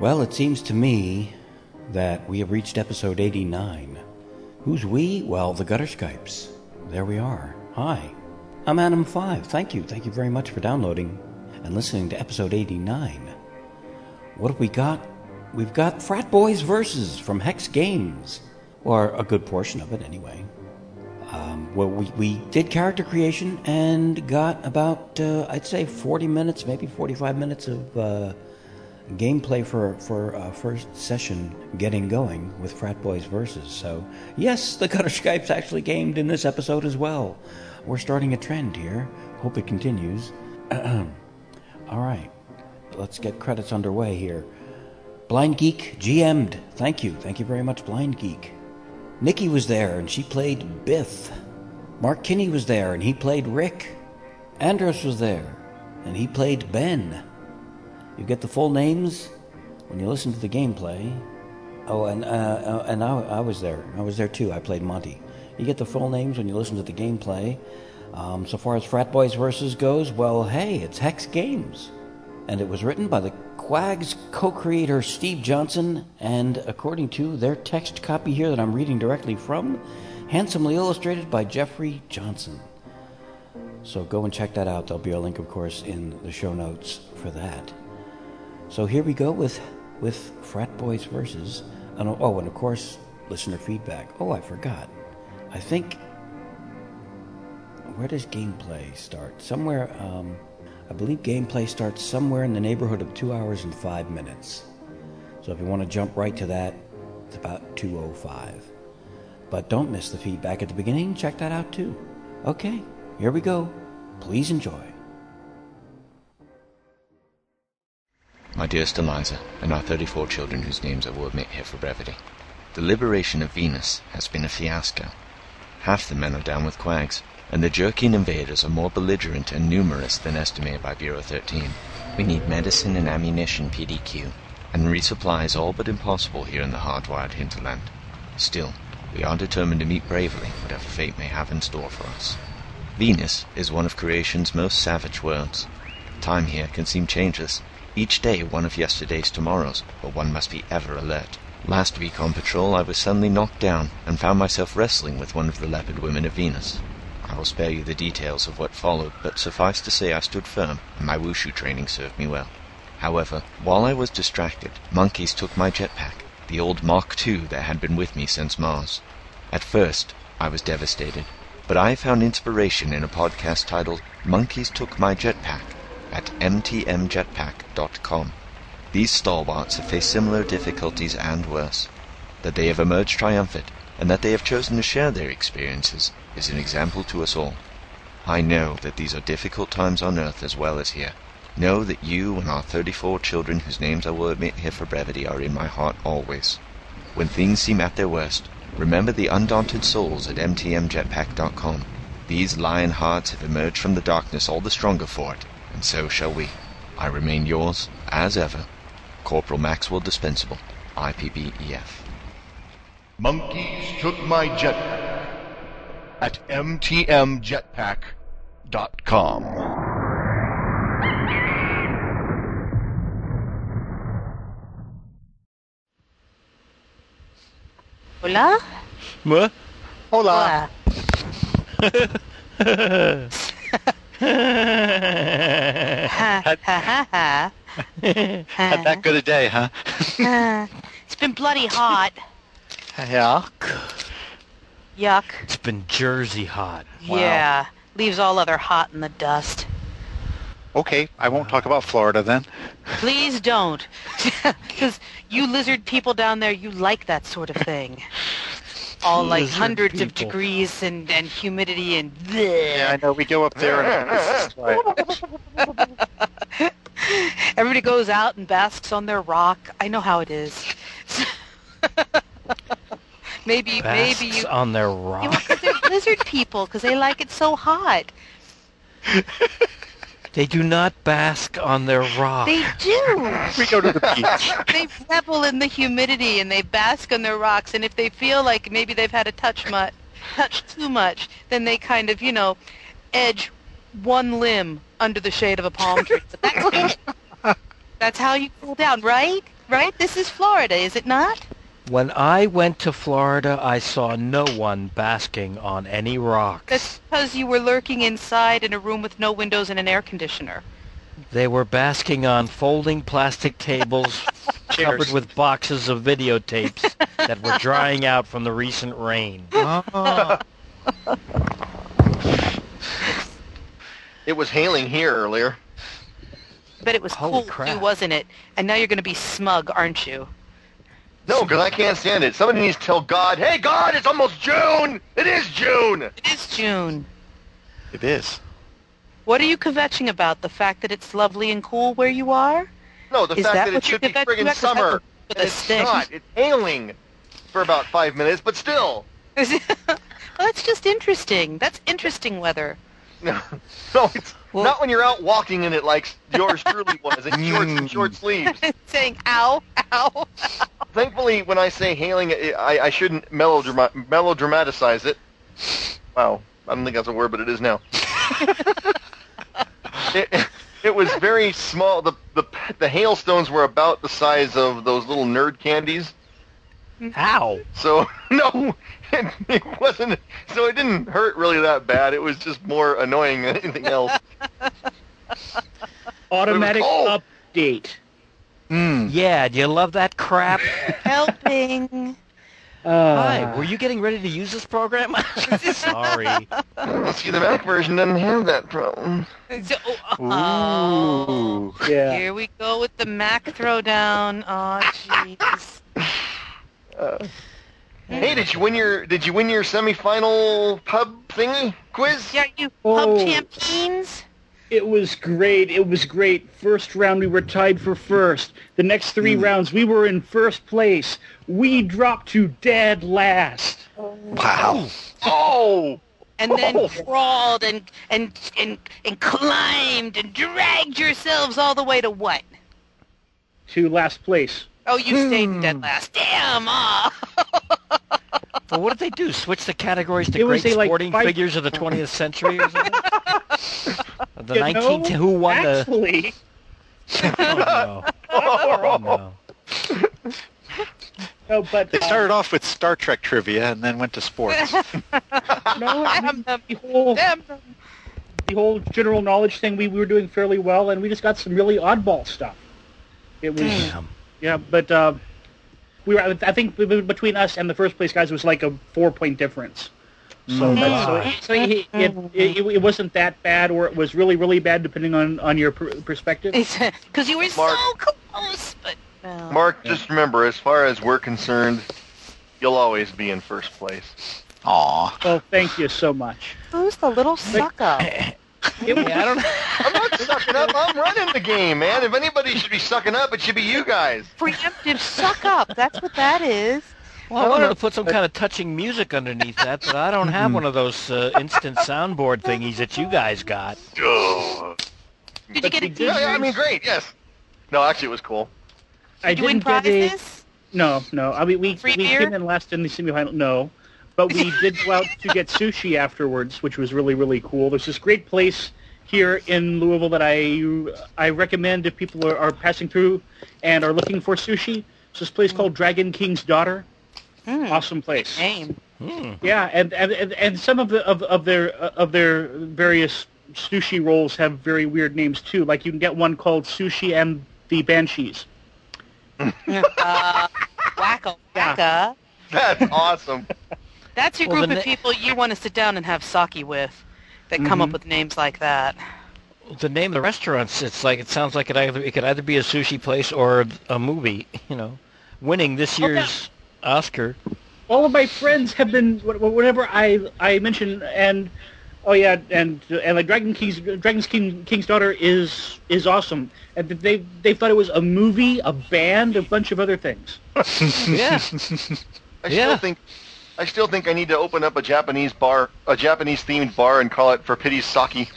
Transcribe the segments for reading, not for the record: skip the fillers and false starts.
Well, it seems to me that we have reached episode 89. Who's we? Well, the Gutter Skypes. There we are. Hi, I'm Adam 5. Thank you very much for downloading and listening to episode 89. What have we got? We've got Frat Boys Versus from Hex Games, or a good portion of it anyway. We did character creation and got about, I'd say 40 minutes, maybe 45 minutes of gameplay for first session getting going with Frat Boys Versus. So, yes, the Gutter Skypes actually gamed in this episode as well. We're starting a trend here. Hope it continues. All right. Let's get credits underway here. Blind Geek GM'd. Thank you very much, Blind Geek. Nikki was there, and she played Biff. Mark Kinney was there, and he played Rick. Andros was there, and he played Ben. You get the full names when you listen to the gameplay. Oh, and I was there. I was there, too. I played Monty. You get the full names when you listen to the gameplay. So far as Frat Boys Versus goes, well, hey, it's Hex Games. And it was written by the Quags co-creator Steve Johnson, and according to their text copy here that I'm reading directly from, handsomely illustrated by Jeffrey Johnson. So go and check that out. There'll be a link, of course, in the show notes for that. So here we go with Frat Boys Versus. And of course, listener feedback. Oh, I forgot. I think... where does gameplay start? Somewhere... I believe gameplay starts somewhere in the neighborhood of 2 hours and 5 minutes. So if you want to jump right to that, it's about 2:05. But don't miss the feedback at the beginning. Check that out too. Okay, here we go. Please enjoy. My dearest Eliza and our 34 children whose names I will omit here for brevity. The liberation of Venus has been a fiasco. Half the men are down with quags, and the jerking invaders are more belligerent and numerous than estimated by Bureau 13. We need medicine and ammunition PDQ, and resupply is all but impossible here in the hardwired hinterland. Still, we are determined to meet bravely whatever fate may have in store for us. Venus is one of creation's most savage worlds. Time here can seem changeless, each day one of yesterday's tomorrows, but one must be ever alert. Last week on patrol I was suddenly knocked down and found myself wrestling with one of the leopard women of Venus. I will spare you the details of what followed, but suffice to say I stood firm, and my wushu training served me well. However, while I was distracted, monkeys took my jetpack, the old Mark II that had been with me since Mars. At first, I was devastated, but I found inspiration in a podcast titled Monkeys Took My Jetpack at mtmjetpack.com. These stalwarts have faced similar difficulties and worse. That they have emerged triumphant, and that they have chosen to share their experiences is an example to us all. I know that these are difficult times on Earth as well as here. Know that you and our 34 children whose names I will omit here for brevity are in my heart always. When things seem at their worst, remember the undaunted souls at mtmjetpack.com. These lion hearts have emerged from the darkness all the stronger for it, and so shall we. I remain yours, as ever, Corporal Maxwell Dispensable, IPBEF. Monkeys took my jetpack at mtmjetpack.com. Hola? Moi? Hola. Had that good a day, huh? It's been bloody hot. Yeah. Yuck. It's been Jersey hot. Wow. Yeah. Leaves all other hot in the dust. Okay, I won't talk about Florida then. Please don't. Because you lizard people down there, you like that sort of thing. all like hundreds people. Of degrees and humidity and. Yeah, I know. We go up there and. Everybody goes out and basks on their rock. I know how it is. Maybe basks maybe you on their rock. You know, 'cause they're lizard people because they like it so hot. They do not bask on their rock. They do. We go to the beach. They revel in the humidity and they bask on their rocks. And if they feel like maybe they've had a touch too much, then they kind of, you know, edge one limb under the shade of a palm tree. But that's it. That's how you cool down, right? Right? This is Florida, is it not? When I went to Florida, I saw no one basking on any rocks. That's because you were lurking inside in a room with no windows and an air conditioner. They were basking on folding plastic tables covered with boxes of videotapes that were drying out from the recent rain. Oh. It was hailing here earlier. But it was holy cool, too, wasn't it? And now you're going to be smug, aren't you? No, because I can't stand it. Somebody needs to tell God, hey, God, it's almost June! It is June! It is June. It is. What are you kvetching about? The fact that it's lovely and cool where you are? No, the fact that it should be friggin' summer. It's not. It's hailing for about 5 minutes, but still. Well, that's just interesting. That's interesting weather. No, it's not when you're out walking in it like yours truly was, in short sleeves. Saying, ow, ow, ow. Thankfully, when I say hailing, I shouldn't melodramatize it. Wow, I don't think that's a word, but it is now. It was very small. The hailstones were about the size of those little nerd candies. How? So, no, it wasn't. So it didn't hurt really that bad. It was just more annoying than anything else. Automatic update. Yeah, do you love that crap? Helping. Hi, were you getting ready to use this program? Sorry. See, the Mac version doesn't have that problem. Oh, yeah. Here we go with the Mac throwdown. Oh, jeez. Hey, did you win your semifinal pub thingy quiz? Yeah, you pub champions. It was great. It was great. First round we were tied for first. The next three rounds we were in first place. We dropped to dead last. Wow. Oh. And then crawled and climbed and dragged yourselves all the way to what? To last place. Oh, you stayed dead last. Damn! Well, what did they do? Switch the categories to great sporting figures of the 20th century or something? The 19th... Who won actually... the... Oh, no. No, but, they started off with Star Trek trivia and then went to sports. The whole general knowledge thing, we were doing fairly well, and we just got some really oddball stuff. It was... Damn. Yeah, but we were. I think between us and the first place guys was like a 4-point difference. So, it wasn't that bad, or it was really, really bad, depending on your perspective. Because you were so close, but no. Mark, just remember, as far as we're concerned, you'll always be in first place. Aw. Well, thank you so much. Who's the little suck-up? I'm not sucking up. I'm running the game, man. If anybody should be sucking up, it should be you guys. Preemptive suck up. That's what that is. Well, I wanted to put some kind of touching music underneath that, but I don't have one of those instant soundboard thingies that you guys got. Oh. Did you get a T-shirt? Yeah, I mean, great, yes. No, actually, it was cool. Did you win prizes? No. I mean, we came in last in the semifinal. No. But we did go out to get sushi afterwards, which was really, really cool. There's this great place here in Louisville that I recommend if people are passing through and are looking for sushi. It's this place called Dragon King's Daughter. Awesome place. Name. Yeah, and some of their various sushi rolls have very weird names too. Like you can get one called Sushi and the Banshees. Wacka wacka. That's awesome. That's your group of people you want to sit down and have sake with that come up with names like that. The name of the restaurants, it sounds like it could either be a sushi place or a movie, you know, winning this year's Oscar. all of my friends have been whatever I mention, and like Dragon King's daughter is awesome, and they thought it was a movie, a band, a bunch of other things. Yeah. I still think I need to open up a Japanese themed bar, and call it For Pity's Sake.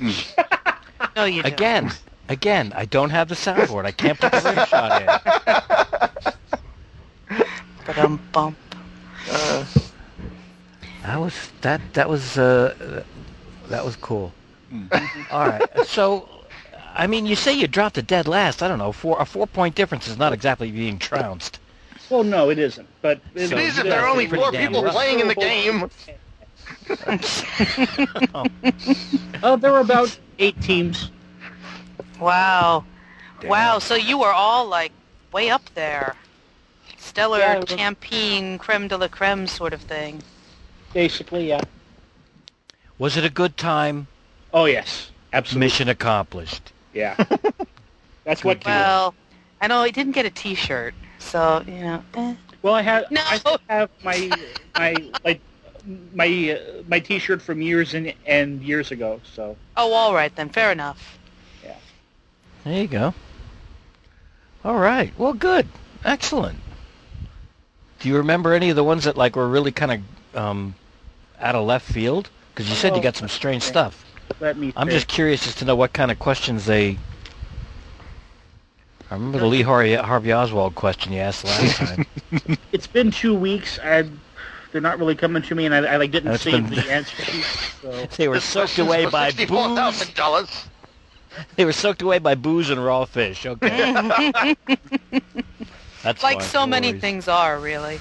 Mm. No, you don't. Again, I don't have the soundboard. I can't put the rim shot in. Ba-dum-bump. That was cool. Mm-hmm. All right. So, I mean, you say you dropped the dead last. I don't know. A 4-point difference is not exactly being trounced. Well, no, it isn't. But it isn't. There are only 4 people playing in the game. Oh, there were about 8 teams. Wow. Damn. Wow, so you were all, like, way up there. Stellar, champagne, creme de la creme sort of thing. Basically, yeah. Was it a good time? Oh, yes. Absolutely. Mission accomplished. Yeah. That's what... Well, I know I didn't get a T-shirt, so, you know... Well, I still have my T-shirt from years and years ago, so... Oh, all right, then. Fair enough. There you go. All right. Well, good. Excellent. Do you remember any of the ones that like were really kind of out of left field? Because you said you got some strange stuff. I'm just curious as to know what kind of questions they... I remember the Lee Harvey Oswald question you asked last time. It's been 2 weeks. They're not really coming to me, and I like didn't save the answers. So. They were soaked away by booze. $64,000. They were soaked away by booze and raw fish, okay? That's like so many things are, really.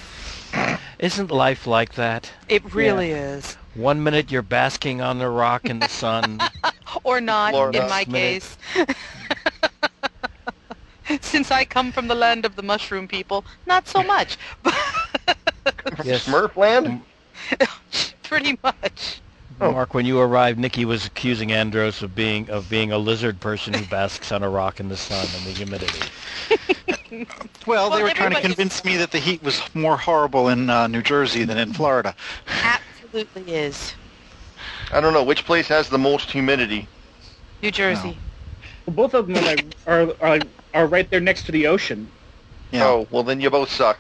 Isn't life like that? It really is. 1 minute you're basking on the rock in the sun. Or not, in my case. Since I come from the land of the mushroom people, not so much. Smurf land? Pretty much. Mark, when you arrived, Nikki was accusing Andros of being a lizard person who basks on a rock in the sun and the humidity. Well, they were trying to convince me that the heat was more horrible in New Jersey than in Florida. Absolutely is. I don't know. Which place has the most humidity? New Jersey. No. Well, both of them are right there next to the ocean. Yeah. Oh, well, then you both suck.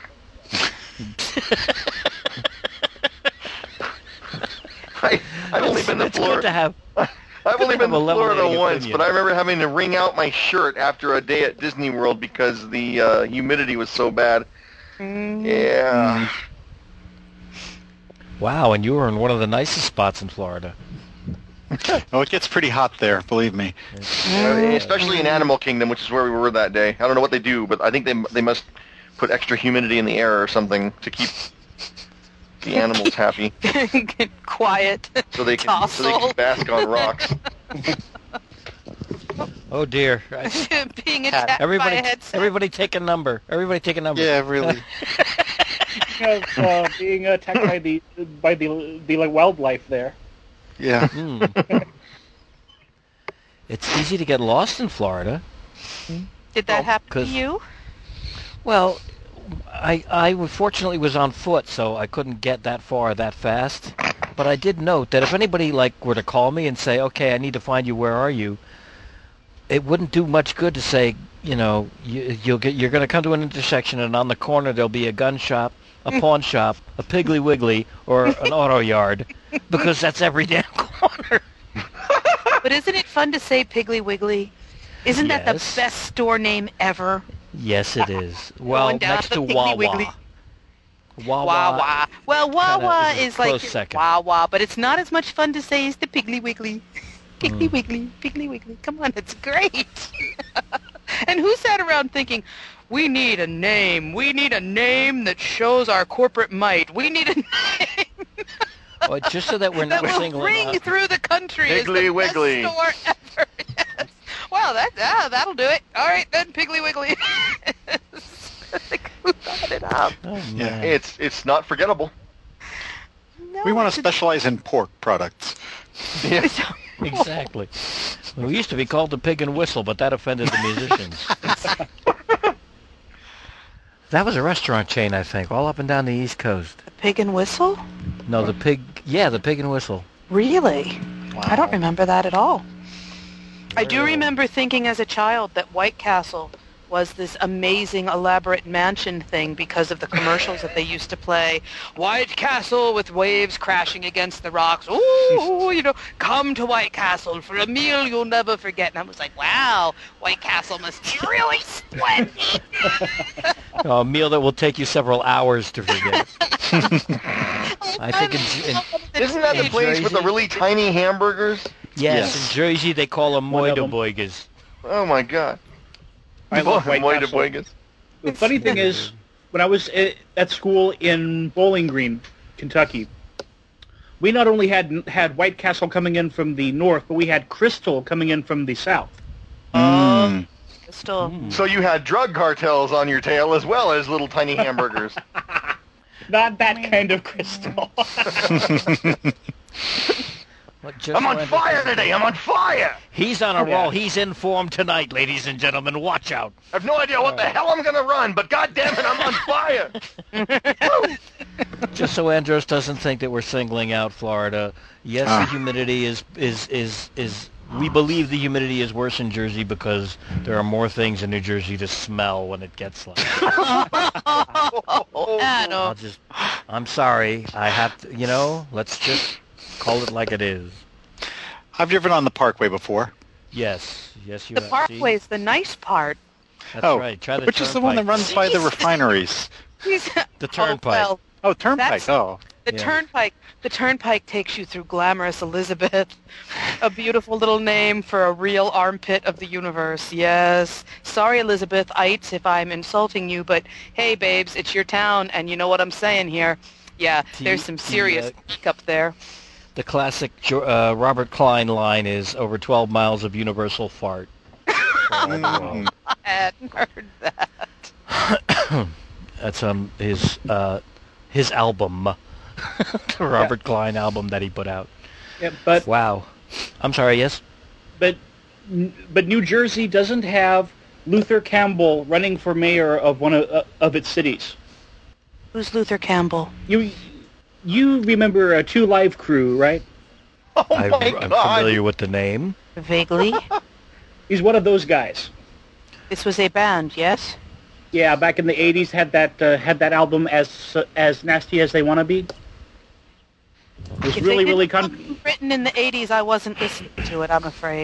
I've only been to Florida. Once, but I remember having to wring out my shirt after a day at Disney World because the humidity was so bad. Mm. Yeah. Wow, and you were in one of the nicest spots in Florida. Oh, it gets pretty hot there, believe me. Especially in Animal Kingdom, which is where we were that day. I don't know what they do, but I think they must put extra humidity in the air or something to keep the animals happy. Quiet. So they can bask on rocks. Oh dear. Being attacked by a headset. Everybody take a number. Yeah, really. Being attacked by the wildlife there. Yeah. Mm. It's easy to get lost in Florida. Did that happen to you? Well, I fortunately was on foot, so I couldn't get that far that fast. But I did note that if anybody were to call me and say, "Okay, I need to find you. Where are you?" It wouldn't do much good to say, you're going to come to an intersection, and on the corner there'll be a gun shop, a pawn shop, a Piggly Wiggly, or an auto yard, because that's every damn corner. But isn't it fun to say Piggly Wiggly? Isn't that the best store name ever? Yes, it is. Well, next to Wawa. Wawa. Well, Wawa is like Wawa, but it's not as much fun to say as the Piggly Wiggly. Piggly Wiggly. Come on, it's great. And who sat around thinking, we need a name. We need a name that shows our corporate might. We need a name. Well, just so that we're not singling out. That will ring through the country. Piggly Wiggly. Best store ever. Yes. Wow, that'll do it. All right, then, Piggly Wiggly. Who thought it up? Oh, yeah, it's not forgettable. No, we want to specialize in pork products. Yeah, exactly. Well, we used to be called the Pig and Whistle, but that offended the musicians. That was a restaurant chain, I think, all up and down the East Coast. The Pig and Whistle? No, the Pig and Whistle. Really? Wow. I don't remember that at all. I do remember thinking as a child that White Castle was this amazing, elaborate mansion thing because of the commercials that they used to play. White Castle with waves crashing against the rocks. Ooh, you know, come to White Castle for a meal you'll never forget. And I was like, wow, White Castle must be really splendid. A meal that will take you several hours to forget. I think isn't that the place with the really tiny hamburgers? Yes. In Jersey they call them Moidaboigas. Oh my God. I love White Castle. The funny thing is, when I was at school in Bowling Green, Kentucky, we not only had White Castle coming in from the north, but we had Crystal coming in from the south. Crystal. So you had drug cartels on your tail as well as little tiny hamburgers. Not that kind of Crystal. I'm on fire today! I'm on fire! He's on a roll. He's in form tonight, ladies and gentlemen. Watch out. I have no idea what the hell I'm going to run, but goddammit, I'm on fire! Just so Andros doesn't think that we're singling out Florida, yes, the humidity is we believe the humidity is worse in Jersey because there are more things in New Jersey to smell when it gets like I'm sorry. I have to, let's just... call it like it is. I've driven on the Parkway before. Yes, you have. The Parkway's the nice part. That's right. Try the which turnpike. Is the one that runs by the refineries. The Turnpike. Turnpike. Turnpike. The Turnpike takes you through glamorous Elizabeth, a beautiful little name for a real armpit of the universe. Yes. Sorry, Elizabethites, if I'm insulting you, but hey, babes, it's your town, and you know what I'm saying here. Yeah, there's some serious geek up there. The classic Robert Klein line is over 12 miles of universal fart. I hadn't heard that. That's his album, the Robert Klein album that he put out. Yeah, but wow. I'm sorry, yes? But New Jersey doesn't have Luther Campbell running for mayor of one of its cities. Who's Luther Campbell? You remember a Two Live Crew, right? Oh my God! I'm familiar with the name. Vaguely. He's one of those guys. This was a band, yes? Yeah, back in the 80s, had that album as nasty as they want to be. It was written in the 80s. I wasn't listening to it. I'm afraid.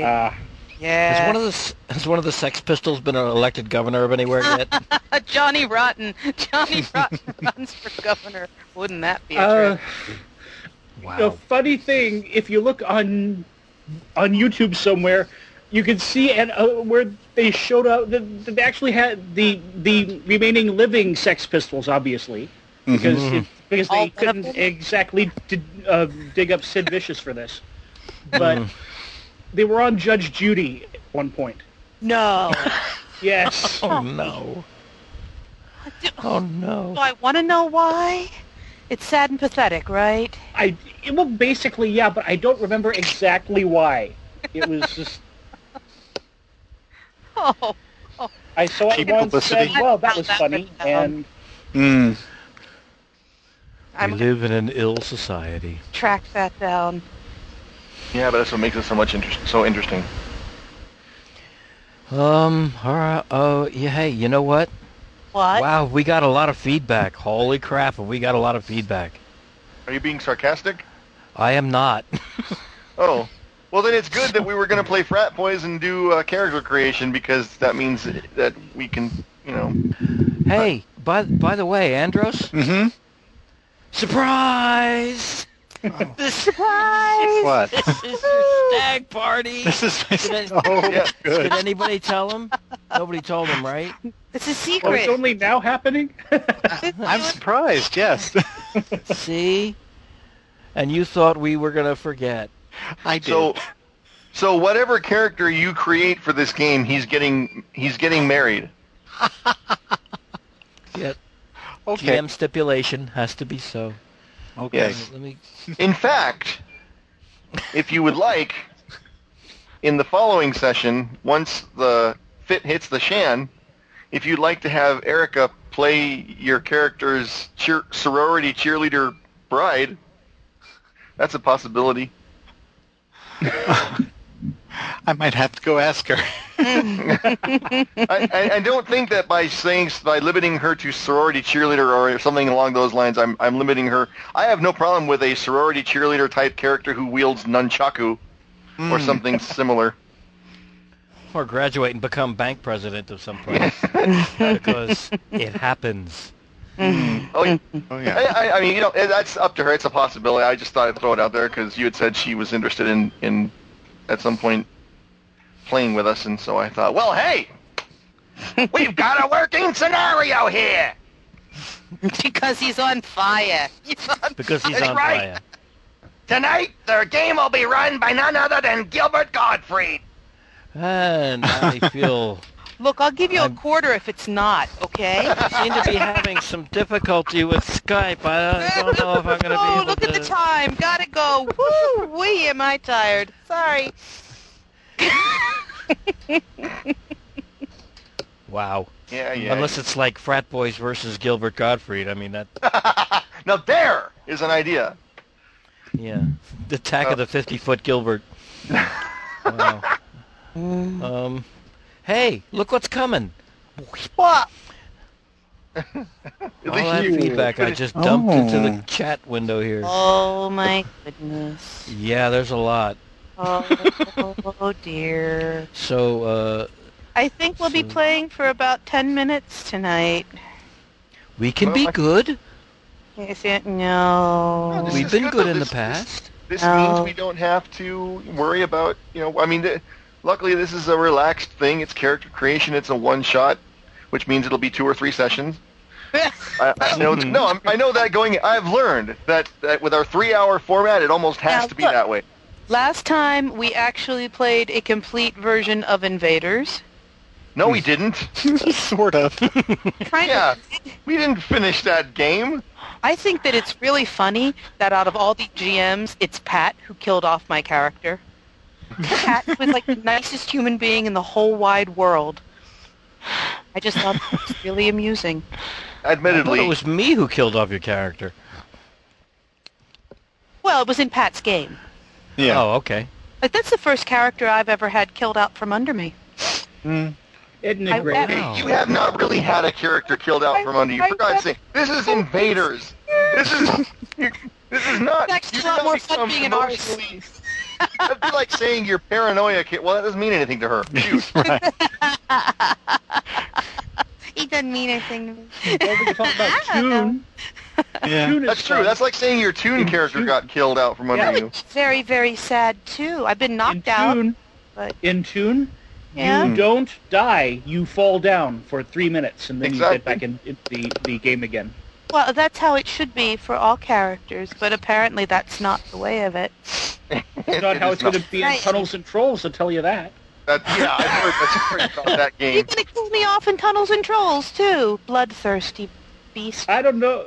Yeah. Has one of the Sex Pistols been elected governor of anywhere yet? Johnny Rotten. Johnny Rotten runs for governor. Wouldn't that be a trip? Wow. The funny thing, if you look on YouTube somewhere, you can see where they showed up. They actually had the remaining living Sex Pistols, obviously, because they couldn't exactly dig up Sid Vicious for this, but. They were on Judge Judy at one point. No. Yes. Oh, no. Oh, no. Do I want to know why? It's sad and pathetic, right? Well, basically, yeah, but I don't remember exactly why. It was just... oh. I saw it once and said, well, that was funny, and... We live in an ill society. Track that down. Yeah, but that's what makes it so much so interesting. All right. Oh, yeah. Hey, you know what? What? Wow, we got a lot of feedback. Holy crap, we got a lot of feedback. Are you being sarcastic? I am not. Oh, well then it's good that we were going to play Frat Boys and do character creation because that means that we can, Hey, by the way, Andros. Mm-hmm. Surprise. Oh. The surprise! What? This is your stag party. This is good. Did anybody tell him? Nobody told him, right? It's a secret. Well, it's only now happening? I'm surprised, yes. See? And you thought we were going to forget. I did. So whatever character you create for this game, he's getting married. Yeah. Okay. GM stipulation has to be so. Okay. Yes. In fact, if you would like, in the following session, once the fit hits the shan, if you'd like to have Erica play your character's sorority cheerleader bride. That's a possibility. I might have to go ask her. I don't think that by limiting her to sorority cheerleader or something along those lines, I'm limiting her. I have no problem with a sorority cheerleader type character who wields nunchaku or something similar. Or graduate and become bank president of some place. Because it happens. Oh yeah. I mean, you know, that's up to her. It's a possibility. I just thought I'd throw it out there because you had said she was interested in at some point playing with us, and so I thought, well, hey, we've got a working scenario here. Because he's on fire. He's on fire. Tonight, their game will be run by none other than Gilbert Gottfried. And I feel... Look, I'll give you a quarter if it's not, okay? I seem to be having some difficulty with Skype. I don't know if I'm going to be able to... Oh, look at the time. Got to go. Woo-wee, am I tired. Sorry. Wow. Yeah. Unless it's like Frat Boys versus Gilbert Gottfried. I mean, that... Now there is an idea. Yeah. The attack of the 50-foot Gilbert. Wow. Hey, look what's coming. What? All that feedback I just dumped into the chat window here. Oh, my goodness. Yeah, there's a lot. Oh, dear. So, I think we'll be playing for about 10 minutes tonight. We can be good. No. We've been good in the past. This means we don't have to worry about, you know, I mean... Luckily, this is a relaxed thing. It's character creation. It's a one-shot, which means it'll be 2 or 3 sessions. I know that going in. I've learned that with our 3-hour format, it almost has to be that way. Last time, we actually played a complete version of Invaders. No, we didn't. Sort of. We didn't finish that game. I think that it's really funny that out of all the GMs, it's Pat who killed off my character. Pat was like the nicest human being in the whole wide world. I just thought it was really amusing. Admittedly, it was me who killed off your character. Well, it was in Pat's game. Yeah. Oh, okay. Like, that's the first character I've ever had killed out from under me. Isn't it great? You have not really had a character killed out from under you. For God's sake, this is Invaders. This is not. That's a lot more fun being an arsonist. That'd be like saying you're paranoia. Well, that doesn't mean anything to her. Shoot. It doesn't mean anything to me. Well, we can talk about Toon. Yeah. That's true. That's like saying your Toon character got killed out from under you. It's very, very sad, too. I've been knocked out. But... In Toon, you don't die. You fall down for 3 minutes, and then you get back in the game again. Well, that's how it should be for all characters, but apparently that's not the way of it. It's not how it's going to be in Tunnels and Trolls, I'll tell you that. I've heard that's about that game. You're going to kill me off in Tunnels and Trolls, too, bloodthirsty beast. I don't know.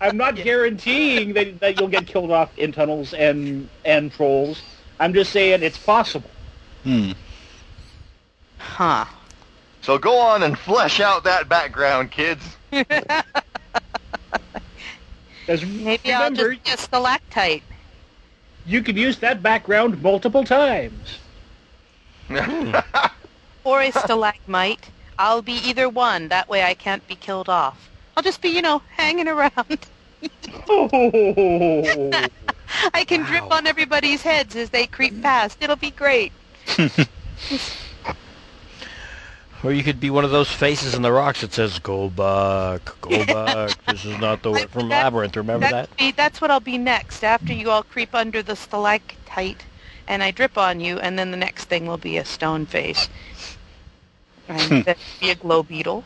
I'm not guaranteeing that you'll get killed off in Tunnels and Trolls. I'm just saying it's possible. Huh. So go on and flesh out that background, kids. Maybe I'll just be a stalactite. You can use that background multiple times. Or a stalagmite. I'll be either one. That way I can't be killed off. I'll just be, hanging around. I can drip on everybody's heads as they creep past. It'll be great. Or you could be one of those faces in the rocks that says, go back, this is not the word from Labyrinth, remember that? That's what I'll be next, after you all creep under the stalactite, and I drip on you, and then the next thing will be a stone face. And that'll be a glow beetle,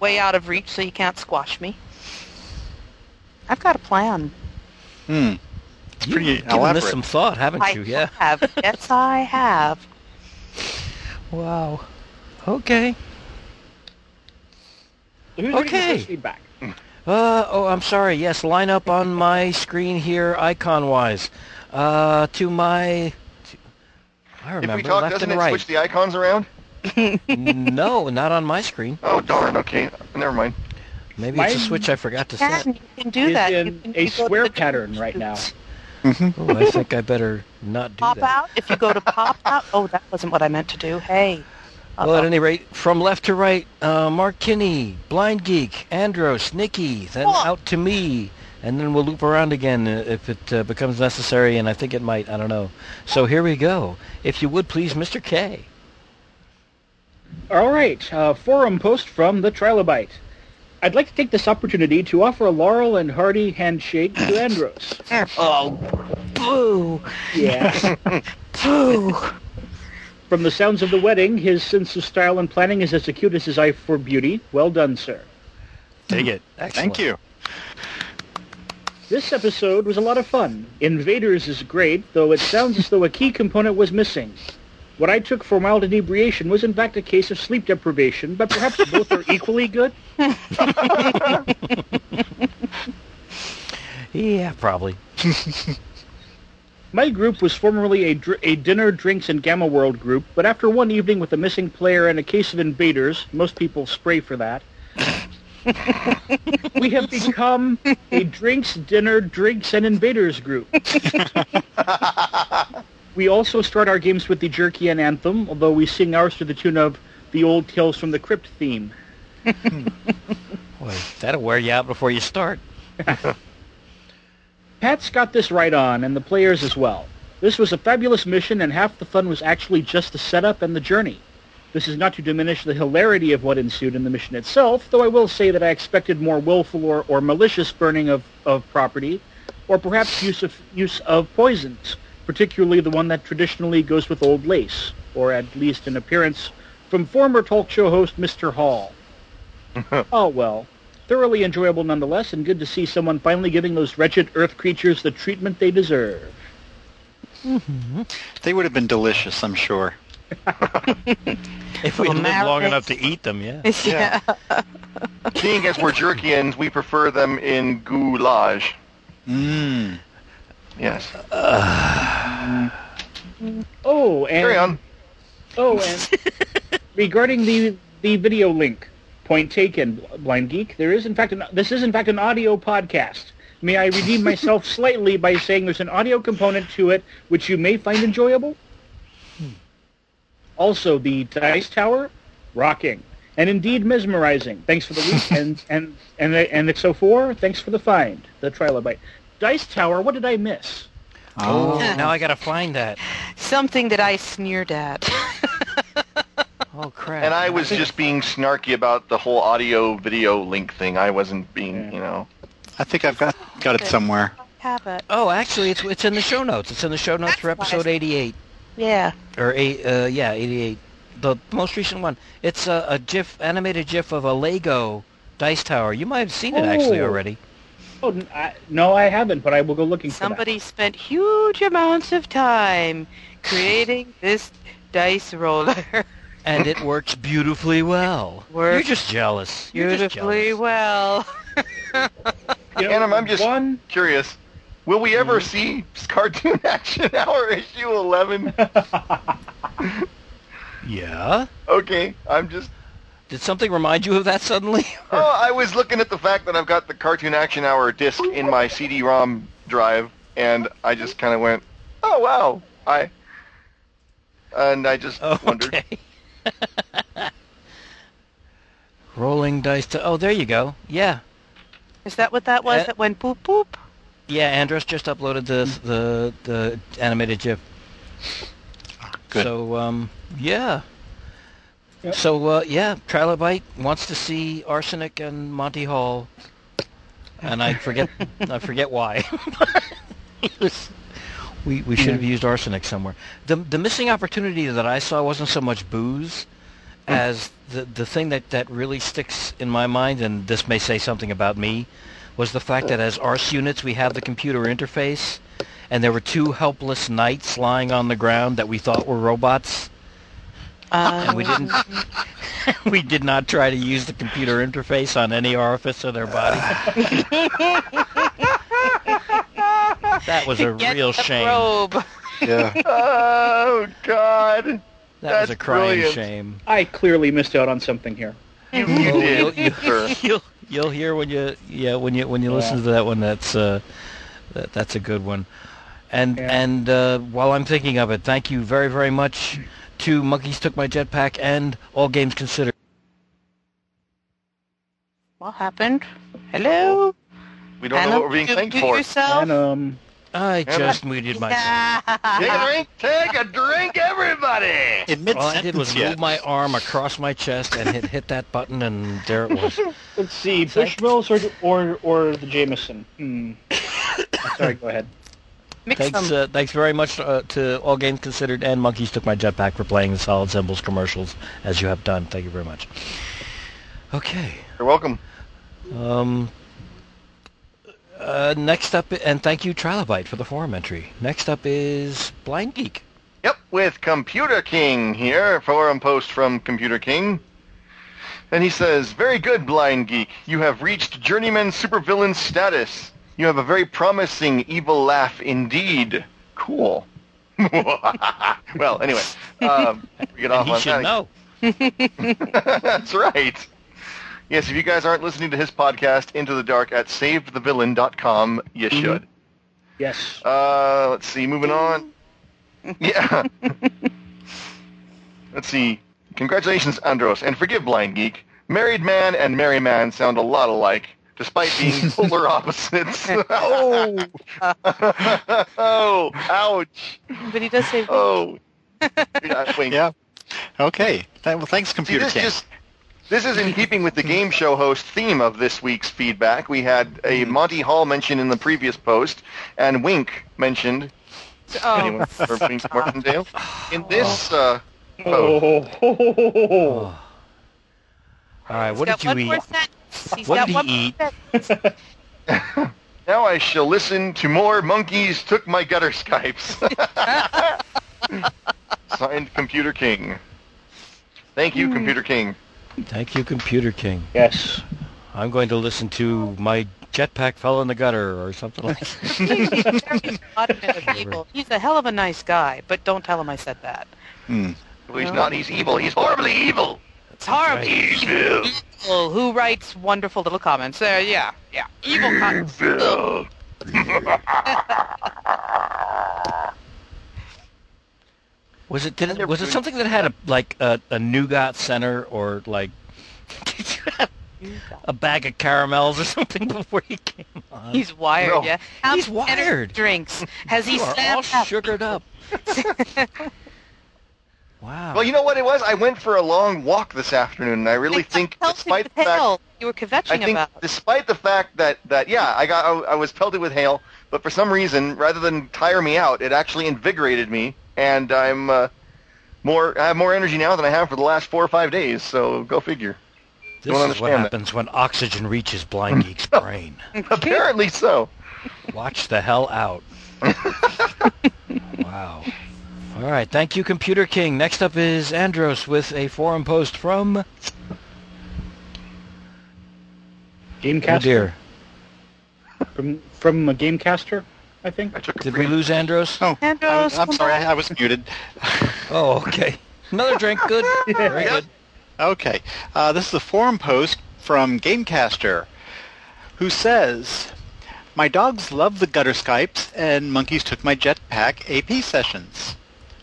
way out of reach so you can't squash me. I've got a plan. It's pretty elaborate. You've given this some thought, haven't you? Yeah. I have. Yes, I have. Wow. Okay. Who's reading the feedback? I'm sorry. Yes, line up on my screen here, icon-wise. I remember, left and right. If we talk, doesn't it switch the icons around? No, not on my screen. Oh, darn, okay. Never mind. Maybe it's a switch I forgot to set. You can do that. In a square pattern right now. Mm-hmm. Oh, I think I better not do that. Pop out? If you go to pop out? Oh, that wasn't what I meant to do. Hey. Well, at any rate, from left to right, Mark Kinney, Blind Geek, Andros, Nikki, then out to me. And then we'll loop around again if it becomes necessary, and I think it might. I don't know. So here we go. If you would, please, Mr. K. All right. Forum post from the Trilobite. I'd like to take this opportunity to offer a Laurel and Hardy handshake to Andros. Oh, boo. Yeah. Boo. From the sounds of the wedding, his sense of style and planning is as acute as his eye for beauty. Well done, sir. Take it. Excellent. Thank you. This episode was a lot of fun. Invaders is great, though it sounds as though a key component was missing. What I took for mild inebriation was in fact a case of sleep deprivation, but perhaps both are equally good? Yeah, probably. My group was formerly a dinner, drinks, and Gamma World group, but after one evening with a missing player and a case of invaders, most people spray for that, we have become a drinks, dinner, drinks, and invaders group. We also start our games with the Jerkian anthem, although we sing ours to the tune of the old Tales from the Crypt theme. Boy, that'll wear you out before you start. Pat's got this right on, and the players as well. This was a fabulous mission, and half the fun was actually just the setup and the journey. This is not to diminish the hilarity of what ensued in the mission itself, though I will say that I expected more willful or malicious burning of property, or perhaps use of poisons, particularly the one that traditionally goes with old lace, or at least an appearance from former talk show host Mr. Hall. Oh, well. Thoroughly enjoyable nonetheless, and good to see someone finally giving those wretched Earth creatures the treatment they deserve. Mm-hmm. They would have been delicious, I'm sure. If we live long enough to eat them, yeah. Seeing as we're Jerkians, we prefer them in goulash. Mmm. Yes. Carry on. Regarding the video link, point taken, Blind Geek. This is in fact an audio podcast. May I redeem myself slightly by saying there's an audio component to it which you may find enjoyable? Also, the Dice Tower, rocking, and indeed mesmerizing. Thanks for the week, and XO4, thanks for the find, the Trilobite. Dice Tower, what did I miss? Oh, now I gotta find that. Something that I sneered at. Oh, crap. And I was just being snarky about the whole audio-video link thing. I wasn't being, I think I've got it somewhere. I have it. Oh, actually, it's in the show notes. It's in the show notes for episode 88. Yeah. Or 88. The most recent one. It's a GIF, animated GIF of a Lego Dice Tower. You might have seen it actually already. Oh, no, I haven't, but I will go looking for that. Somebody spent huge amounts of time creating this dice roller. And it works beautifully well. You're just jealous. Adam, I'm just curious. Will we ever see Cartoon Action Hour issue 11? Yeah. Okay, I'm just... Did something remind you of that suddenly? Oh, I was looking at the fact that I've got the Cartoon Action Hour disc in my CD-ROM drive, and I just kind of went, oh, wow. I just wondered. Rolling dice to... Oh, there you go. Yeah. Is that what that was that went boop, boop? Yeah, Andros just uploaded the animated GIF. Good. So, yeah. Yep. So, Trilobite wants to see Arsenic and Monty Hall, and I forget why. We should have used Arsenic somewhere. The missing opportunity that I saw wasn't so much booze as the thing that really sticks in my mind, and this may say something about me, was the fact that as Arse units we have the computer interface, and there were two helpless knights lying on the ground that we thought were robots, and we did not try to use the computer interface on any orifice of their body. That was a real shame. Robe. Yeah. Oh God. That was a crying shame. I clearly missed out on something here. You'll hear when you listen to that one. That's a good one. And while I'm thinking of it, thank you very, very much to Monkeys Took My Jetpack and All Games Considered. What happened? Hello? We don't know what we're being thanked for. Yourself? I just muted myself. Take a drink, everybody! All I did was move my arm across my chest and hit that button, and there it was. Let's see, Bushmills or the Jameson? Sorry, go ahead. Thanks very much to All Games Considered and Monkeys Took My Jetpack for playing the Solid Symbols commercials, as you have done. Thank you very much. Okay. You're welcome. Next up, and thank you, Trilobite, for the forum entry. Next up is Blind Geek. Yep, with Computer King here, forum post from Computer King. And he says, very good, Blind Geek. You have reached journeyman supervillain status. You have a very promising evil laugh indeed. Cool. Well, anyway, we get off on that. He should know. That's right. Yes, if you guys aren't listening to his podcast, Into the Dark, at savedthevillain.com, you should. Yes. Let's see, moving on. Yeah. Let's see. Congratulations, Andros, and forgive Blind Geek. Married Man and Merry Man sound a lot alike, despite being polar opposites. Oh! Oh, ouch. But he does say... Oh. Yeah. Okay. Well, thanks, Computer King. This is in keeping with the game show host theme of this week's feedback. We had a Monty Hall mention in the previous post, and Wink mentioned. Anyone for Wink Martindale? In this post. All right, what did you eat? What did he eat? Now I shall listen to more Monkeys Took My Gutter Skypes. Signed, Computer King. Thank you, Computer King. Thank you, Computer King. Yes. I'm going to listen to My Jetpack Fell in the Gutter or something like that. He's a hell of a nice guy, but don't tell him I said that. Well, he's not. He's evil. He's horribly evil. It's horribly evil. Who writes wonderful little comments? Yeah. Evil comments. Evil. Was it something that had a nougat center or like a bag of caramels or something before he came on? He's wired, yeah. He's wired. Drinks. Has he snapped all sugared up? Wow. Well, you know what it was? I went for a long walk this afternoon, and I really think, despite the fact you were kvetching about, despite the fact that I was pelted with hail, but for some reason, rather than tire me out, it actually invigorated me. And I'm I have more energy now than I have for the last 4 or 5 days. So go figure. This is what happens when oxygen reaches Blind Geek's brain. Apparently so. Watch the hell out. Wow. All right. Thank you, Computer King. Next up is Andros with a forum post from Gamecaster. Oh dear. From a Gamecaster. I think. Did we lose Andros? Oh, Andros, I'm sorry, I was muted. Oh, okay. Another drink, good. Very good. Okay. This is a forum post from Gamecaster, who says, my dogs love the Gutter Skypes, and Monkeys Took My Jetpack AP sessions.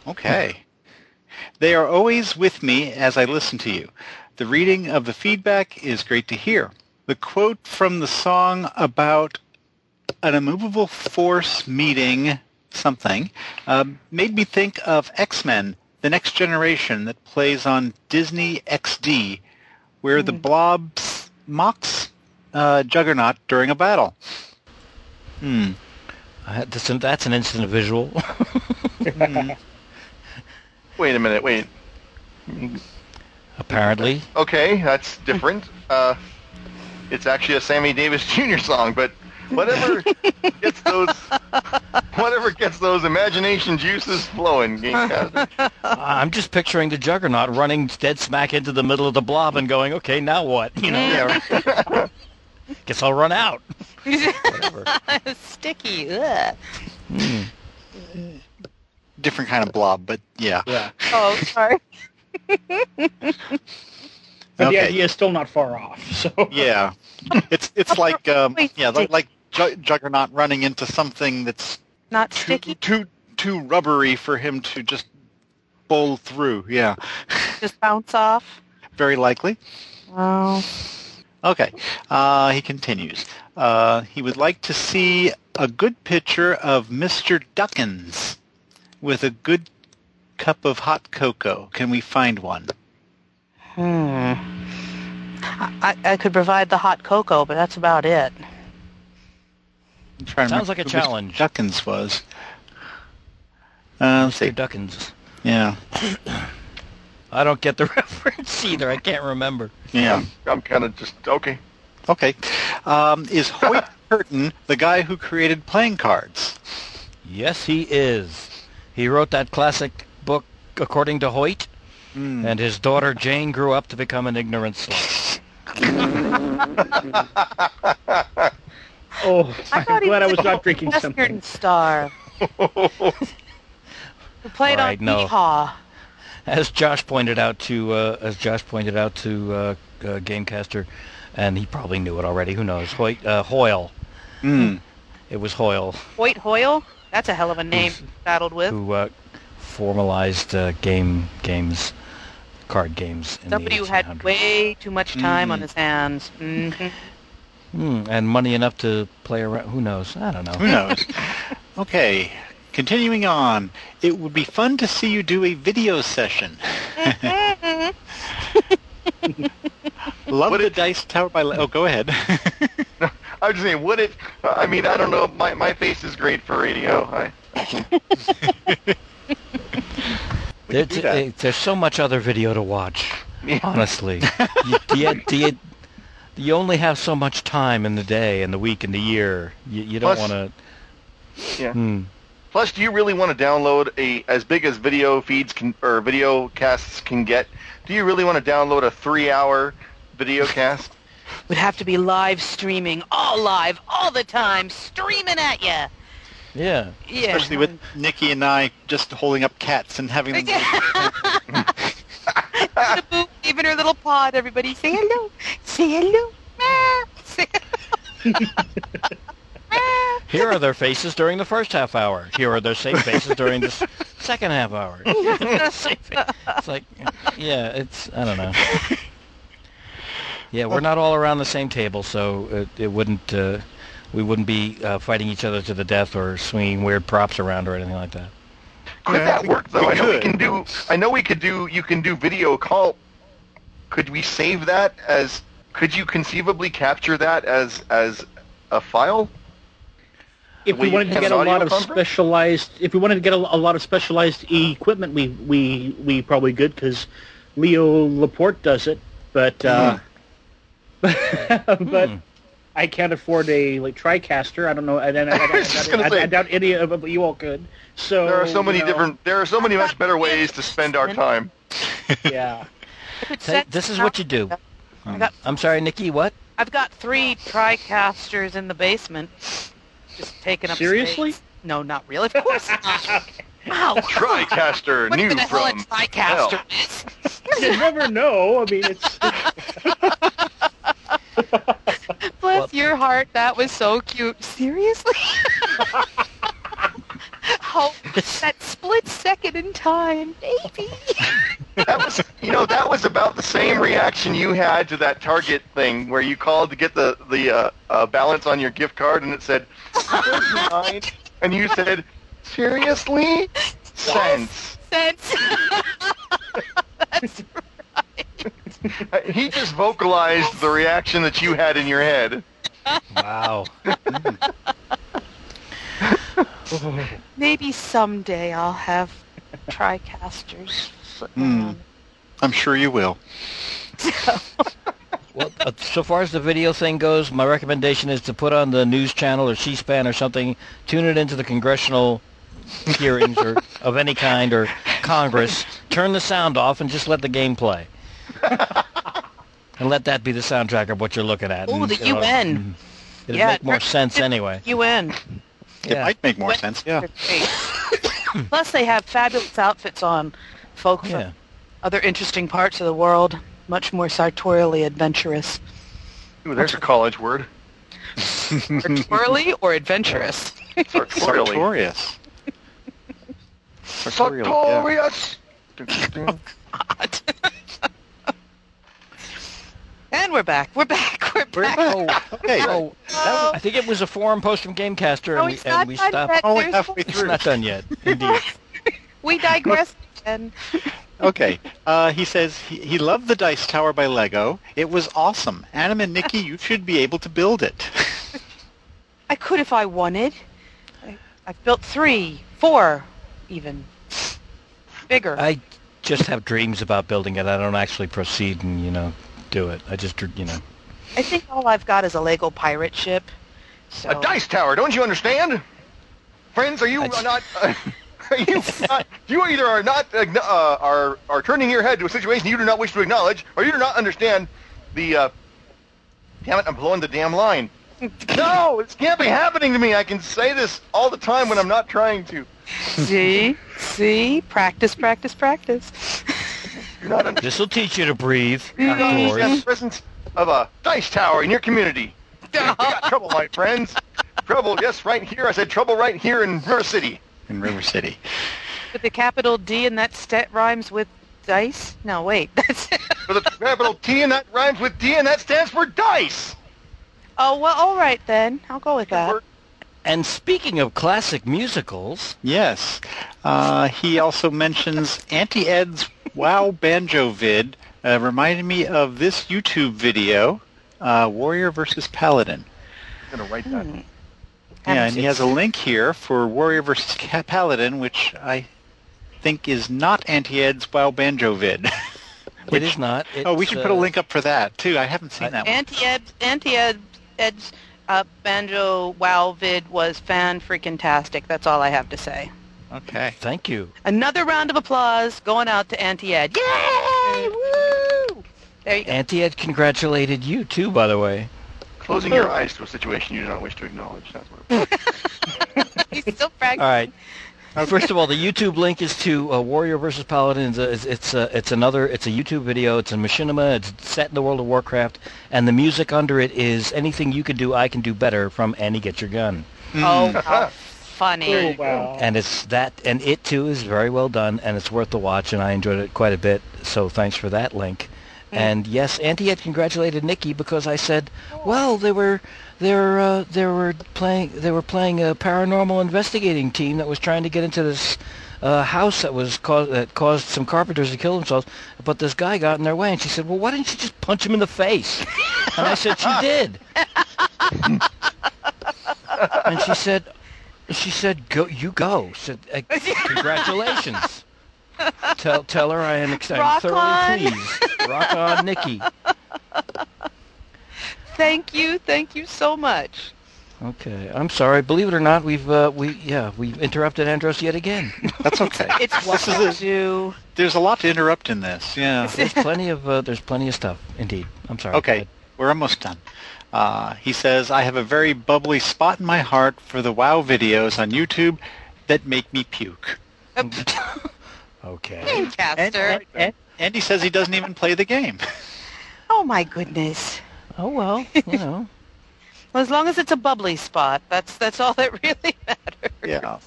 Okay. They are always with me as I listen to you. The reading of the feedback is great to hear. The quote from the song about an immovable force meeting something made me think of X-Men, The Next Generation, that plays on Disney XD, where the Blob mocks Juggernaut during a battle. That's an instant visual. Wait a minute, wait. Apparently. Okay, that's different. It's actually a Sammy Davis Jr. song, but... Whatever gets those imagination juices flowing. I'm just picturing the Juggernaut running dead smack into the middle of the Blob and going, "Okay, now what?" You know. Yeah. Guess I'll run out. Whatever. Sticky. different kind of blob, but yeah. Yeah. Oh, sorry. But okay. The idea is still not far off. So yeah, it's like like Juggernaut running into something that's not sticky, too rubbery for him to just bowl through. Yeah, just bounce off. Very likely. Oh. Okay. He continues. He would like to see a good picture of Mr. Duckins with a good cup of hot cocoa. Can we find one? I could provide the hot cocoa, but that's about it. Sounds like a challenge. Mr. Duckins was. Let's see. Mr. Duckins. Yeah. I don't get the reference either. I can't remember. Yeah. I'm kind of just, okay. Okay. Is Hoyt Curtin the guy who created playing cards? Yes, he is. He wrote that classic book, According to Hoyt. Mm. And his daughter Jane grew up to become an ignorant slut. Oh, I'm glad I was not drinking Western something. Western Star. Who played on Yeehaw. As Josh pointed out to Gamecaster, and he probably knew it already. Who knows? Hoyle. Mm. It was Hoyle. Hoyt Hoyle. That's a hell of a name. Battled with. Who formalized games, card games. Somebody who had way too much time on his hands. Mm-hmm. And money enough to play around. Who knows? I don't know. Who knows? Okay. Continuing on, it would be fun to see you do a video session. Love what the dice tower by... Oh, go ahead. I was just saying, I don't know. My face is great for radio. There's so much other video to watch, honestly. You only have so much time in the day and the week and the year. You don't want to... Yeah. Plus, do you really want to download as big as video feeds or video casts can get? Do you really want to download a 3-hour video cast? Would have to be live streaming, all live, all the time, streaming at you. Yeah. Especially with Nikki and I just holding up cats and having them... Even her little pod, everybody, say hello, say hello, say hello. Here are their faces during the first half hour. Here are their safe faces during the second half hour. It's like, yeah, it's, I don't know. Yeah, we're not all around the same table, so it wouldn't... we wouldn't be fighting each other to the death or swinging weird props around or anything like that. Could that work though? You can do video call. Could we save that as? Could you conceivably capture that as a file? If we wanted to get a lot of specialized equipment, we probably could because Leo Laporte does it, but. I can't afford a TriCaster. I don't know. I doubt any of them, but you all could. So there are so many much better ways to spend our time. Yeah. This is what you do. I'm sorry, Nikki. What? I've got 3 TriCasters in the basement, just taking up. Seriously? Space. No, not really. Of course not. Wow. TriCaster, new from hell. What the hell a TriCaster is? You never know. I mean, it's. Bless your heart, that was so cute. Seriously? How that split second in time, baby. That was about the same reaction you had to that Target thing where you called to get the balance on your gift card and it said, $39, and you said, seriously? Cents. Cents. That's right. He just vocalized the reaction that you had in your head. Wow. Maybe someday I'll have TriCasters. I'm sure you will. Well, so far as the video thing goes, my recommendation is to put on the news channel or C-SPAN or something, tune it into the congressional hearings or of any kind or Congress, turn the sound off and just let the game play. And let that be the soundtrack of what you're looking at. Oh, the UN. It'd make more sense anyway. UN. It might make more sense, yeah. Plus, they have fabulous outfits on, folks. Yeah. Other interesting parts of the world, much more sartorially adventurous. Ooh, there's a college word. Sartorially or adventurous? Sartorious. Sartorious! Oh, God. And we're back. We're back. Oh, okay. Oh, I think it was a forum post from Gamecaster, and we stopped. Only halfway through. It's not done yet. Indeed. We digressed again. Okay. He says he loved the Dice Tower by Lego. It was awesome. Adam and Nikki, you should be able to build it. I could if I wanted. I've built 3, 4, even bigger. I just have dreams about building it. I don't actually proceed and do it. I just, I think all I've got is a Lego pirate ship. So. A dice tower, don't you understand? Friends, are you not? You either are not are turning your head to a situation you do not wish to acknowledge, or you do not understand the. Damn it! I'm blowing the damn line. No, this can't be happening to me. I can say this all the time when I'm not trying to. See, practice. This will teach you to breathe. The presence of a dice tower in your community. We got trouble, my friends. Trouble, yes, right here. I said trouble right here in River City. With the capital D and that rhymes with dice? No, wait. With the capital T and that rhymes with D and that stands for dice. Oh, well, all right then. I'll go with that. And speaking of classic musicals... Yes. He also mentions Auntie Ed's Wow Banjo Vid. Reminded me of this YouTube video, Warrior versus Paladin. I'm going to write that. Yeah, and he has a link here for Warrior versus Paladin, which I think is not Auntie Ed's Wow Banjo Vid. It is not. It's, we should put a link up for that, too. I haven't seen that one. Auntie Ed's... Banjo Wow Vid was fan-freaking-tastic. That's all I have to say. Okay. Thank you. Another round of applause going out to Auntie Ed. Yay! Woo! There you go. Auntie Ed congratulated you, too, by the way. Closing your eyes to a situation you do not wish to acknowledge. That's what it was. He's still practicing. All right. First of all, the YouTube link is to Warrior vs. Paladin. It's a YouTube video. It's in Machinima. It's set in the world of Warcraft, and the music under it is "Anything You Can Do, I Can Do Better" from Annie Get Your Gun. Oh, how funny! Oh, wow. And it too is very well done, and it's worth the watch. And I enjoyed it quite a bit. So thanks for that link. Mm. And yes, Auntie had congratulated Nikki because I said, well, they were playing a paranormal investigating team that was trying to get into this house that caused some carpenters to kill themselves, but this guy got in their way, and she said, well, why didn't you just punch him in the face? And I said, she did. And she said, go. She said, congratulations. Tell her I am excited. Thoroughly pleased. Rock on, Nikki. Thank you so much. Okay, I'm sorry. Believe it or not, we've interrupted Andros yet again. That's okay. It's what you. There's a lot to interrupt in this. Yeah, there's plenty of stuff. Indeed, I'm sorry. Okay, we're almost done. He says I have a very bubbly spot in my heart for the WoW videos on YouTube that make me puke. Okay. Gamecaster. And he says he doesn't even play the game. Oh my goodness. Oh well, Well, as long as it's a bubbly spot, that's all that really matters. Yeah.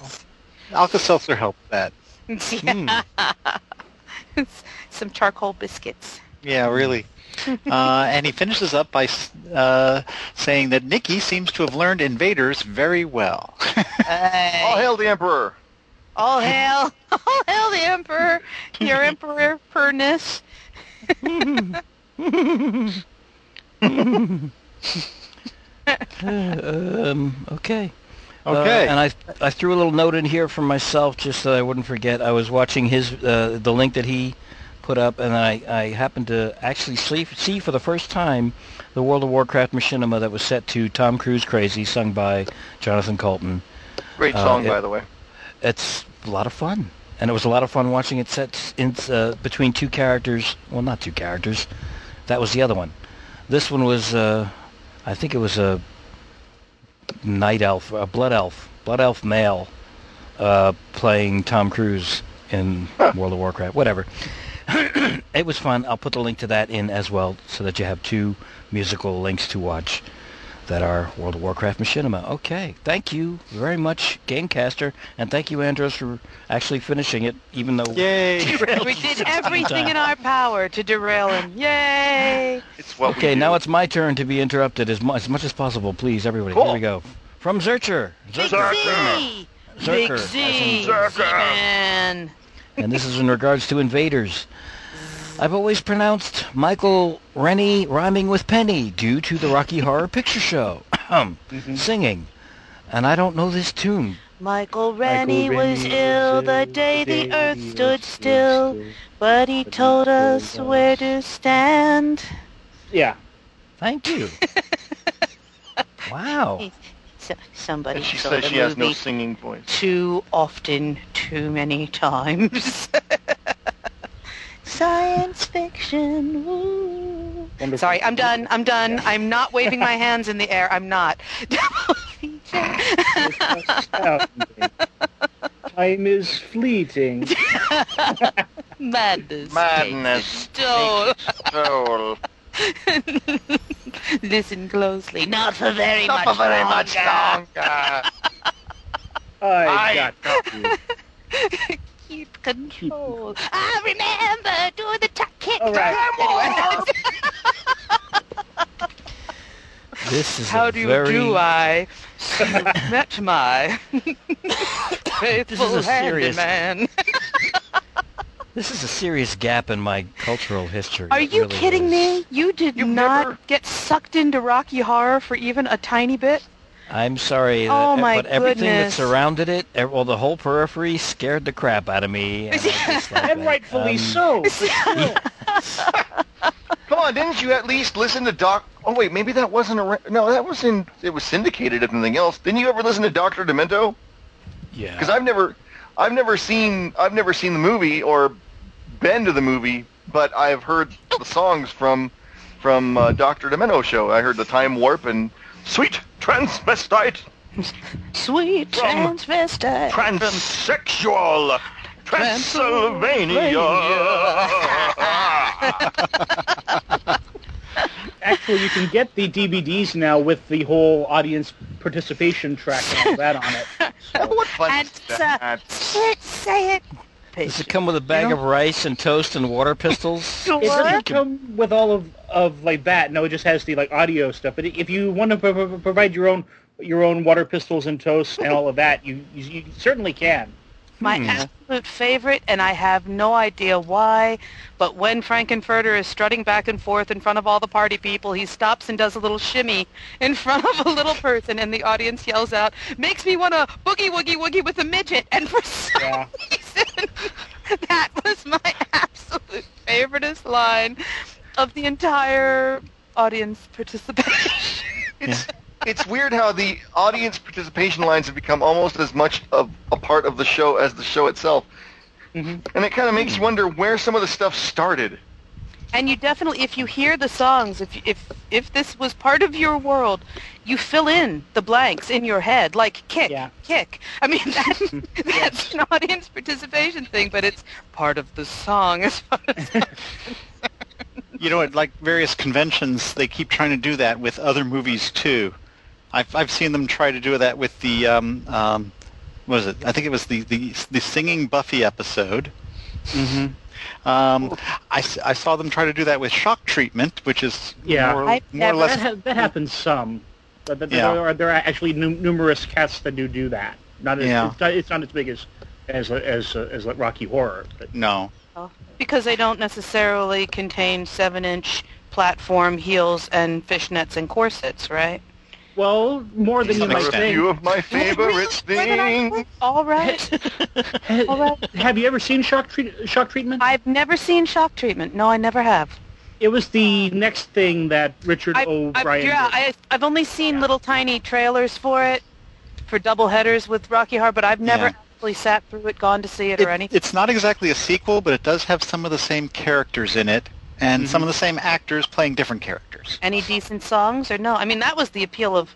Alka-Seltzer helped that. Yeah. Some charcoal biscuits. Yeah, really. And he finishes up by saying that Nikki seems to have learned Invaders very well. All hail the Emperor. All hail the Emperor, your Emperor-perness. Okay. And I threw a little note in here for myself just so I wouldn't forget. I was watching his the link that he put up, and I happened to actually see for the first time the World of Warcraft machinima that was set to Tom Cruise Crazy, sung by Jonathan Colton. Great song, by the way. It's a lot of fun, and it was a lot of fun watching it set in between two characters. Well, not two characters. That was the other one. This one was, I think it was a night elf, a blood elf male, playing Tom Cruise in World of Warcraft, whatever. It was fun. I'll put the link to that in as well, so that you have two musical links to watch that are World of Warcraft machinima. Okay, thank you very much, Gamecaster, and thank you, Andros, for actually finishing it, even though... Yay! We did everything in our power to derail him. Yay! It's what okay, now it's my turn to be interrupted as much as possible. Please, everybody, cool. Here we go. From Zurcher. Zurcher. And this is in regards to invaders. I've always pronounced Michael Rennie rhyming with Penny due to the Rocky Horror Picture Show singing, and I don't know this tune. Michael Rennie was ill the day the earth stood still, but he told us where to stand. Yeah. Thank you. Wow. Somebody she says she has no singing voice. Too often, too many times. Science fiction. Woo. Sorry, I'm done. Yeah. I'm not waving my hands in the air. I'm not. Time is fleeting. Madness. Stole. Listen closely. Not for very much longer. I got you. Keep control. I remember doing the kick. All right. Anyway. This is how do you very... do I met my faithful handyman. This is a serious gap in my cultural history. Are you really kidding me? You did not get sucked into Rocky Horror for even a tiny bit? I'm sorry, but everything that surrounded it, the whole periphery scared the crap out of me. And rightfully so. Come on, didn't you at least listen to Doc... Oh, wait, maybe that wasn't a... No, that was in... It was syndicated, if nothing else. Didn't you ever listen to Dr. Demento? Yeah. Because I've never seen the movie or been to the movie, but I've heard the songs from Dr. Demento show. I heard the Time Warp and Sweet Transvestite. Sweet Transvestite. Transsexual. Transylvania. Actually, you can get the DVDs now with the whole audience participation track and all that on it. So. What fun is that? Can't say it. Does it come with a bag of rice and toast and water pistols? It doesn't come with all of like that. No, it just has the like audio stuff. But if you want to provide your own water pistols and toast and all of that, you certainly can. My absolute favorite, and I have no idea why, but when Frankenfurter is strutting back and forth in front of all the party people, he stops and does a little shimmy in front of a little person, and the audience yells out, makes me want to boogie woogie woogie with a midget, and for some reason, that was my absolute favoriteest line of the entire audience participation. It's weird how the audience participation lines have become almost as much of a part of the show as the show itself. Mm-hmm. And it kind of makes you wonder where some of the stuff started. And you definitely, if you hear the songs, if this was part of your world, you fill in the blanks in your head, like kick. I mean, that's an audience participation thing, but it's part of the song as far as I'm concerned. You know, at like various conventions, they keep trying to do that with other movies, too. I've seen them try to do that with the what was it? I think it was the singing Buffy episode. Mm-hmm. I saw them try to do that with Shock Treatment, which is more or less that happens some, but there are actually numerous casts that do that. It's not as big as like Rocky Horror. But. No, because they don't necessarily contain 7-inch platform heels and fishnets and corsets, right? Well, more than you might think. A few of my favorite things. All right. Have you ever seen Shock Treatment? I've never seen Shock Treatment. No, I never have. It was the next thing that Richard O'Brien did. I've only seen little tiny trailers for it, for double headers with Rocky Horror, but I've never actually sat through it, gone to see it or anything. It's not exactly a sequel, but it does have some of the same characters in it. And some of the same actors playing different characters. Any decent songs or no? I mean, that was the appeal of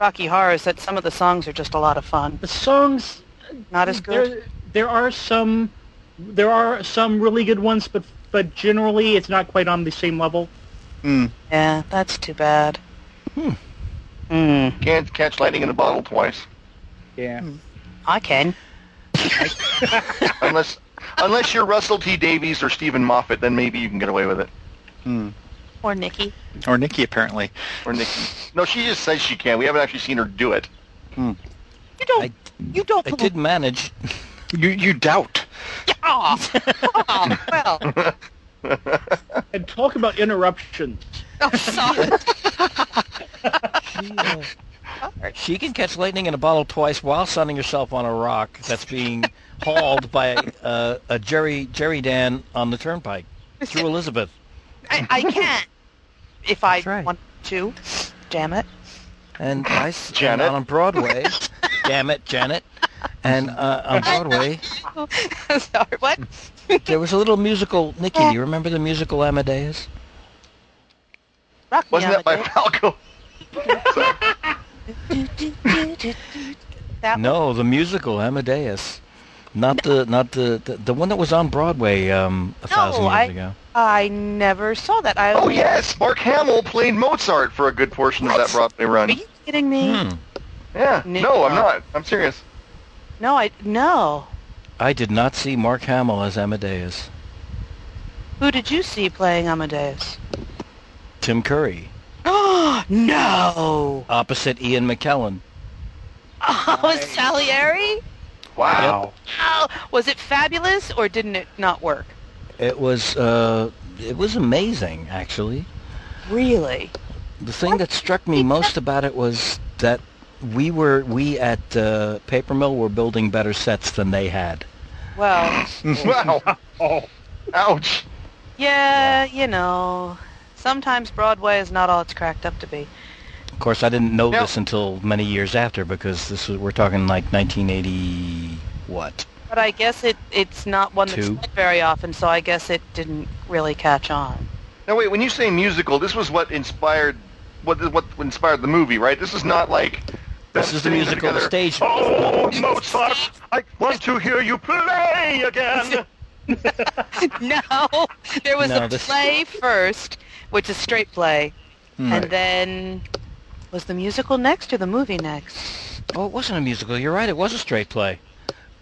Rocky Horror, is that some of the songs are just a lot of fun. The songs, Not as good. There are some really good ones, but generally it's not quite on the same level. Mm. Yeah, that's too bad. Hmm. Mm. Can't catch lightning in a bottle twice. Yeah. I can. Unless you're Russell T. Davies or Stephen Moffat, then maybe you can get away with it. Mm. Or Nikki. Or Nikki, apparently. Or Nikki. No, she just says she can. We haven't actually seen her do it. Mm. You don't. I did manage. You doubt. Yeah. Oh, well. And talk about interruptions. Oh, sorry. She can catch lightning in a bottle twice while sunning herself on a rock that's being hauled by a Jerry Dan on the turnpike through Elizabeth. I can, if I want to. Damn it. And I Janet on Broadway. Damn it, Janet. And on Broadway. I'm sorry, what? There was a little musical, Nikki, do you remember the musical Amadeus? Rock Wasn't that by Falco? No, the musical Amadeus. Not the one that was on Broadway 1,000 years ago. I never saw that. Oh yes, Mark Hamill played Mozart for a good portion of that Broadway run. Are you kidding me? Hmm. Yeah. No, I'm not. I'm serious. No. I did not see Mark Hamill as Amadeus. Who did you see playing Amadeus? Tim Curry. Oh no! Opposite Ian McKellen. Oh, nice. Salieri? Wow. Yep. Oh, was it fabulous or didn't it not work? It was amazing, actually. Really? The thing that struck me most about it was that we at Paper Mill were building better sets than they had. Well. Wow. Oh. Ouch. Yeah, you know, sometimes Broadway is not all it's cracked up to be. Of course, I didn't know this until many years after, because we're talking like 1980 what? But I guess it's not one that's played very often, so I guess it didn't really catch on. Now wait, when you say musical, this was what inspired the movie, right? This is not like this is the musical stage. Oh, Mozart! I want to hear you play again. No, there was a play first, which is straight play, and then. Was the musical next or the movie next? Oh, it wasn't a musical. You're right. It was a straight play.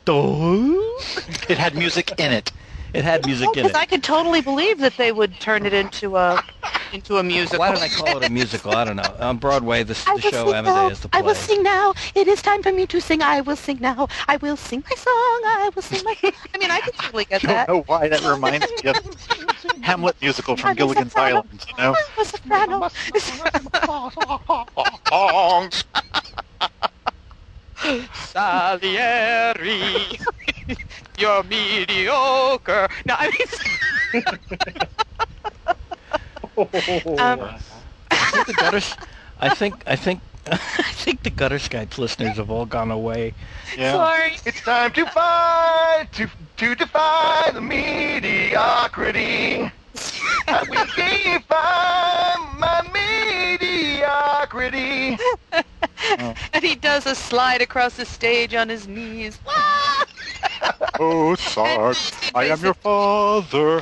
It had music in it. Because I could totally believe that they would turn it into a musical. Why don't I call it a musical? I don't know. On Broadway, the show Amadeus is the play. I will sing now. It is time for me to sing. I will sing now. I will sing my song. I will sing my song. I mean, I could totally get that. I don't know why that reminds me of Hamlet musical from Gilligan's Island, you know? I'm a soprano. Salieri, you're mediocre. No, I mean... I think the Gutter Skype listeners have all gone away. Yeah. Sorry. It's time to fight, to defy the mediocrity. I will defy my mediocrity. Oh. And he does a slide across the stage on his knees. Oh, Sarge, I am your father.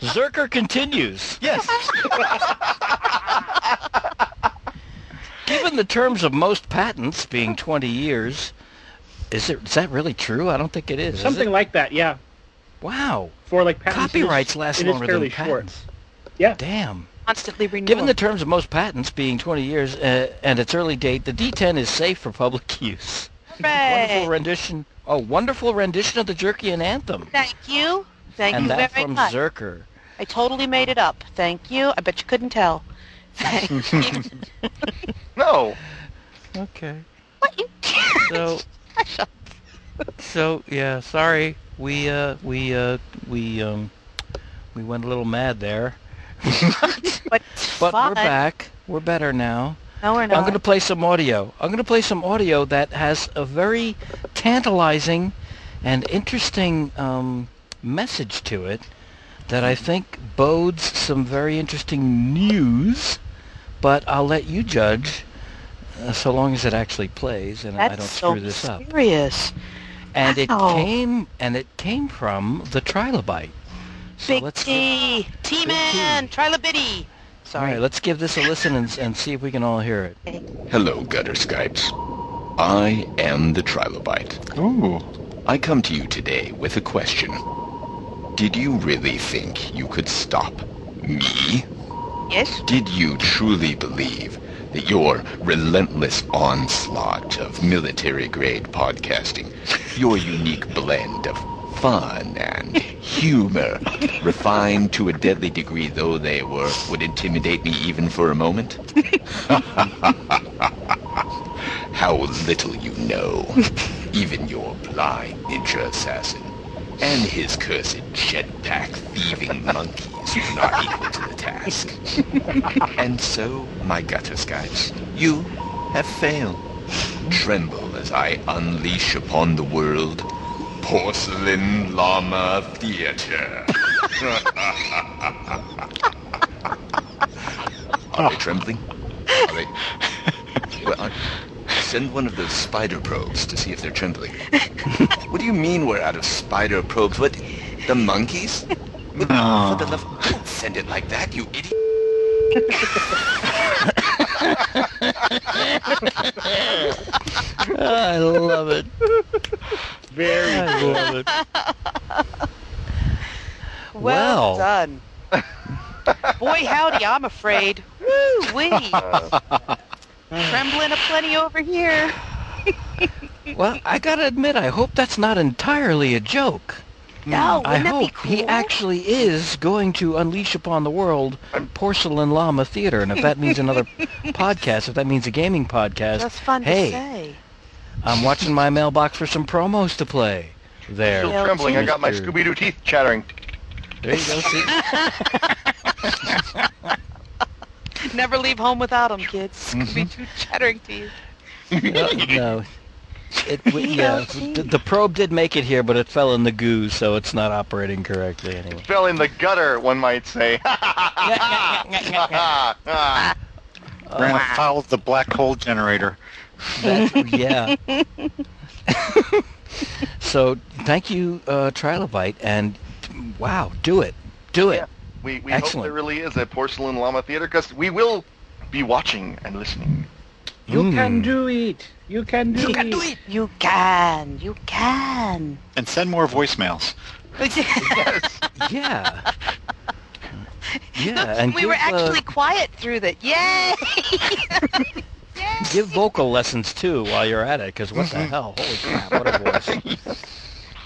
Zerker continues. Yes. Given the terms of most patents being 20 years, is that really true? I don't think it is. Something like that, yeah. Wow. For like patents, copyrights last longer than patents. Short. Yeah. Damn. Constantly renewed. Given the terms of most patents being 20 years and its early date, the D10 is safe for public use. Hooray. A wonderful rendition of the Jerkian anthem. Thank you very much. And that from Zerker. I totally made it up. Thank you. I bet you couldn't tell. Thank you. No. Okay. What you can't. So yeah, sorry. We went a little mad there. but we're back. We're better now. No, we're not. I'm going to play some audio that has a very tantalizing and interesting message to it that I think bodes some very interesting news, but I'll let you judge so long as it actually plays and I don't screw this up. That's so mysterious. And it came from the trilobite. So Big T, T-Man, trilobitty. Sorry. All right, let's give this a listen and see if we can all hear it. Hello, Gutter Skypes. I am the trilobite. Ooh. I come to you today with a question. Did you really think you could stop me? Yes. Did you truly believe that your relentless onslaught of military-grade podcasting, your unique blend of fun and humor, refined to a deadly degree though they were, would intimidate me even for a moment? How little you know. Even your blind ninja assassin and his cursed jetpack thieving monkeys were not equal to the task. And so, my Gutter Skypes, you have failed. Tremble as I unleash upon the world Porcelain Llama Theater. Are they trembling? Are they? Well, send one of those spider probes to see if they're trembling. What do you mean we're out of spider probes? What? The monkeys? What, for the love? Don't send it like that, you idiot. I love it. Very good. Well done. Boy, howdy, I'm afraid. Woo-wee. Trembling aplenty over here. Well, I gotta admit, I hope that's not entirely a joke. No, I hope cool? He actually is going to unleash upon the world Porcelain Llama Theater. And if that means another podcast, if that means a gaming podcast, that's fun to say. I'm watching my mailbox for some promos to play. There. I'm still trembling. I got my Scooby-Doo teeth chattering. There you go, see? Never leave home without them, kids. Scooby-Doo chattering teeth. No. The probe did make it here, but it fell in the goo, so it's not operating correctly anyway. It fell in the gutter, one might say. Ran afoul of the black hole generator. Yeah. So thank you, Trilobite, and wow, do it. Yeah. We hope there really is a Porcelain Llama Theater, because we will be watching and listening. You can do it. You can do it. You can. And send more voicemails. Yes. Yeah. Yeah. And we were actually quiet through that. Yay! Yes. Give vocal lessons, too, while you're at it, because what the hell? Holy crap, what a voice. I'm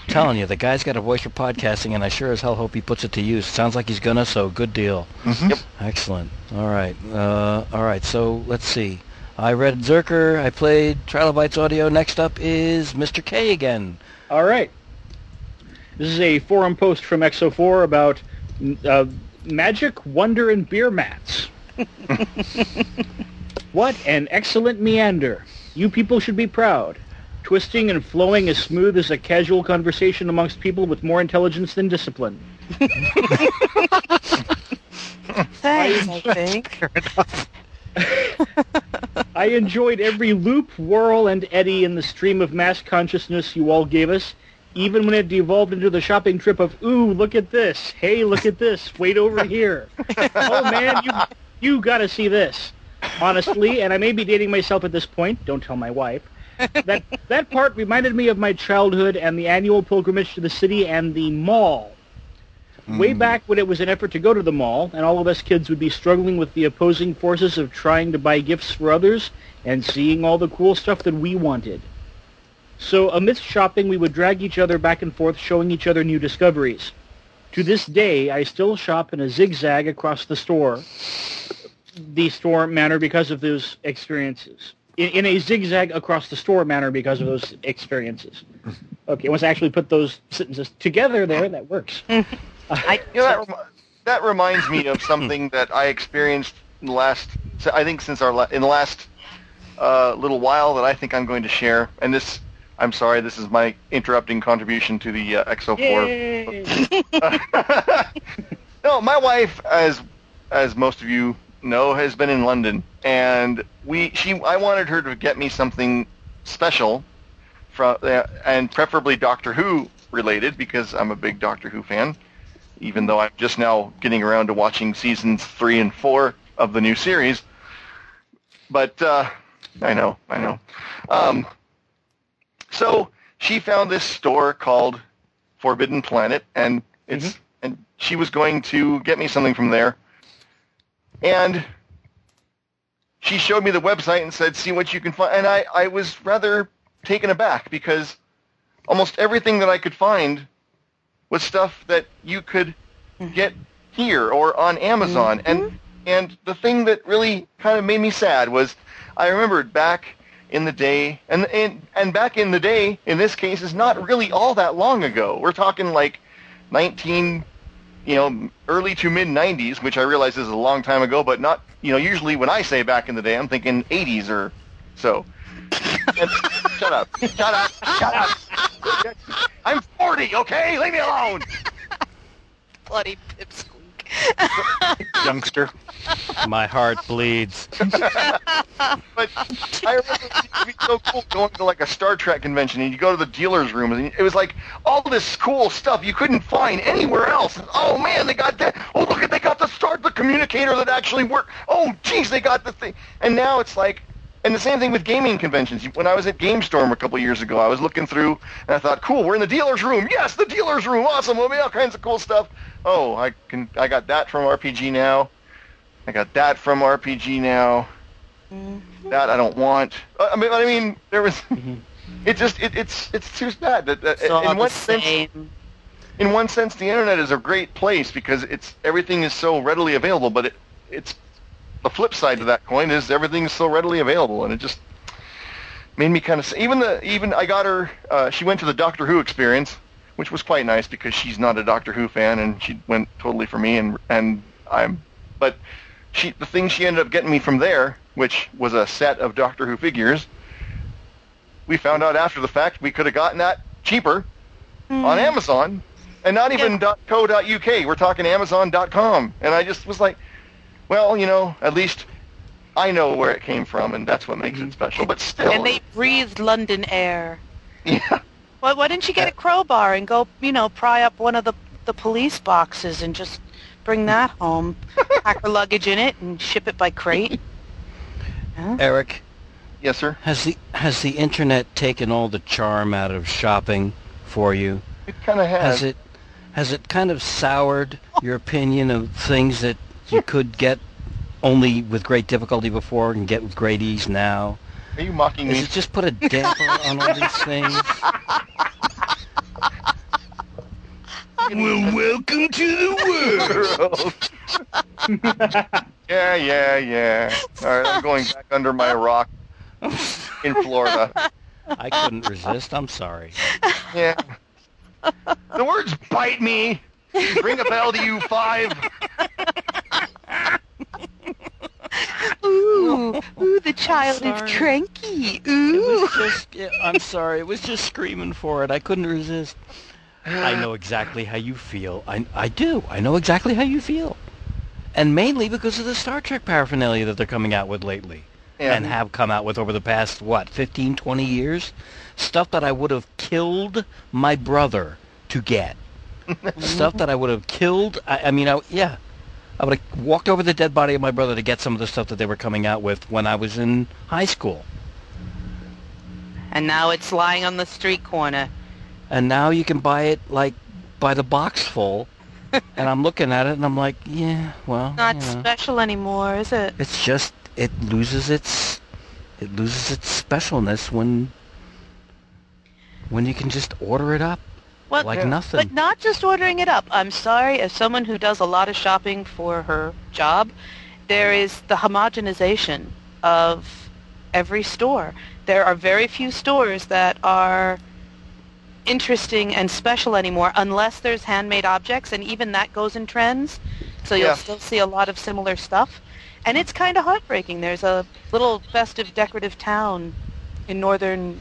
telling you, the guy's got a voice for podcasting, and I sure as hell hope he puts it to use. Sounds like he's going to, so good deal. Mm-hmm. Yep. Excellent. All right, so let's see. I read Zerker. I played Trilobite's audio. Next up is Mr. K again. All right. This is a forum post from XO4 about magic, wonder, and beer mats. What an excellent meander. You people should be proud. Twisting and flowing as smooth as a casual conversation amongst people with more intelligence than discipline. Thanks, I think. Fair enough. I enjoyed every loop, whirl, and eddy in the stream of mass consciousness you all gave us, even when it devolved into the shopping trip of, ooh, look at this. Hey, look at this. Wait over here. Oh, man, you gotta see this. Honestly, and I may be dating myself at this point, don't tell my wife, that part reminded me of my childhood and the annual pilgrimage to the city and the mall. Way back when it was an effort to go to the mall, and all of us kids would be struggling with the opposing forces of trying to buy gifts for others and seeing all the cool stuff that we wanted. So amidst shopping, we would drag each other back and forth, showing each other new discoveries. To this day, I still shop in a zigzag across the store manner because of those experiences. Okay, once I actually put those sentences together there, that works. That reminds me of something that I experienced in the last little while that I think I'm going to share. And this, I'm sorry, this is my interrupting contribution to the XO4. No, my wife, as most of you No, has been in London, and I wanted her to get me something special from, and preferably Doctor Who related, because I'm a big Doctor Who fan, even though I'm just now getting around to watching seasons 3 and 4 of the new series. But I know. So she found this store called Forbidden Planet, and and she was going to get me something from there. And she showed me the website and said, see what you can find. And I was rather taken aback, because almost everything that I could find was stuff that you could get here or on Amazon. And the thing that really kind of made me sad was I remembered back in the day, and back in the day, in this case, is not really all that long ago. We're talking like early to mid-90s, which I realize is a long time ago, but not, usually when I say back in the day, I'm thinking 80s or so. Shut up. I'm 40, okay? Leave me alone. Bloody pipsqueak. Youngster. My heart bleeds. But I remember it would be so cool going to like a Star Trek convention, and you go to the dealer's room, and it was like all this cool stuff you couldn't find anywhere else. And, oh man, they got that. Oh look, they got the communicator that actually worked. Oh geez, they got the thing. And now it's like, and the same thing with gaming conventions. When I was at GameStorm a couple years ago, I was looking through, and I thought, cool, we're in the dealer's room. Yes, the dealer's room, awesome. We'll be all kinds of cool stuff. Oh, I got that from RPG Now. That I don't want. I mean, there was. It just it's too bad. In one sense, the internet is a great place because everything is so readily available. But it's the flip side to that coin is everything is so readily available, and it just made me kind of. Even I got her. She went to the Doctor Who experience, which was quite nice because she's not a Doctor Who fan, and she went totally for me, and I'm. But the thing she ended up getting me from there, which was a set of Doctor Who figures, we found out after the fact we could have gotten that cheaper on Amazon, and not even .co.uk. We're talking Amazon.com. And I just was like, well, at least I know where it came from, and that's what makes it special. But still. And they breathed London air. Yeah. Well, why didn't you get a crowbar and go, pry up one of the police boxes and just... bring that home, pack her luggage in it, and ship it by crate. Huh? Eric? Yes, sir? Has the internet taken all the charm out of shopping for you? It kind of has. Has it kind of soured your opinion of things that you could get only with great difficulty before and get with great ease now? Are you mocking me? Has it just put a damper on all these things? Well, welcome to the world. Yeah. All right, I'm going back under my rock in Florida. I couldn't resist. I'm sorry. Yeah. The words bite me. Ring a bell to you five. Ooh, the child is cranky. Ooh. I'm sorry. It was just screaming for it. I couldn't resist. I know exactly how you feel. I do. I know exactly how you feel. And mainly because of the Star Trek paraphernalia that they're coming out with lately. Yeah. And have come out with over the past, 15, 20 years? Stuff that I would have killed my brother to get. Stuff that I would have killed... I would have walked over the dead body of my brother to get some of the stuff that they were coming out with when I was in high school. And now it's lying on the street corner. And now you can buy it, by the box full. And I'm looking at it, and I'm like, yeah, well, special anymore, is it? It's just, it loses its specialness when you can just order it up nothing. But not just ordering it up. I'm sorry, as someone who does a lot of shopping for her job, there is the homogenization of every store. There are very few stores that are... interesting and special anymore unless there's handmade objects, and even that goes in trends, so you'll still see a lot of similar stuff, and it's kind of heartbreaking. There's a little festive decorative town in northern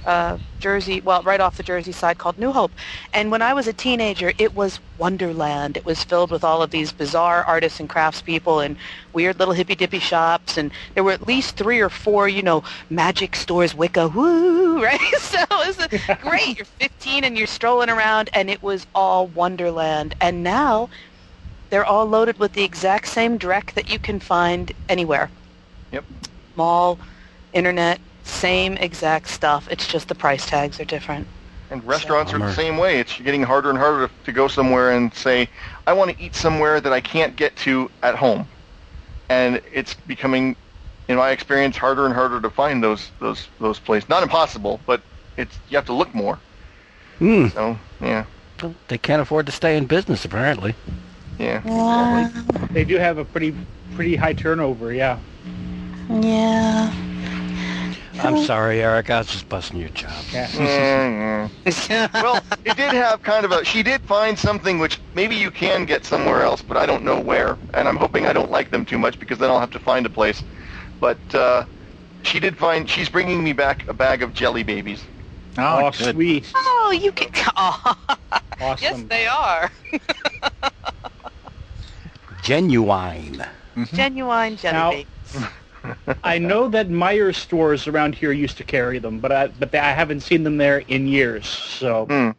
Jersey, well, right off the Jersey side, called New Hope. And when I was a teenager, it was Wonderland. It was filled with all of these bizarre artists and craftspeople and weird little hippy-dippy shops. And there were at least 3 or 4, you know, magic stores, Wicca, woo, right? So it was great. You're 15 and you're strolling around, and it was all Wonderland. And now they're all loaded with the exact same dreck that you can find anywhere. Yep. Mall, internet, same exact stuff. It's just the price tags are different. And restaurants are the same way. It's getting harder and harder to go somewhere and say, I want to eat somewhere that I can't get to at home. And it's becoming, in my experience, harder and harder to find those places. Not impossible, but it's you have to look more. Mm. So, yeah. Well, they can't afford to stay in business, apparently. Yeah. Exactly. They do have a pretty high turnover, yeah. Yeah. I'm sorry, Eric. I was just busting your chops. Yeah. Well, it did have kind of a... She did find something which maybe you can get somewhere else, but I don't know where. And I'm hoping I don't like them too much because then I'll have to find a place. But she did find... She's bringing me back a bag of jelly babies. Oh sweet. Oh, you can... Oh. Awesome. Yes, they are. Genuine. Mm-hmm. Genuine jelly babies. I know that Meijer stores around here used to carry them, but I haven't seen them there in years. So,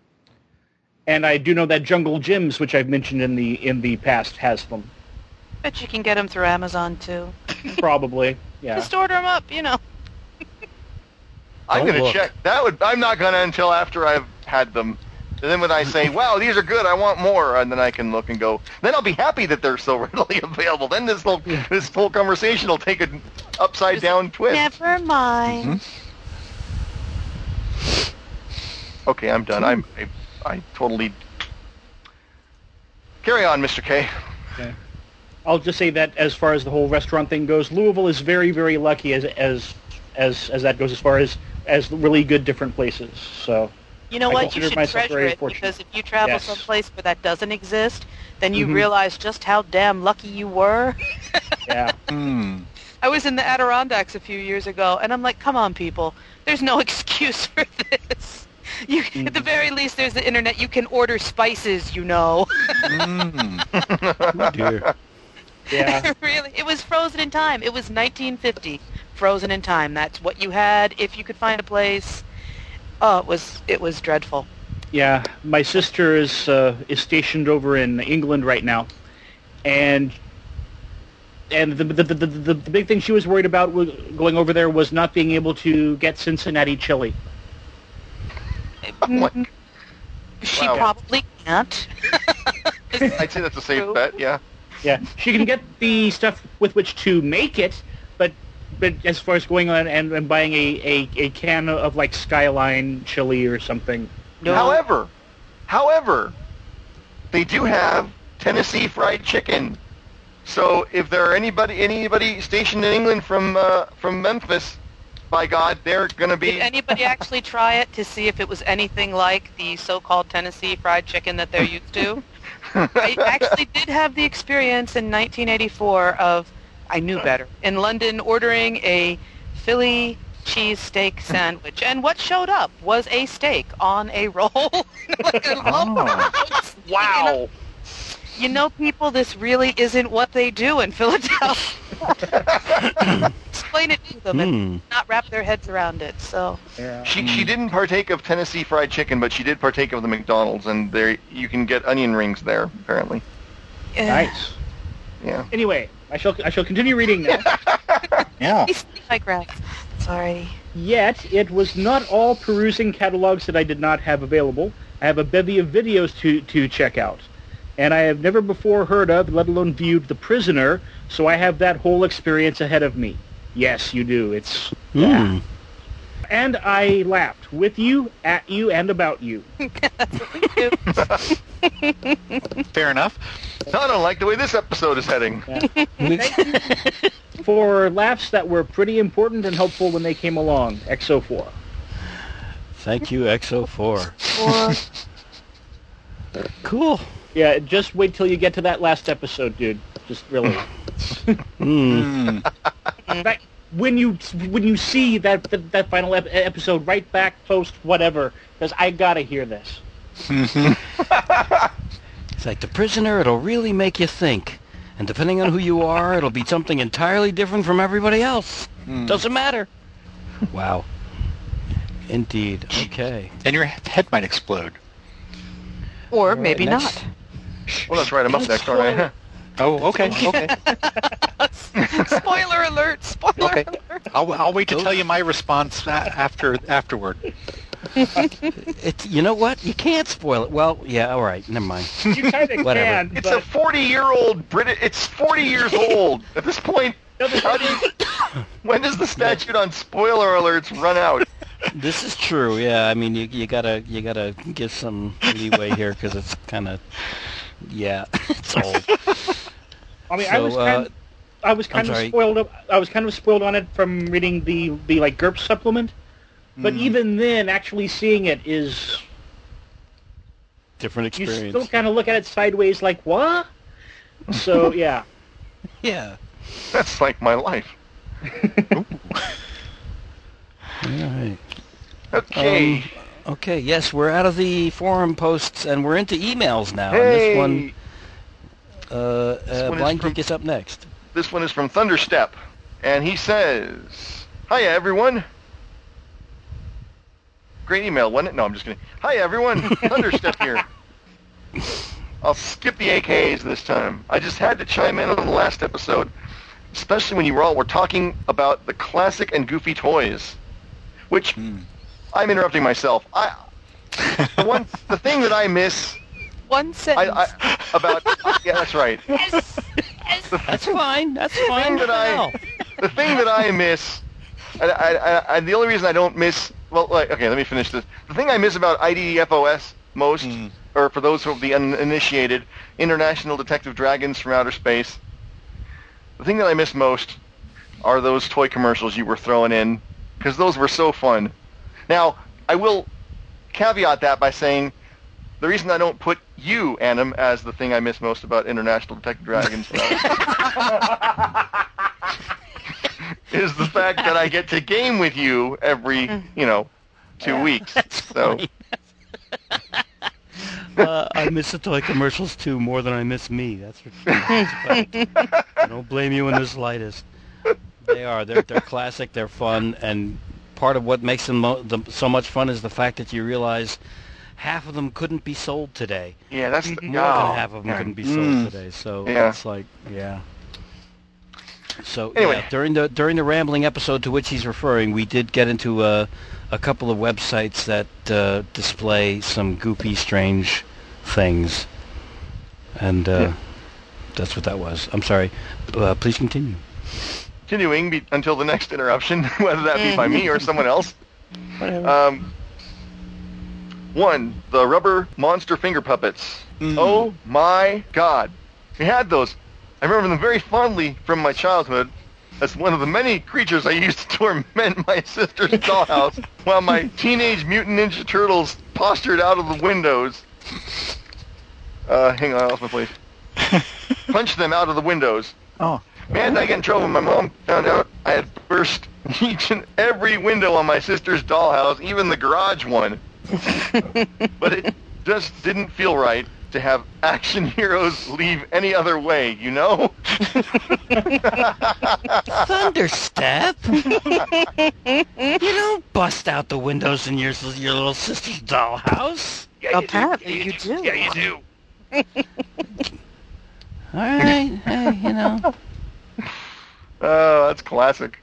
And I do know that Jungle Gyms, which I've mentioned in the past, has them. Bet you can get them through Amazon too. Probably, yeah. Just order them up, you know. I'm gonna check. I'm not gonna until after I've had them. And then when I say, wow, these are good, I want more, and then I can look and go, then I'll be happy that they're so readily available. Then this whole conversation will take an upside-down twist. Never mind. Mm-hmm. Okay, I'm done. I totally... Carry on, Mr. K. Okay. I'll just say that as far as the whole restaurant thing goes, Louisville is very, very lucky as that goes as far as really good different places, so... You know what? You should treasure it because if you travel someplace where that doesn't exist, then you realize just how damn lucky you were. Yeah. Mm. I was in the Adirondacks a few years ago, and I'm like, come on, people. There's no excuse for this. At the very least, there's the internet. You can order spices, you know. Oh, dear. Yeah. Really, it was frozen in time. It was 1950. Frozen in time. That's what you had if you could find a place. Oh, it was dreadful. Yeah, my sister is stationed over in England right now, and the big thing she was worried about going over there was not being able to get Cincinnati chili. She probably can't. I'd say that's a safe bet. Yeah. Yeah, she can get the stuff with which to make it, but as far as going on and buying a can of, like, Skyline chili or something. No. However, they do have Tennessee fried chicken. So if there are anybody stationed in England from Memphis, by God, they're going to be... Did anybody actually try it to see if it was anything like the so-called Tennessee fried chicken that they're used to? I actually did have the experience in 1984 of... I knew better. In London, ordering a Philly cheesesteak sandwich. And what showed up was a steak on a roll. Like a wow. You know, people, this really isn't what they do in Philadelphia. Explain it to them and not wrap their heads around it. So yeah. She didn't partake of Tennessee fried chicken, but she did partake of the McDonald's. And there you can get onion rings there, apparently. Nice. Yeah. Anyway. I shall continue reading now. Yeah. I digress. Sorry. Yet, it was not all perusing catalogs that I did not have available. I have a bevy of videos to check out. And I have never before heard of, let alone viewed, The Prisoner, so I have that whole experience ahead of me. Yes, you do. It's... Yeah. And I laughed. With you, at you, and about you. Fair enough. No, I don't like the way this episode is heading. Yeah. Thank you for laughs that were pretty important and helpful when they came along. XO4. Thank you, XO4. Cool. Yeah, just wait till you get to that last episode, dude. Just really. In fact, when you see that final episode, right back post whatever, because I gotta hear this. It's like The Prisoner. It'll really make you think, and depending on who you are, it'll be something entirely different from everybody else. Doesn't matter. Wow. Indeed. Okay. And your head might explode. Or maybe not. Well, that's right. I'm up next, aren't I? Oh, okay. Spoiler alert! Spoiler alert! I'll wait to tell you my response afterward. You know what? You can't spoil it. Well, yeah, all right. Never mind. You kind of can. It's a 40-year-old British. It's 40 years old at this point. When does the statute on spoiler alerts run out? This is true. Yeah, I mean, you gotta give some leeway here because it's kind of it's old. I mean, so, I was kind of spoiled on it from reading the like GURPS supplement, but even then, actually seeing it is different experience. You still kind of look at it sideways, like what? So yeah, yeah. That's like my life. All right. Okay. Okay. Yes, we're out of the forum posts and we're into emails now. Hey. And this one Blind Geek is up next. This one is from Thunderstep, and he says, "Hiya, everyone. Great email, wasn't it? No, I'm just kidding. Hiya, everyone. Thunderstep here." I'll skip the AKAs this time. I just had to chime in on the last episode, especially when you all were talking about the classic and goofy toys, which I'm interrupting myself. The thing that I miss. One sentence. Yeah, that's right. Yes, that's fine. The thing that I miss. The only reason I don't miss. Well, okay, let me finish this. The thing I miss about IDDFOS most. Or for those who are the uninitiated, International Detective Dragons from Outer Space. The thing that I miss most are those toy commercials you were throwing in, because those were so fun. Now, I will caveat that by saying the reason I don't put you, Annam, as the thing I miss most about International Detective Dragons from Outer Space is the fact that I get to game with you every, 2 weeks. So. I miss the toy commercials too more than I miss me. That's for sure. I don't blame you in the slightest. They are. They're classic. They're fun, and part of what makes them so much fun is the fact that you realize half of them couldn't be sold today. Yeah, that's than half of them couldn't be sold today. So it's like So anyway, during the rambling episode to which he's referring, we did get into a couple of websites that display some goofy, strange things, and that's what that was. I'm sorry. Please continue. Continuing until the next interruption, whether that be by me or someone else. Whatever. 1. The rubber monster finger puppets. Oh my God! We had those. I remember them very fondly from my childhood. That's one of the many creatures I used to torment my sister's dollhouse while my Teenage Mutant Ninja Turtles postured out of the windows. Hang on, I lost my place. Punched them out of the windows. Oh. Man, I got in trouble. My mom found out I had burst each and every window on my sister's dollhouse, even the garage one. But it just didn't feel right to have action heroes leave any other way, you know? Thunderstep? You don't bust out the windows in your little sister's dollhouse. Yeah, apparently you do. Yeah, you do. All right, . Oh, that's classic.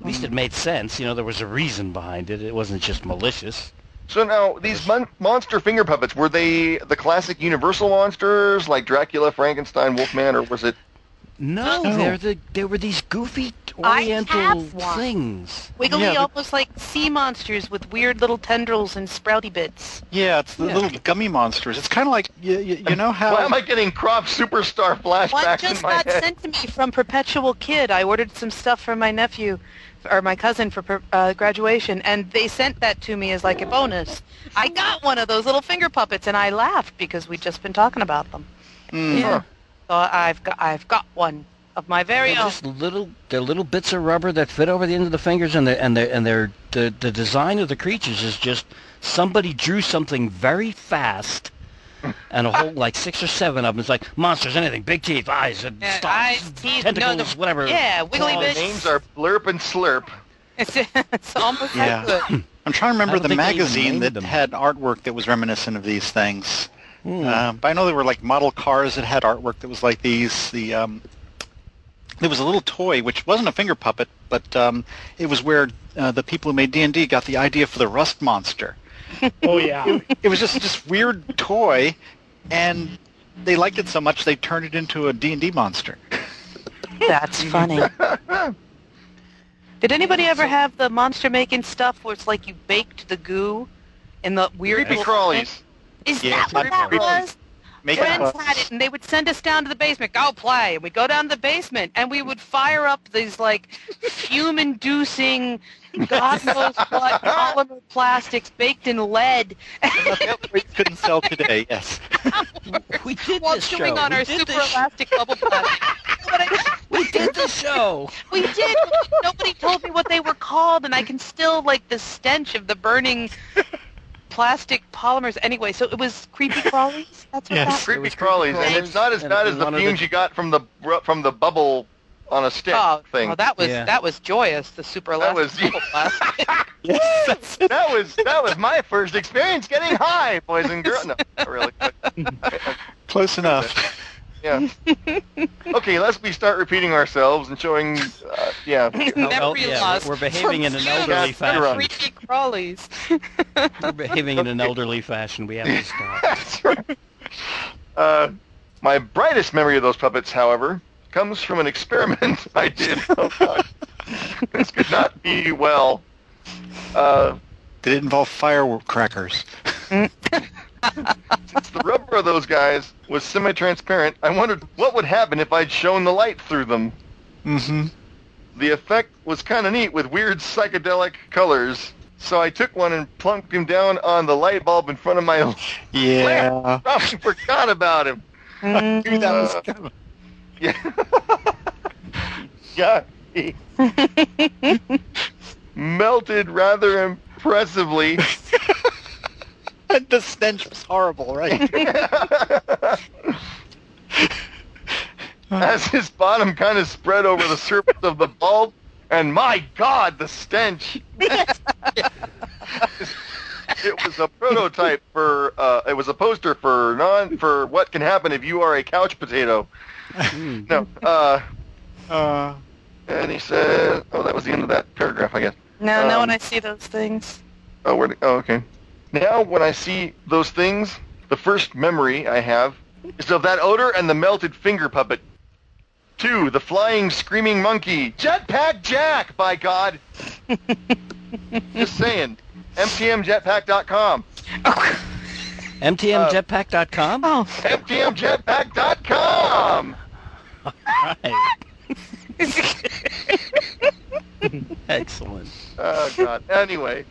At least it made sense. There was a reason behind it. It wasn't just malicious. So now, these monster finger puppets, were they the classic Universal monsters, like Dracula, Frankenstein, Wolfman, or was it... No, they were these goofy oriental things. Wiggly, almost like sea monsters with weird little tendrils and sprouty bits. Yeah, it's the little gummy monsters. It's kind of like, you know how... Why am I getting Crop Superstar flashbacks in my head? One just got sent to me from Perpetual Kid. I ordered some stuff for my nephew, or my cousin, for graduation, and they sent that to me as like a bonus. I got one of those little finger puppets, and I laughed because we'd just been talking about them. Yeah. So I've got one. of my very own. Just little, the little bits of rubber that fit over the end of the fingers, and the design of the creatures is just somebody drew something very fast, and a whole like 6 or 7 of them. It's like monsters, anything, big teeth, eyes, and tentacles, whatever. Yeah, wiggly bits. Names are Blurp and Slurp. It's almost like good. I'm trying to remember the magazine that had artwork that was reminiscent of these things. But I know there were like model cars that had artwork that was like these. There was a little toy which wasn't a finger puppet, but it was where the people who made D&D got the idea for the Rust Monster. Oh yeah, it was just this weird toy, and they liked it so much they turned it into a D&D monster. That's funny. Did anybody ever have the monster making stuff where it's like you baked the goo in the weird creepy crawlies? Is that what that was? Friends had it, and they would send us down to the basement. Go play. And we'd go down to the basement, and we would fire up these, like, fume-inducing, God knows what, polymer plastics baked in lead. We couldn't sell today, yes. We did this show. Chewing on our super elastic bubble plastic. We did the show. We did. Nobody told me what they were called, and I can still, like, the stench of the burning... plastic polymers. Anyway, so it was creepy crawlies. That's what yes. Creepy crawlies, and it's not as bad as the fumes you got from the bubble on a stick thing. Oh, that was joyous. The super elastic bubble plastic. Yes, that was my first experience getting high, boys and girls. No, not really. Close enough. Yeah. Okay, let's start repeating ourselves and showing. We're behaving in an elderly fashion. Creepy crawlies. We're behaving in an elderly fashion. We have to stop. That's right. My brightest memory of those puppets, however, comes from an experiment I did. Oh God, this could not be well. Did it involve firecrackers? Since the rubber of those guys was semi-transparent, I wondered what would happen if I'd shown the light through them. Mm-hmm. The effect was kind of neat with weird psychedelic colors, so I took one and plunked him down on the light bulb in front of my lamp. I forgot about him. I knew that was coming. Yeah. He melted rather impressively. The stench was horrible, right? As his bottom kind of spread over the surface of the bulb, and my God, the stench! It was a prototype for. It was a poster for what can happen if you are a couch potato. No. And he said, "Oh, that was the end of that paragraph, I guess." No, now when I see those things. Oh, okay. Now, when I see those things, the first memory I have is of that odor and the melted finger puppet. 2, the flying, screaming monkey. Jetpack Jack, by God. Just saying. MTMJetpack.com. MTMJetpack.com? Oh. MTMJetpack.com. All right. Excellent. Oh, God. Anyway.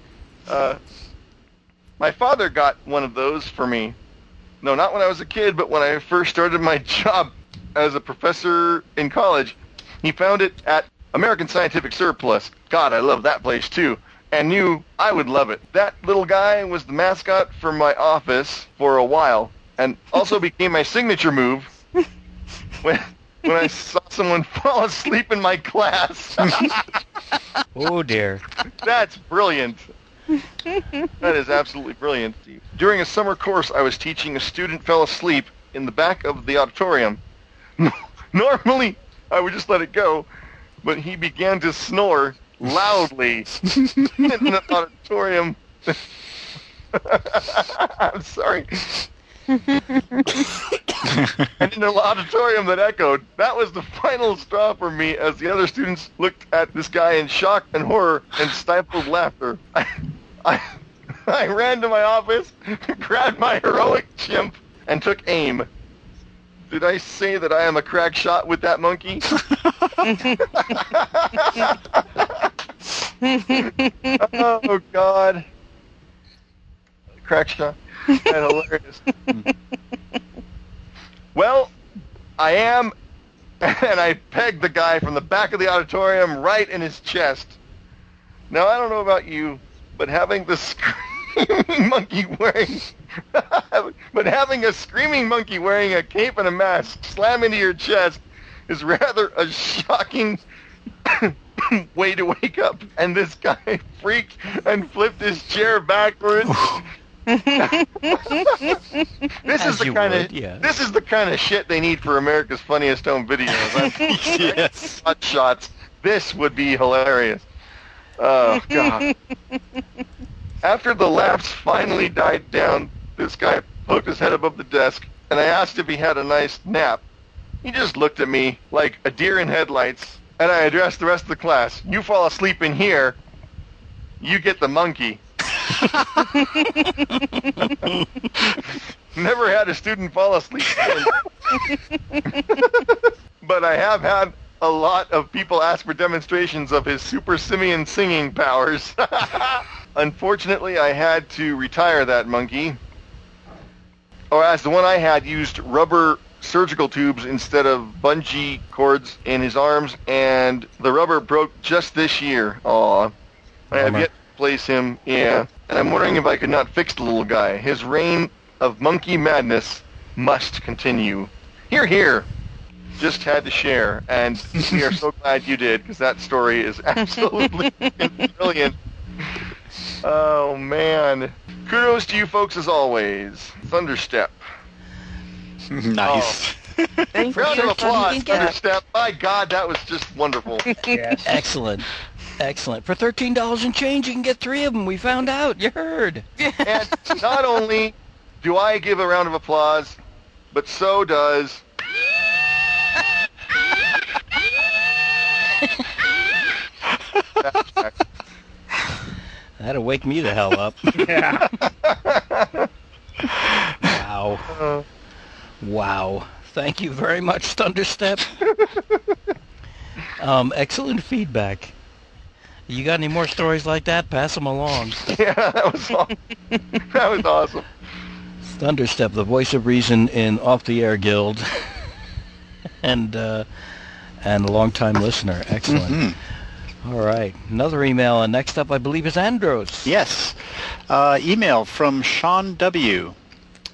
My father got one of those for me. No, not when I was a kid, but when I first started my job as a professor in college. He found it at American Scientific Surplus. God, I love that place, too. And knew I would love it. That little guy was the mascot for my office for a while, and also became my signature move when I saw someone fall asleep in my class. Oh, dear. That's brilliant. That is absolutely brilliant. During a summer course I was teaching, a student fell asleep in the back of the auditorium. Normally, I would just let it go, but he began to snore loudly in the auditorium. I'm sorry. And in the auditorium that echoed, that was the final straw for me as the other students looked at this guy in shock and horror and stifled laughter. I ran to my office, grabbed my heroic chimp, and took aim. Did I say that I am a crack shot with that monkey? Oh, God. Crack shot. That's hilarious. Well, I am and I pegged the guy from the back of the auditorium right in his chest. Now, I don't know about you, but having the screaming monkey wearing... but having a screaming monkey wearing a cape and a mask slam into your chest is rather a shocking way to wake up. And this guy freaked and flipped his chair backwards. This is the kind of shit they need for America's Funniest Home Videos. Yes. Hot shots. This would be hilarious. Oh, God. After the laughs finally died down, this guy poked his head above the desk, and I asked if he had a nice nap. He just looked at me like a deer in headlights, and I addressed the rest of the class. You fall asleep in here, you get the monkey. Never had a student fall asleep but I have had a lot of people ask for demonstrations of his Super Simian singing powers. Unfortunately, I had to retire that monkey, or as the one I had used rubber surgical tubes instead of bungee cords in his arms, and the rubber broke just this year. Aw. I have yet to place him, yeah. And I'm wondering if I could not fix the little guy. His reign of monkey madness must continue. Hear, hear. Just had to share, and we are so glad you did, because that story is absolutely brilliant. Oh, man. Kudos to you folks, as always. Thunderstep. Nice. Oh. Round of applause, Thunderstep. My God, that was just wonderful. Yes. Excellent. Excellent. For $13 and change, you can get three of them. We found out. You heard. And not only do I give a round of applause, but so does... That'll wake me the hell up. Yeah. Wow. Thank you very much, Thunderstep. Excellent feedback. You got any more stories like that? Pass them along. Yeah, that was awesome. That was awesome. Thunderstep, the voice of reason in Off the Air Guild. And a long-time listener. Excellent. Mm-hmm. All right. Another email, and next up, I believe, is Andros. Yes. Email from Sean W.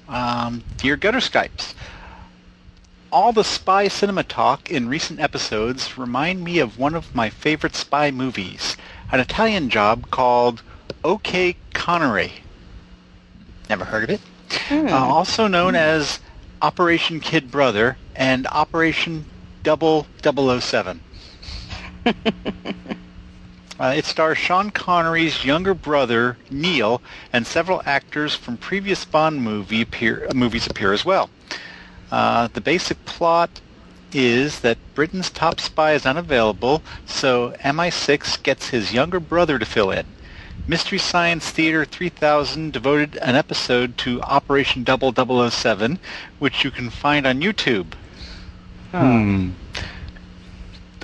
Dear Gutter Skypes, all the spy cinema talk in recent episodes remind me of one of my favorite spy movies, an Italian job called O.K. Connery. Never heard of it. Also known as Operation Kid Brother and Operation 0007. It stars Sean Connery's younger brother, Neil, and several actors from previous Bond movies appear as well. The basic plot is that Britain's top spy is unavailable, so MI6 gets his younger brother to fill in. Mystery Science Theater 3000 devoted an episode to Operation 0007, which you can find on YouTube.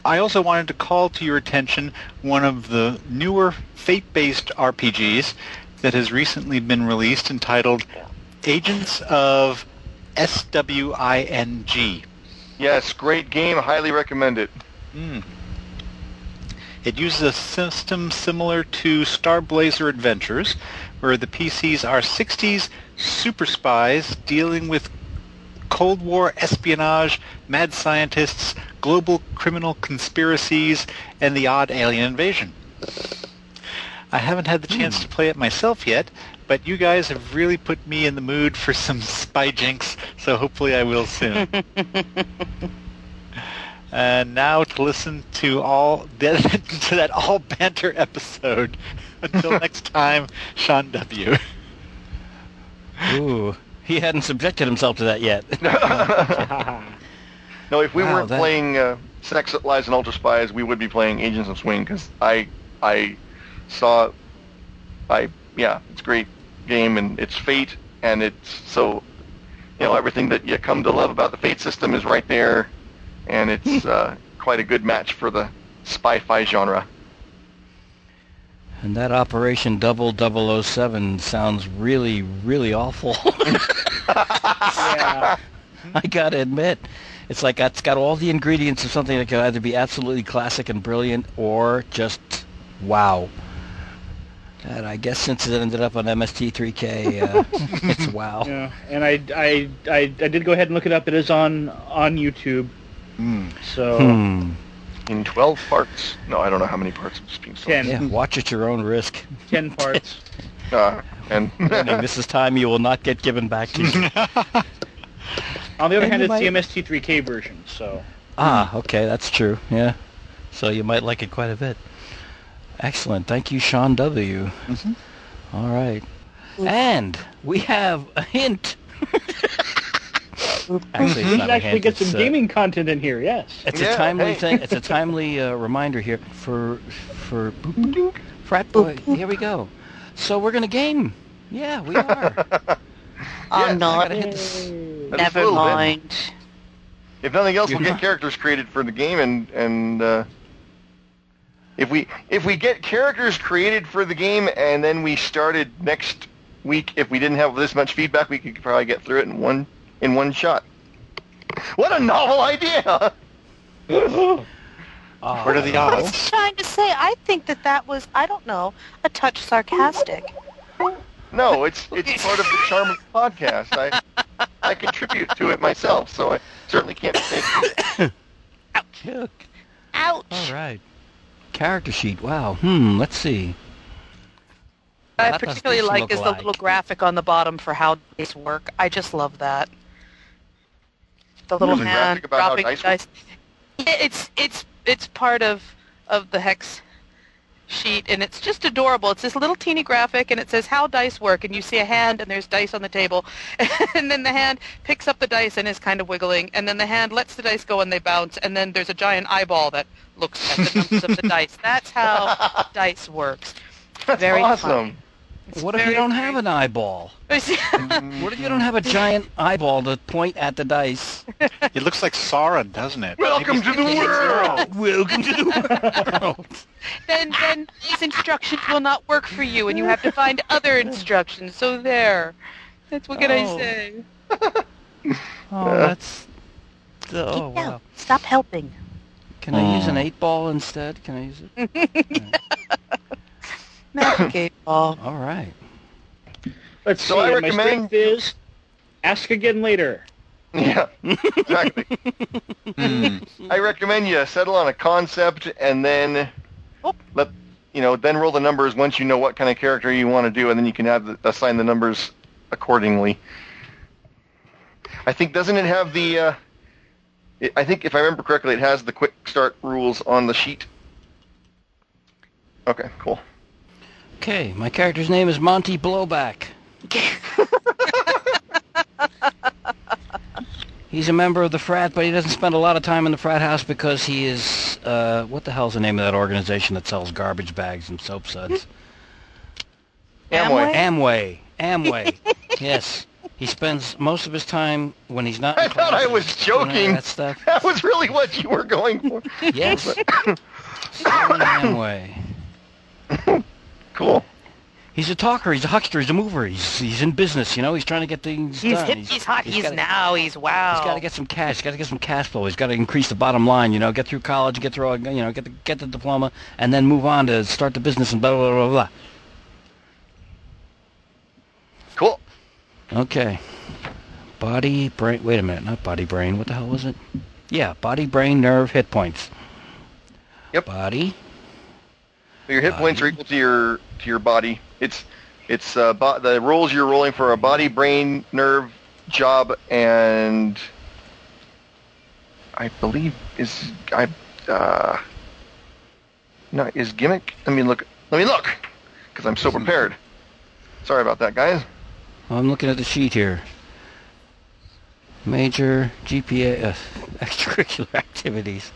I also wanted to call to your attention one of the newer fate-based RPGs that has recently been released, entitled Agents of SWING. Yes, great game. Highly recommend it. It uses a system similar to Star Blazer Adventures, where the PCs are 60s super spies dealing with Cold War espionage, mad scientists, global criminal conspiracies, and the odd alien invasion. I haven't had the chance to play it myself yet, but you guys have really put me in the mood for some spy jinx, so hopefully I will soon. And now to listen to that all banter episode. Until next time, Sean W. Ooh. He hadn't subjected himself to that yet. No, if we weren't playing Sex, Lies, and Ultra Spies, we would be playing Agents of Swing, because I saw, it's a great game, and it's Fate, and it's so, you know, everything that you come to love about the Fate system is right there, and it's quite a good match for the spy-fi genre. And that Operation 0007 sounds really, really awful. Yeah. I gotta admit, It's like it's got all the ingredients of something that could either be absolutely classic and brilliant or just wow. And I guess since it ended up on MST3K, it's wow. Yeah. And I did go ahead and look it up. It is on YouTube. Mm. So in 12 parts. No, I don't know how many parts. 10. Yeah, watch at your own risk. 10 parts. And this is time you will not get given back to you. On the other hand, it's the MST3K version, so... Ah, okay, that's true, yeah. So you might like it quite a bit. Excellent. Thank you, Sean W. Mm-hmm. All right. And we have a hint. Actually, we can actually get some gaming content in here, yes. It's a timely thing. It's a timely reminder here for Frat Boy. Here we go. So we're going to game. Yeah, we are. I'm not. Never mind. If nothing else, we'll get characters created for the game, and if we get characters created for the game, and then we started next week, if we didn't have this much feedback, we could probably get through it in one shot. What a novel idea! Where do the novels? I was trying to say, I think that was, I don't know, a touch sarcastic. No, it's part of the charm of the podcast. I contribute to it myself, so I certainly can't say it. Ouch. Ouch. All right. Character sheet. Wow. Let's see. What I particularly like is the little graphic on the bottom for how dice work. I just love that. The little hand dropping dice. It's part of the hex sheet, and it's just adorable. It's this little teeny graphic, and it says how dice work, and you see a hand, and there's dice on the table, and then the hand picks up the dice and is kind of wiggling, and then the hand lets the dice go and they bounce, and then there's a giant eyeball that looks at the numbers of the dice. That's how dice works. That's very awesome. What if you don't have an eyeball? What if you don't have a giant eyeball to point at the dice? It looks like Sauron, doesn't it? Welcome to the world! Welcome to the world! Then these instructions will not work for you, and you have to find other instructions. So there. That's what can I say. Oh, wow. Stop helping. Can I use an 8-ball instead? Can I use it? Magic 8-ball. All right. Let's see. I recommend... My strength is ask again later. Yeah, exactly. I recommend you settle on a concept and then... then roll the numbers once you know what kind of character you want to do, and then you can assign the numbers accordingly. I think, doesn't it have the... I think, if I remember correctly, it has the quick start rules on the sheet. Okay, cool. Okay, my character's name is Monty Blowback. He's a member of the frat, but he doesn't spend a lot of time in the frat house because he is, what the hell's the name of that organization that sells garbage bags and soap suds? Amway. Yes. He spends most of his time when he's not in class. I thought I was joking. That stuff. That was really what you were going for. Yes. Amway. Cool. He's a talker, he's a huckster, he's a mover, he's in business, you know, he's trying to get things done. He's hip, he's hot, he's wow. He's got to get some cash, he's got to get some cash flow, he's got to increase the bottom line, you know, get through college, get through, you know, get the diploma, and then move on to start the business and blah, blah, blah, blah. Cool. Okay. Body, brain, wait a minute, not body, brain, what the hell was it? Yeah, body, brain, nerve, hit points. Yep. Body. So your hit points are equal to your body. It's the rolls you're rolling for a body, brain, nerve, job, and I believe is gimmick. Let me look, because I'm so prepared. Sorry about that, guys. I'm looking at the sheet here. Major GPA extracurricular activities.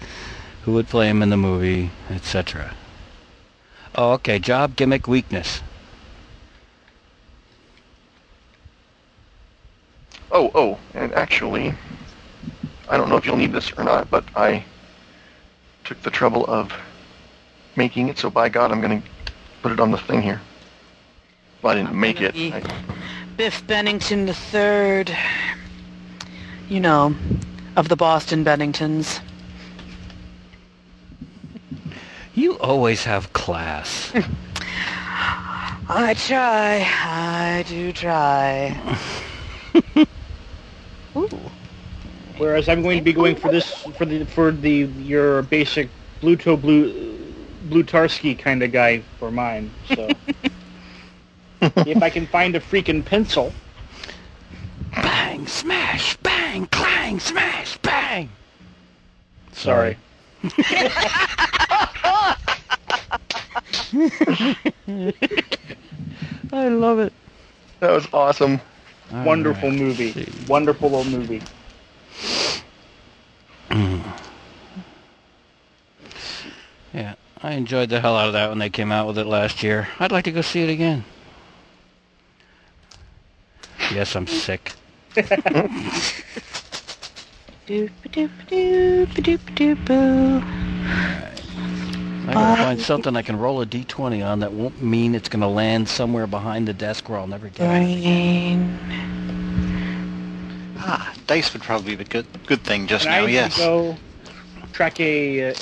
Who would play him in the movie, etc. Oh, okay. Job, gimmick, weakness. Oh, and actually, I don't know if you'll need this or not, but I took the trouble of making it, so by God, I'm going to put it on the thing here. Well, I didn't make it. Biff Bennington III. You know, of the Boston Benningtons. You always have class. I do try. Ooh. Whereas I'm going to be going for your basic Blutarsky kind of guy for mine. So if I can find a freaking pencil. Bang, smash, bang, clang, smash, bang. Sorry. I love it. That was awesome. All wonderful right. movie. See. Wonderful old movie. Yeah, I enjoyed the hell out of that when they came out with it last year. I'd like to go see it again. Yes, I'm sick. I'm going to find something I can roll a D20 on that won't mean it's going to land somewhere behind the desk where I'll never get it. Ah, dice would probably be a good thing just now, yes. I need to go track a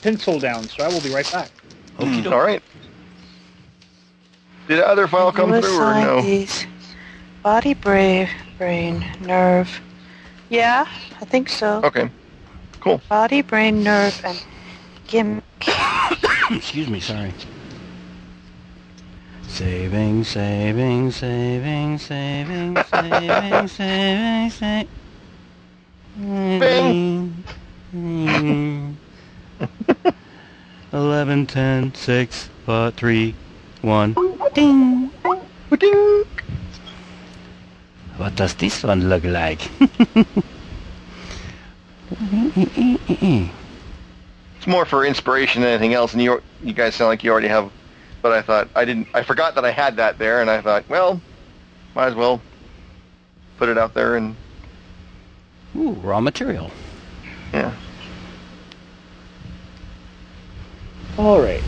pencil down, so I will be right back. Okay, all right. Did the other file come through or no? Body, brain, nerve. Yeah, I think so. Okay, cool. Body, brain, nerve, and... Excuse me, sorry. Saving. 11, 10, 6, 5, 3, 1. Ding. Ding. What does this one look like? It's more for inspiration than anything else, and you guys sound like you already have. But I thought I forgot that I had that there, and I thought, well, might as well put it out there and. Ooh, raw material. Yeah. All right.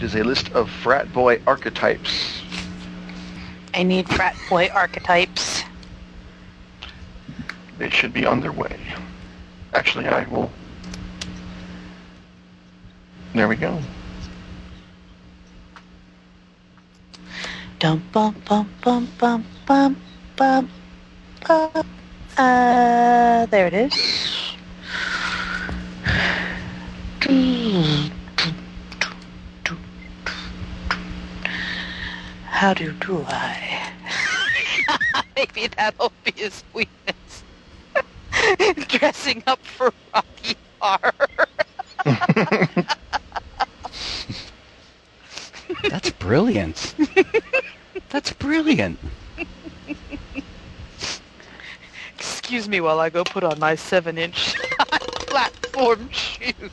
Is a list of frat boy archetypes. I need frat boy archetypes. They should be on their way. Actually, I will. There we go. Dum bum bum bum bum bum bum bum. There it is. How do I? Maybe that'll be his weakness. Dressing up for Rocky Horror. That's brilliant. That's brilliant. Excuse me while I go put on my 7-inch platform shoes.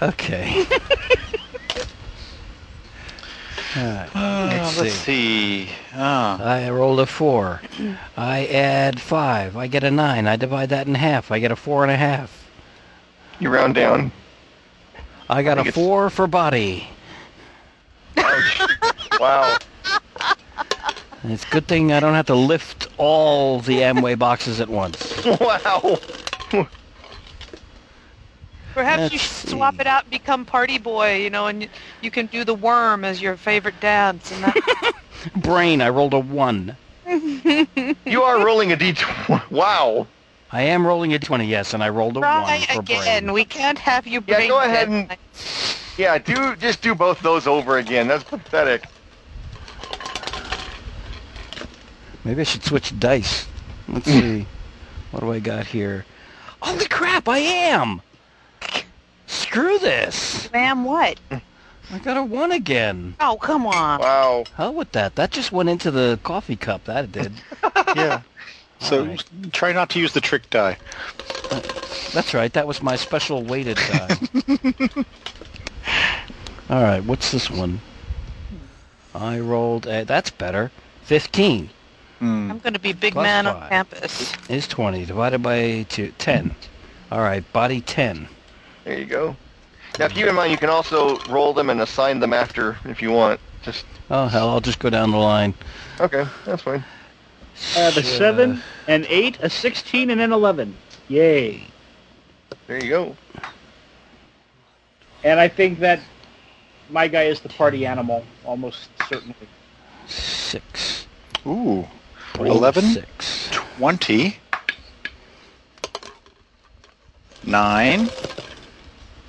Okay. Let's see. Oh. I rolled a 4. I add 5. I get a 9. I divide that in half. I get a 4.5. You round down. I got a 4 for body. Ouch. Wow. And it's a good thing I don't have to lift all the Amway boxes at once. Wow. Perhaps Let's you should see. Swap it out and become party boy, and you can do the worm as your favorite dance. And that. Brain, I rolled a 1. You are rolling a D20. Wow. I am rolling a D20, yes, and I rolled a 1 for brain. Again, we can't have you brain. Yeah, go ahead and... Yeah, just do both those over again. That's pathetic. Maybe I should switch dice. Let's see. What do I got here? Holy crap, I am! Screw this! Ma'am, what? I got a 1 again. Oh, come on. Wow. Hell with that. That just went into the coffee cup. That did. Yeah. So right. Try not to use the trick die. That's right. That was my special weighted die. All right. What's this one? I rolled... That's better. 15. I'm going to be big plus man five on campus. Is 20 divided by 2, 10. All right, body 10. There you go. Now keep in mind you can also roll them and assign them after if you want. Just oh hell, I'll just go down the line. Okay, that's fine. The 7, an 8, a 16, and an 11. Yay. There you go. And I think that my guy is the party animal, almost certainly. 6. Ooh. 11. 6. 20. 9.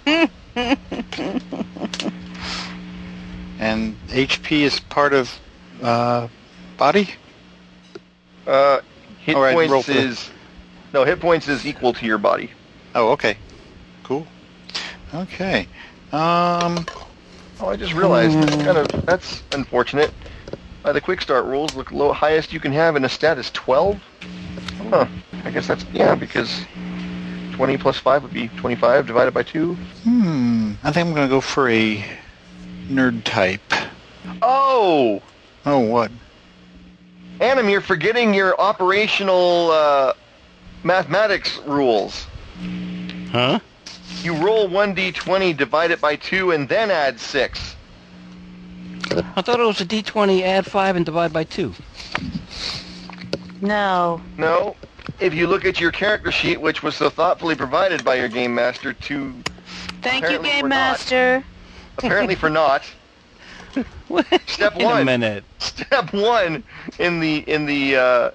And HP is part of body? Hit points is... No, hit points is equal to your body. Oh, okay. Cool. Okay. Oh, I just realized that's unfortunate. The quick start rules look low. Highest you can have in a stat is 12. Huh. I guess that's because 20 plus 5 would be 25 divided by 2. I think I'm going to go for a nerd type. Oh. Oh, what? Adam, you're forgetting your operational mathematics rules. Huh? You roll 1d20, divide it by 2, and then add 6. I thought it was a d20, add 5, and divide by 2. No. No. If you look at your character sheet, which was so thoughtfully provided by your Game Master to... Thank you, Game Master. Apparently for not. Step one. Wait a minute. Step one in the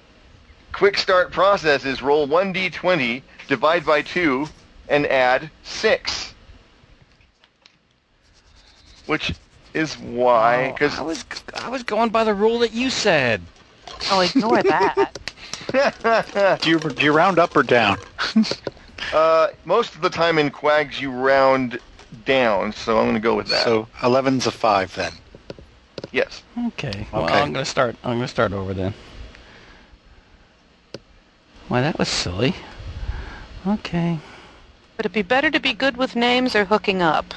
quick start process is roll 1d20, divide by 2, and add 6. Which is why... Cause I was going by the rule that you said. Oh, ignore that. Do you round up or down? Most of the time in Quags you round down, so I'm going to go with that. So 11's a 5 then. Yes. Okay. Well, okay. I'm going to start over then. Why, that was silly. Okay. Would it be better to be good with names or hooking up?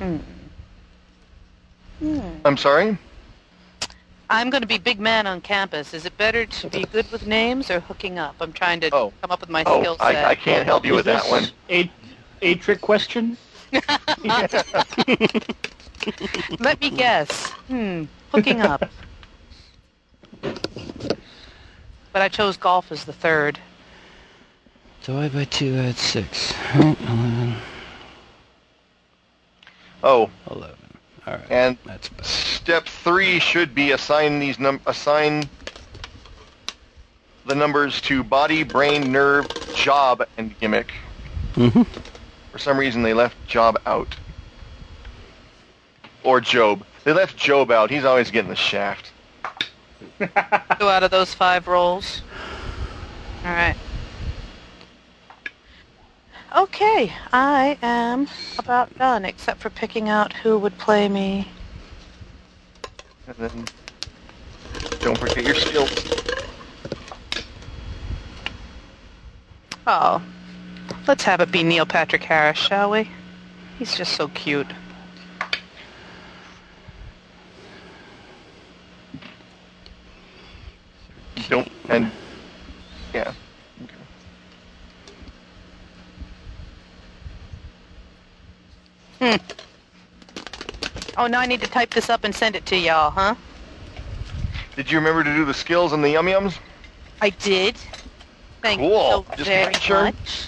I'm sorry? I'm going to be big man on campus. Is it better to be good with names or hooking up? I'm trying to come up with my skill set. I can't help you with that one. A trick question? Let me guess. Hooking up. But I chose golf as the third. Divide by 2, add 6. 11. 11. All right. And that's better. Step 3 should be assign the numbers to body, brain, nerve, job, and gimmick. Mm-hmm. For some reason, they left job out. Or Job. They left Job out. He's always getting the shaft. 2 out of those 5 rolls. All right. Okay, I am about done, except for picking out who would play me. And then don't forget your skills. Oh, let's have it be Neil Patrick Harris, shall we? He's just so cute. Okay. Oh, now I need to type this up and send it to y'all, huh? Did you remember to do the skills and the yum-yums? I did. Thank you so very much.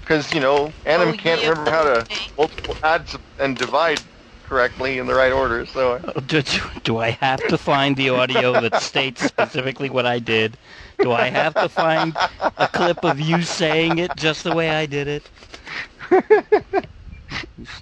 Because, Adam can't remember how to multiple add and divide correctly in the right order, so... Do I have to find the audio that states specifically what I did? Do I have to find a clip of you saying it just the way I did it?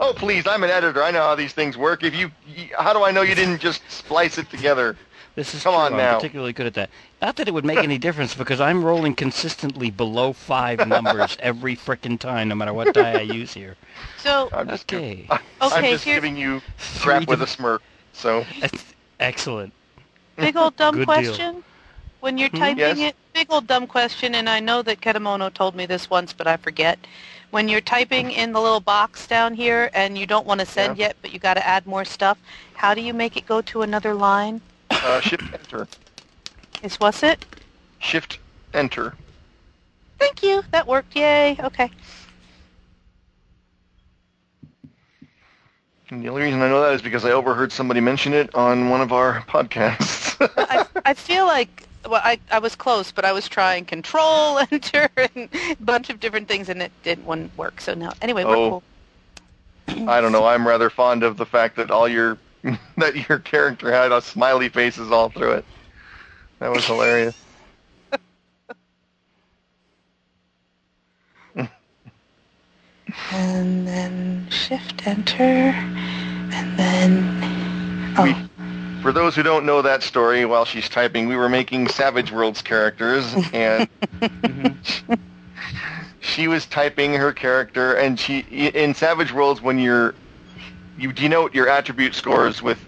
Oh, please, I'm an editor. I know how these things work. How do I know you didn't just splice it together? This is Come on now. I'm particularly good at that. Not that it would make any difference, because I'm rolling consistently below 5 numbers every frickin' time, no matter what die I use here. So, I'm just giving you crap with a smirk. So. Excellent. Big old dumb question. Deal. When you're typing it, big old dumb question, and I know that Ketemono told me this once, but I forget. When you're typing in the little box down here and you don't want to send yet, but you got to add more stuff, how do you make it go to another line? Shift-Enter. Is what's it? Shift-Enter. Thank you. That worked. Yay. Okay. And the only reason I know that is because I overheard somebody mention it on one of our podcasts. I feel like... Well, I was close, but I was trying Control, Enter, and a bunch of different things, and it wouldn't work. So, no. Anyway, we're cool. I don't know. I'm rather fond of the fact that your character had smiley faces all through it. That was hilarious. And then Shift, Enter, and then... Oh. For those who don't know that story, while she's typing, we were making Savage Worlds characters, and she was typing her character, and in Savage Worlds, when you denote your attribute scores with,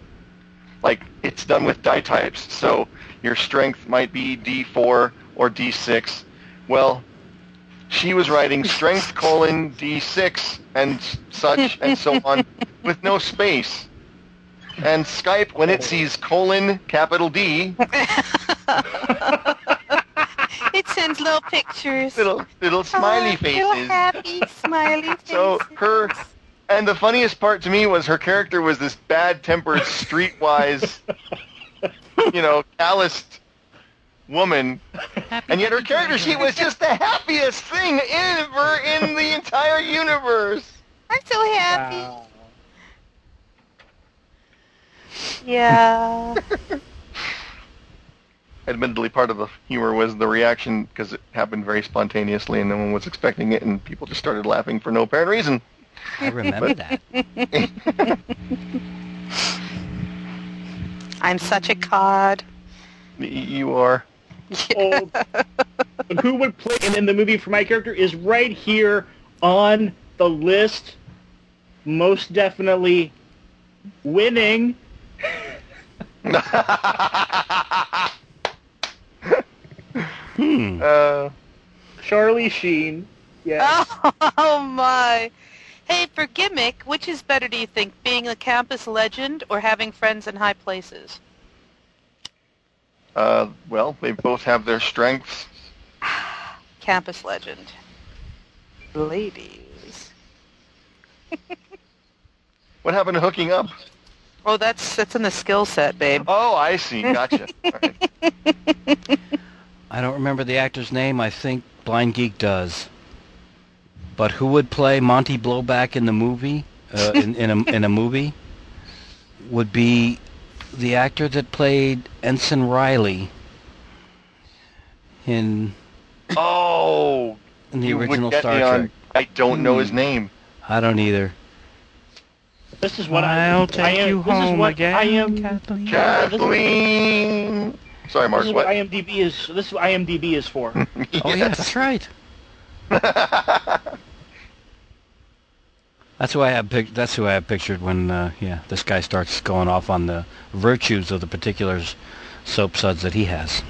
like, it's done with die types, so your strength might be D4 or D6. Well, she was writing strength : D6 and such and so on with no space. And Skype, when it sees :D... it sends little pictures. Little smiley faces. Little happy smiley faces. So and the funniest part to me was her character was this bad-tempered, streetwise, calloused woman. And yet her character sheet was just the happiest thing ever in the entire universe. I'm so happy. Wow. Yeah. Admittedly, part of the humor was the reaction, because it happened very spontaneously, and no one was expecting it, and people just started laughing for no apparent reason. I remember that. I'm such a cod. You are. Yeah. Oh, who would play? And then the movie for my character is right here on the list. Most definitely winning. Charlie Sheen. Yes. Oh my. Hey, for gimmick, which is better, do you think? Being a campus legend or having friends in high places? Well, they both have their strengths. Campus legend. Ladies. What happened to hooking up? Oh, that's in the skill set, babe. Oh, I see. Gotcha. All right. I don't remember the actor's name. I think Blind Geek does. But who would play Monty Blowback in the movie? In a movie, would be the actor that played Ensign Riley in the original Star Trek. I don't know his name. I don't either. This is what I'll take you home again. I am Kathleen. Sorry, Mark. This is what IMDb is. This is what IMDb is for. Yes. Oh yeah, that's right. That's who I have pictured when this guy starts going off on the virtues of the particular soap suds that he has.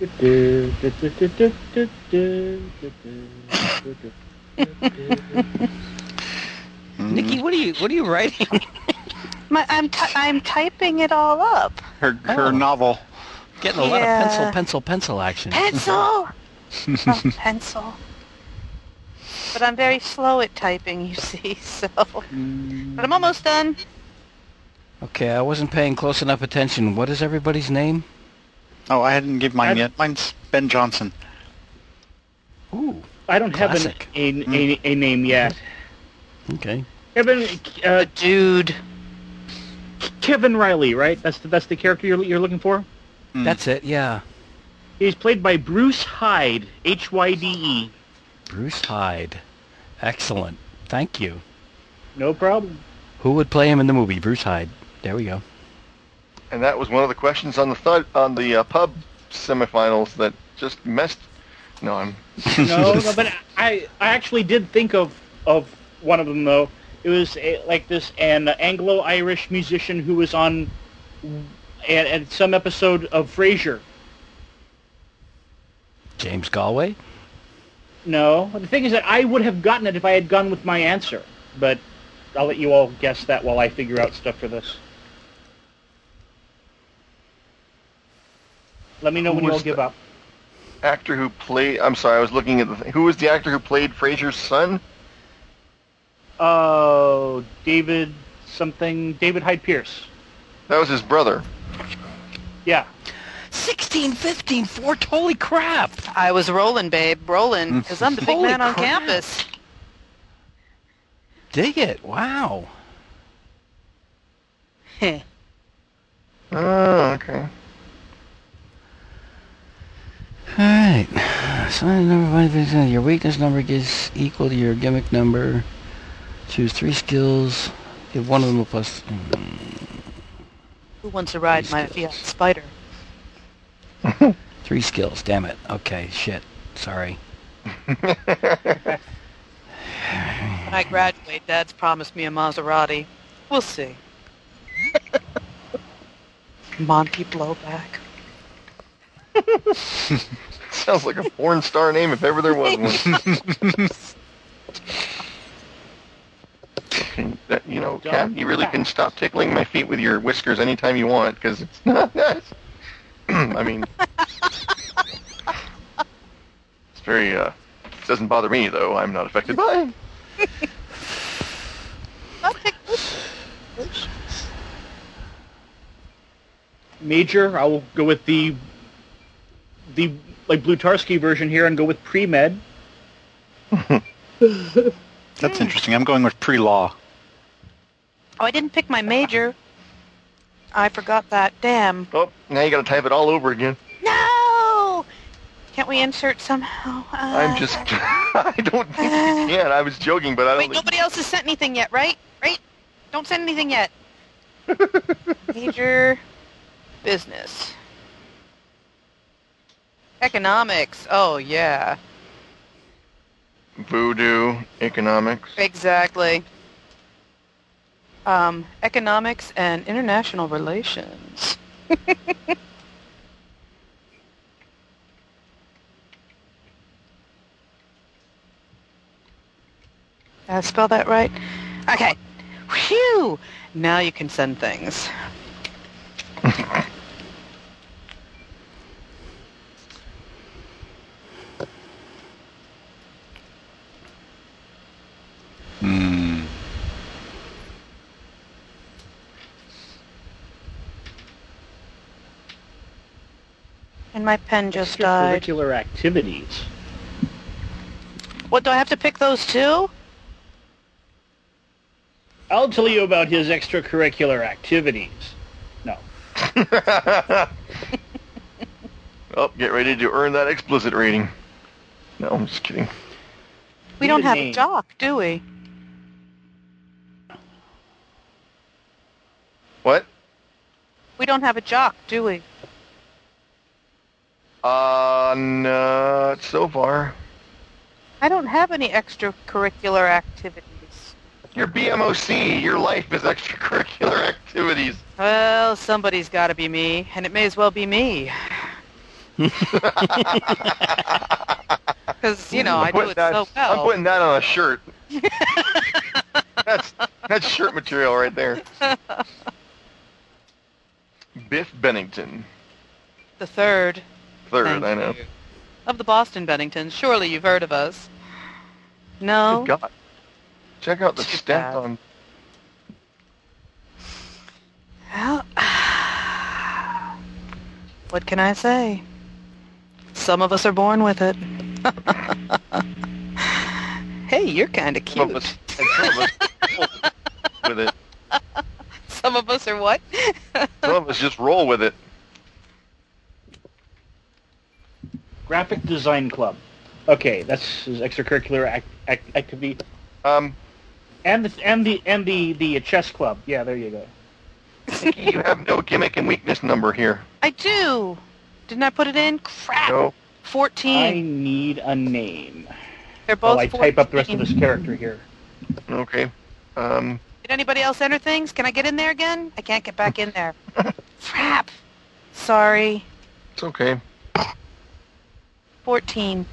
Nikki, what are you writing? I'm typing it all up. Her novel. Getting a lot of pencil action. Pencil. Oh, pencil. But I'm very slow at typing, you see. So, but I'm almost done. Okay, I wasn't paying close enough attention. What is everybody's name? Oh, I hadn't given mine yet. Mine's Ben Johnson. Ooh, I don't classic. Have a name yet. Okay. Kevin Riley, right? That's the character you're looking for. Mm. That's it. Yeah. He's played by Bruce Hyde. Hyde. Bruce Hyde. Excellent. Thank you. No problem. Who would play him in the movie? Bruce Hyde. There we go. And that was one of the questions on the pub semifinals that just messed. No, I'm. No, but I actually did think of one of them though. It was an Anglo-Irish musician who was on at some episode of Frasier. James Galway? No, the thing is that I would have gotten it if I had gone with my answer. but I'll let you all guess that while I figure out stuff for this. Let me know when you all give up. Actor who played... I'm sorry, I was looking at the thing. Who was the actor who played Frasier's son? Oh, David something... David Hyde Pierce. That was his brother. Yeah. 16, 15, 4, holy crap! I was rolling, babe, rolling, because I'm the big man on campus. Dig it, wow. Heh. Oh, okay. Alright, so number 5, your weakness number is equal to your gimmick number. Choose 3 skills, give one of them a plus... Who wants to ride my Fiat Spider? 3 skills, damn it. Okay, shit. Sorry. When I graduate, Dad's promised me a Maserati. We'll see. Monty Blowback. Sounds like a porn star name if ever there was one. You know, Kat, you really can stop tickling my feet with your whiskers anytime you want, because it's not nice. I mean, it's very, it doesn't bother me, though. I'm not affected by it. Major, I'll go with the like Blutarsky version here and go with pre-med. That's interesting. I'm going with pre-law. Oh, I didn't pick my major. I forgot that. Damn. Oh, now you got to type it all over again. No! Can't we insert somehow? I'm just... I don't think you can. I was joking, but I don't... Wait, nobody else has sent anything yet, right? Right? Don't send anything yet. Major business. Economics. Oh, yeah. Voodoo. Economics. Exactly. Economics and international relations. Did I spell that right? Okay. Phew! Now you can send things. And my pen just died. Extracurricular activities. What, do I have to pick those two? I'll tell you about his extracurricular activities. No. Well, get ready to earn that explicit rating. No, I'm just kidding. We don't have a doc, do we? What? We don't have a jock, do we? No, so far. I don't have any extracurricular activities. Your BMOC, your life is extracurricular activities. Well, somebody's got to be me, and it may as well be me. Because, you know, I do it so well. I'm putting that on a shirt. That's shirt material right there. Biff Bennington. The third. Third, I know. Of the Boston Benningtons. Surely you've heard of us. No? Good God. Check out the stat on... Well, what can I say? Some of us are born with it. Hey, you're kind of cute. Some of us with it. Some of us are what? Some of us just roll with it. Graphic Design Club. Okay, that's his extracurricular activity. And the chess club. Yeah, there you go. You have no gimmick and weakness number here. I do. Didn't I put it in? Crap. No. 14. I need a name. They're both. Well, I 14. Type up the rest of this character here. Okay. Did anybody else enter things? Can I get in there again? I can't get back in there. Crap. Sorry. It's okay. 14.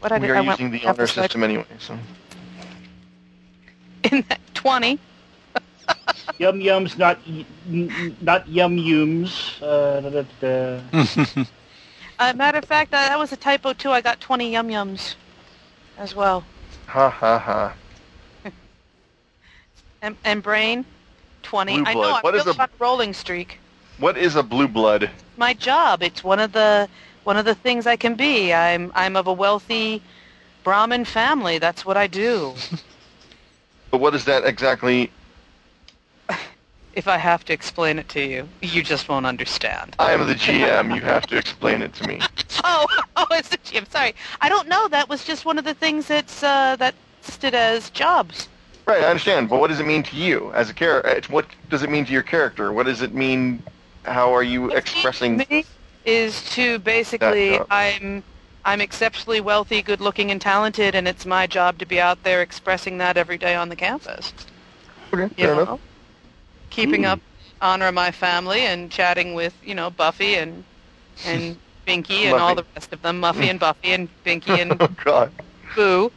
What we are using the honor system anyway, so... in that 20. Yum yums, not yum yums. Matter of fact, that was a typo too. I got 20 yum yums as well. Ha ha ha. And brain, 20. Blue blood. I know. I'm built on a rolling streak. What is a blue blood? My job. It's one of the things I can be. I'm of a wealthy Brahmin family. That's what I do. But what is that exactly? If I have to explain it to you, you just won't understand. I am the GM. You have to explain it to me. Oh, it's the GM. Sorry. I don't know. That was just one of the things that's listed as jobs. Right, I understand. But what does it mean to you as a character? What does it mean to your character? What does it mean? How are you expressing? What it means to me is to basically, I'm exceptionally wealthy, good-looking, and talented, and it's my job to be out there expressing that every day on the campus. Okay, fair enough. Keeping up honor of my family and chatting with, Buffy and Binky and all the rest of them. Muffy and Buffy and Binky and Boo.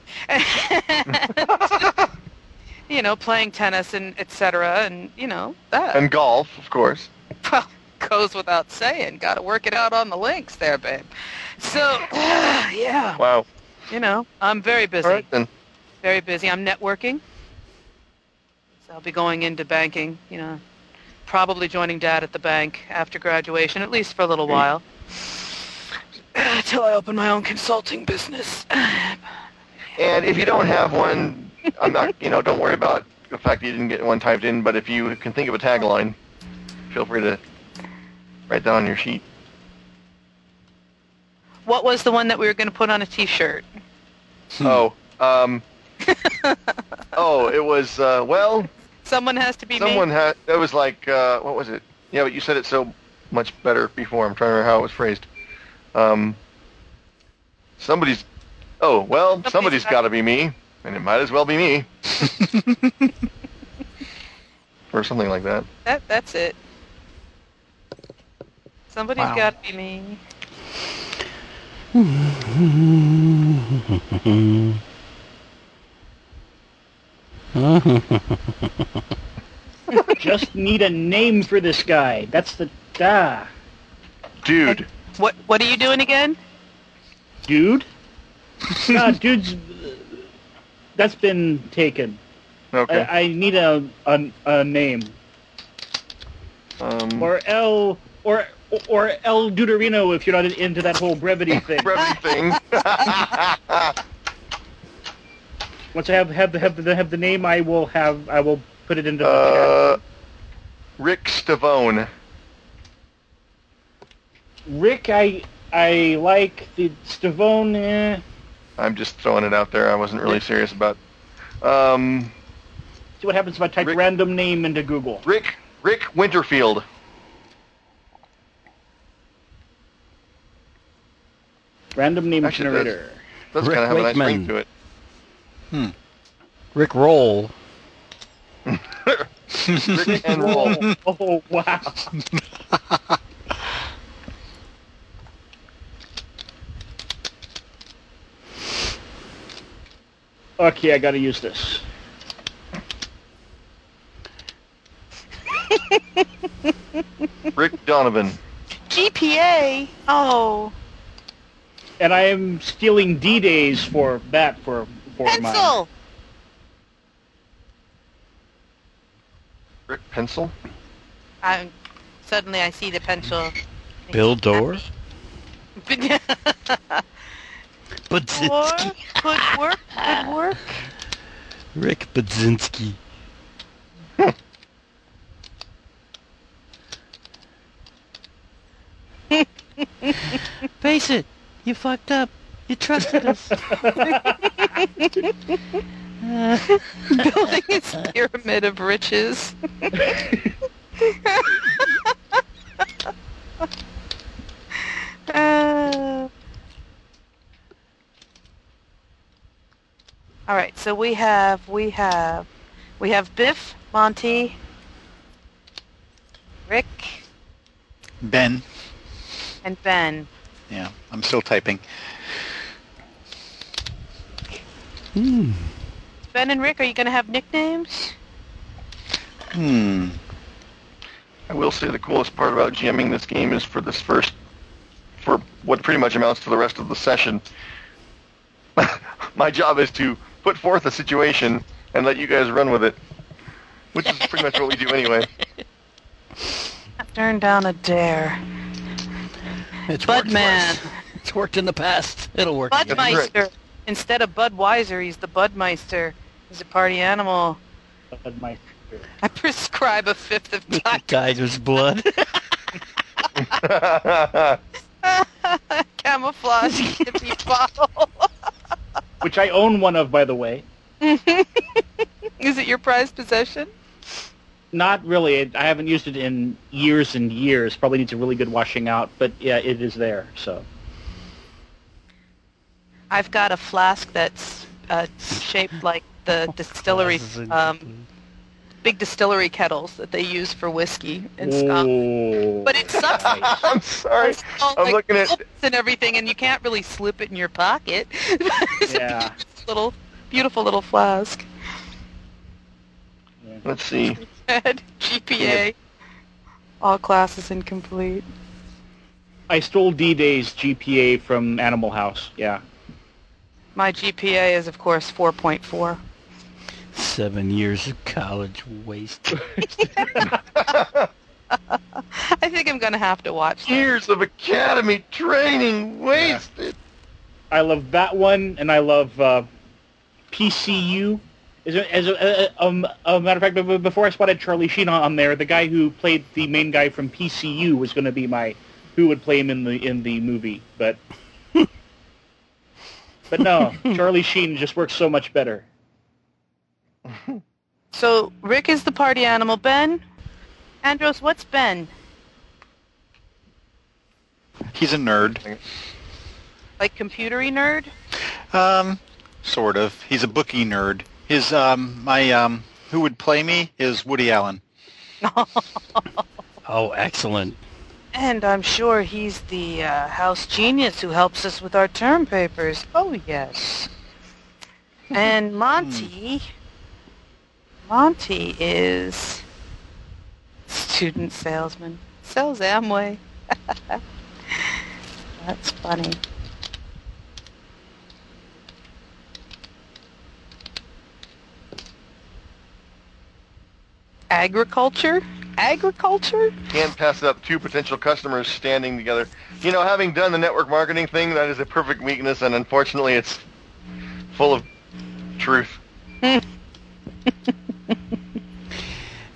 Just, playing tennis and et cetera and, that. And golf, of course. Well, goes without saying. Got to work it out on the links there, babe. So, yeah. Wow. I'm very busy. All right, then. Very busy. I'm networking. I'll be going into banking, probably joining Dad at the bank after graduation, at least for a little while, until I open my own consulting business. And if you don't have one, I'm not, don't worry about the fact that you didn't get one typed in, but if you can think of a tagline, feel free to write that on your sheet. What was the one that we were going to put on a T-shirt? It was, someone has to be someone made. It was like, what was it? Yeah, but you said it so much better before. I'm trying to remember how it was phrased. Somebody's got to be me, and it might as well be me. Or something like that. That's it. Somebody's got to be me. Just need a name for this guy. That's the dude. What are you doing again? Dude? Dude's that's been taken. Okay. I need a name. Or El Duderino if you're not into that whole brevity thing. Brevity thing. Once I have the name, I will put it into the chat. Rick Stavone. Rick, I like the Stavone. I'm just throwing it out there. I wasn't really serious about. See what happens if I type Rick, random name into Google. Rick Winterfield. Random name generator. That's kind of have a nice ring to it. Rick Roll. Rick and Roll. Oh, wow. Okay, I gotta use this. Rick Donovan. GPA. Oh. And I am stealing D-Days for that Pencil! Rick Pencil? Suddenly I see the pencil. Bill Dorr? Budzinski. Good work. Rick Budzinski. Face it, you fucked up. You trusted us. Building his pyramid of riches. All right, so we have Biff, Monty, Rick, Ben, and Ben. Yeah, I'm still typing. Ben and Rick, are you going to have nicknames? I will say the coolest part about GMing this game is for this first, for what pretty much amounts to the rest of the session, my job is to put forth a situation and let you guys run with it, which is pretty much what we do anyway. Turn down a dare. It's Budman. It's worked in the past. It'll work. Budmeister. Instead of Budweiser, he's the Budmeister. He's a party animal. Budmeister. I prescribe a fifth of Geyser's blood. Camouflage hippie bottle. Which I own one of, by the way. Is it your prized possession? Not really. I haven't used it in years and years. Probably needs a really good washing out, but yeah, it is there. So I've got a flask that's shaped like the distillery, big distillery kettles that they use for whiskey in Scotland. But it sucks. I'm sorry. I'm looking at and everything, and you can't really slip it in your pocket. It's yeah. A beautiful little flask. Let's see. GPA. All classes incomplete. I stole D-Day's GPA from Animal House, yeah. My GPA is, of course, 4.4. 7 years of college wasted. I think I'm going to have to watch that. Years of academy training wasted. Yeah. I love that one, and I love PCU. As a matter of fact, before I spotted Charlie Sheen on there, the guy who played the main guy from PCU was going to be who would play him in the movie, but no, Charlie Sheen just works so much better. So Rick is the party animal. Ben, Andros, what's Ben? He's a nerd, like computery nerd. Sort of. He's a bookie nerd. His who would play me is Woody Allen. Oh, excellent. And I'm sure he's the house genius who helps us with our term papers. Oh, yes. And Monty. Monty is student salesman. Sells Amway. That's funny. Agriculture? Can't pass up two potential customers standing together. You know, having done the network marketing thing, that is a perfect weakness, and unfortunately it's full of truth.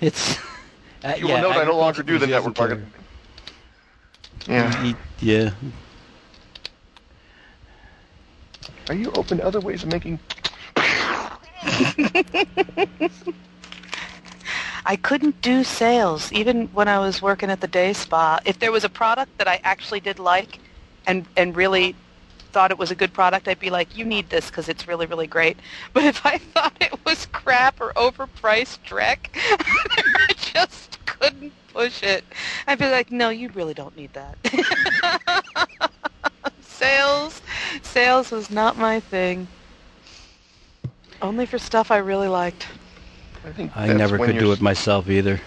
It's... you will note I no longer do the network marketing. Yeah. Yeah. Are you open to other ways of making... I couldn't do sales, even when I was working at the day spa. If there was a product that I actually did like and really thought it was a good product, I'd be like, you need this because it's really, really great. But if I thought it was crap or overpriced dreck, I just couldn't push it. I'd be like, no, you really don't need that. Sales was not my thing. Only for stuff I really liked. I never could do it myself either.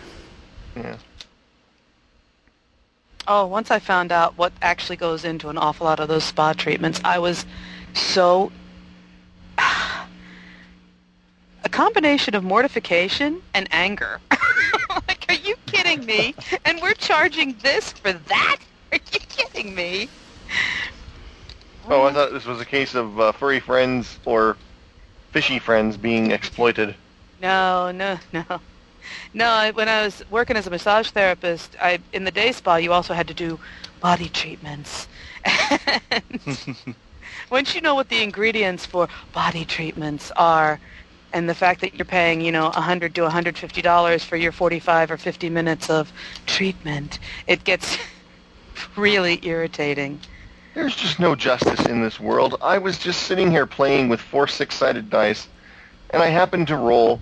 Yeah. Oh, once I found out what actually goes into an awful lot of those spa treatments, I was so... a combination of mortification and anger. Like, are you kidding me? And we're charging this for that? Are you kidding me? Oh, I thought this was a case of furry friends or fishy friends being exploited. No, when I was working as a massage therapist, in the day spa, you also had to do body treatments. And once you know what the ingredients for body treatments are, and the fact that you're paying, you know, $100 to $150 for your 45 or 50 minutes of treatment, it gets really irritating. There's just no justice in this world. I was just sitting here playing with 4 six-sided dice, and I happened to roll,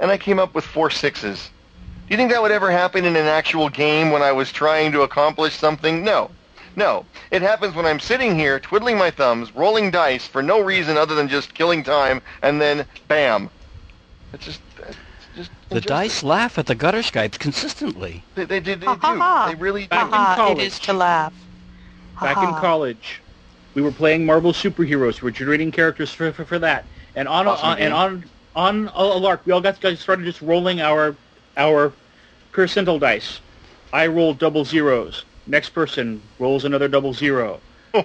and I came up with 4 sixes. Do you think that would ever happen in an actual game when I was trying to accomplish something? No. No, it happens when I'm sitting here twiddling my thumbs, rolling dice for no reason other than just killing time, and then bam. It's just the dice laugh at the gutter Skypes consistently. They do. They really do. Back in college. It is to laugh. Back in college, we were playing Marvel Superheroes. We were generating characters for that. And on a lark, we all got started just rolling our percentile dice. I rolled double zeros. Next person rolls another double zero.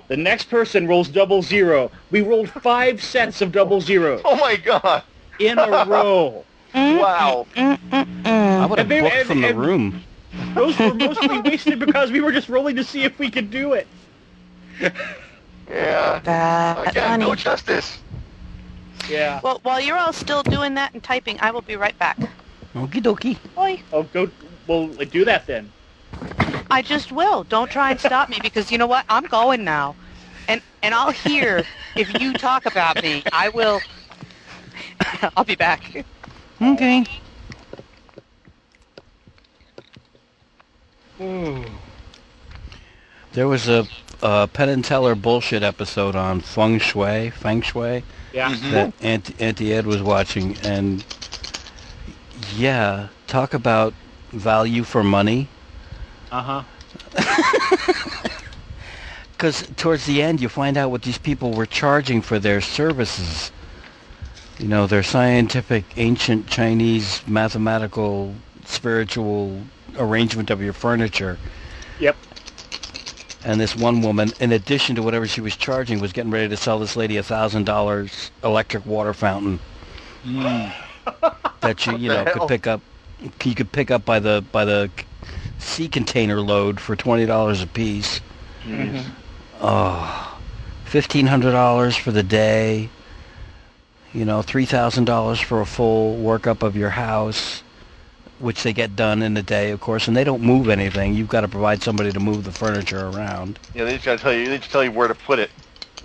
The next person rolls double zero. We rolled 5 sets of double zeros. Oh my god! In a row. Wow. I would have booked from the room. Those were mostly wasted because we were just rolling to see if we could do it. Yeah. Again, no justice. Yeah. Well, while you're all still doing that and typing, I will be right back. Okie dokie. Oi. Oh, go. Well, do that then. I just will. Don't try and stop me because you know what? I'm going now. And I'll hear if you talk about me. I will. I'll be back. Okay. Ooh. There was a Penn and Teller bullshit episode on feng shui yeah. that Auntie Ed was watching. And yeah, talk about value for money. Uh-huh. Because towards the end, you find out what these people were charging for their services. You know, their scientific, ancient Chinese, mathematical, spiritual arrangement of your furniture. Yep. And this one woman, in addition to whatever she was charging, was getting ready to sell this lady a $1,000 electric water fountain. Mm. That could pick up. You could pick up by the sea container load for $20 a piece. Mm-hmm. Oh, $1,500 for the day. You know, $3,000 for a full workup of your house, which they get done in a day, of course. And they don't move anything. You've got to provide somebody to move the furniture around. Yeah, they just got to tell you. They just tell you where to put it.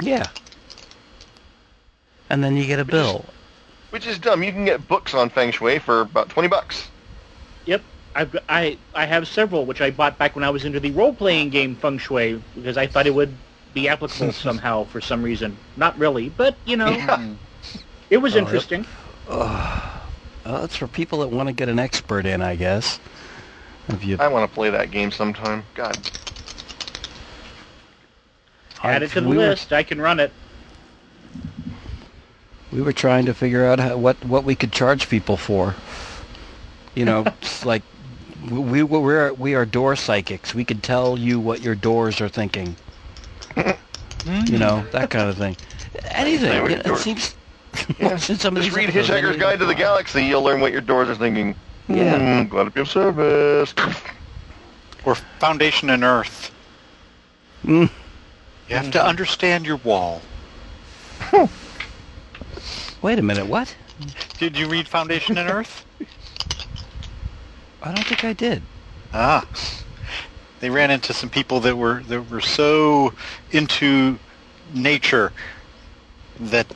Yeah. And then you get a bill. Which is dumb. You can get books on Feng Shui for about $20. Yep. I have several, which I bought back when I was into the role-playing game Feng Shui, because I thought it would be applicable somehow for some reason. Not really, but, you know, it was interesting. It's for people that want to get an expert in, I guess. I want to play that game sometime. God. Add it to the list. I can run it. We were trying to figure out what we could charge people for. You know, like... We are door psychics. We could tell you what your doors are thinking. You know, that kind of thing. Anything. It seems... Yeah. Just read Hitchhiker's Guide to the Galaxy. You'll learn what your doors are thinking. Yeah. Glad to be of service. Or Foundation and Earth. Mm. You have to understand your wall. Wait a minute, what? Did you read Foundation and Earth? I don't think I did. Ah. They ran into some people that were so into nature that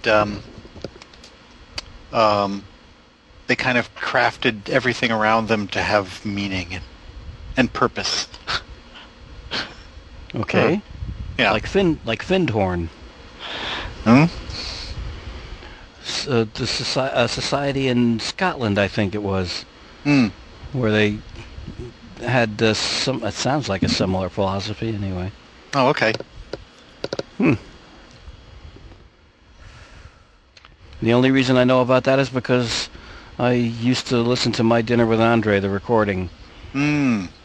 they kind of crafted everything around them to have meaning and purpose. Okay. Yeah. Like Findhorn. Hmm? The society in Scotland, I think it was. Hmm. Where they had some... It sounds like a similar philosophy, anyway. Oh, okay. Hmm. The only reason I know about that is because I used to listen to My Dinner with Andre, the recording,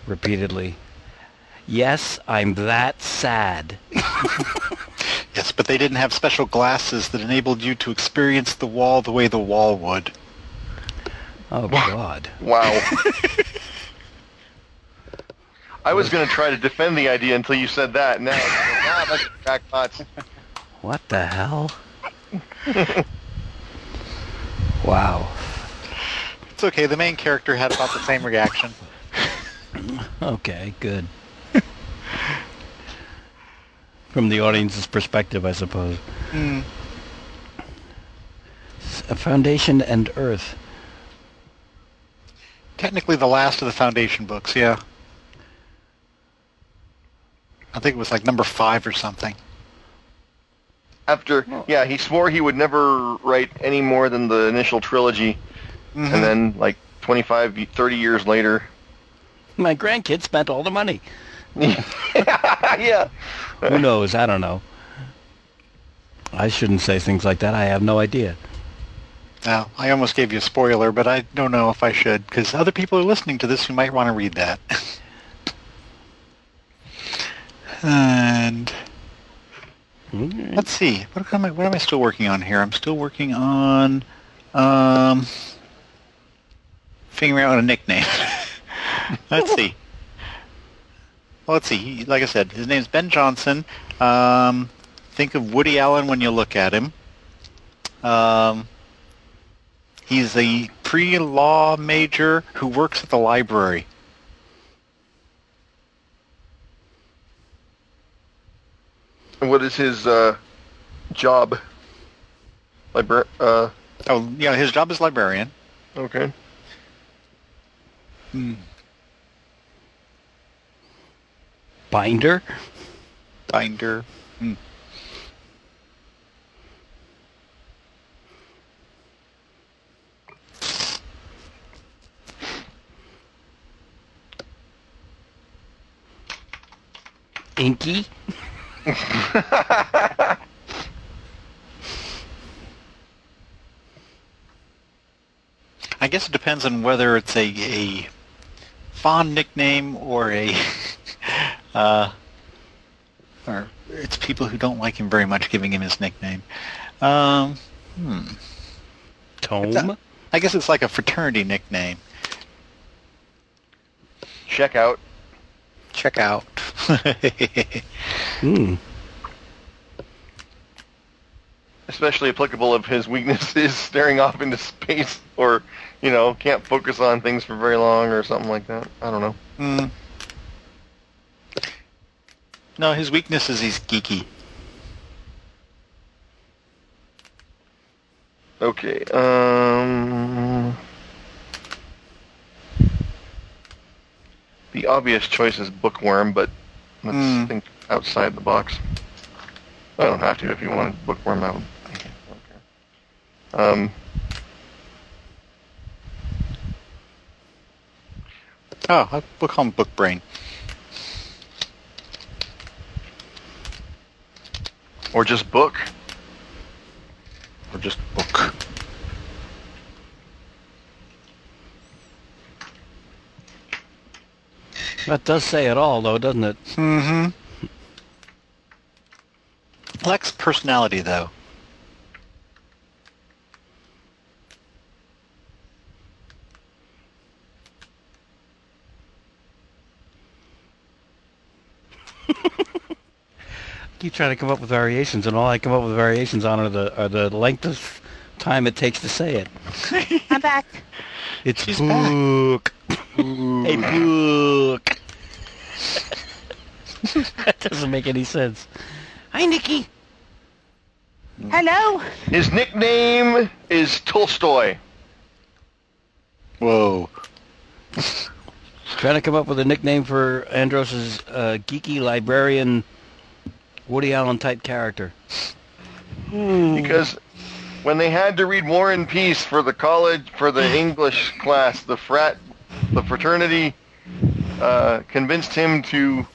repeatedly. Yes, I'm that sad. Yes, but they didn't have special glasses that enabled you to experience the wall the way the wall would. Oh, God. Wow. I was going to try to defend the idea until you said that. Now, that's crackpots. What the hell? Wow. It's okay. The main character had about the same reaction. Okay, good. From the audience's perspective, I suppose. Mm. A Foundation and Earth. Technically the last of the Foundation books, yeah. think it was like number 5 or something. After, yeah, he swore he would never write any more than the initial trilogy, and then like 25, 30 years later... My grandkids spent all the money. Yeah. Who knows? I don't know. I shouldn't say things like that. I have no idea. Now, I almost gave you a spoiler, but I don't know if I should, because other people are listening to this who might want to read that. And... let's see. What am I still working on here? I'm still working on figuring out a nickname. Let's see. Like I said, his name's Ben Johnson. Think of Woody Allen when you look at him. He's a pre-law major who works at the library. And what is his job? His job is librarian. Okay. Binder. Mm. Inky. I guess it depends on whether it's a fond nickname or or it's people who don't like him very much giving him his nickname. Tome? I guess it's like a fraternity nickname. Check out. Especially applicable if his weakness is staring off into space, or, can't focus on things for very long or something like that. I don't know. No, his weakness is he's geeky. Okay, the obvious choice is Bookworm, but let's think outside the box. I don't have to if you wanted Bookworm. I would think it. Okay. We'll call him Bookbrain. Or just Book. That does say it all, though, doesn't it? Mm-hmm. Lacks personality, though. I keep trying to come up with variations, and all I come up with variations on are the length of time it takes to say it. I'm back. It's She's Book. Back. Hey, Book. That doesn't make any sense. Hi, Nikki. Hello. His nickname is Tolstoy. Whoa. Trying to come up with a nickname for Andros's geeky librarian, Woody Allen type character. Because when they had to read War and Peace for the English class, the fraternity convinced him to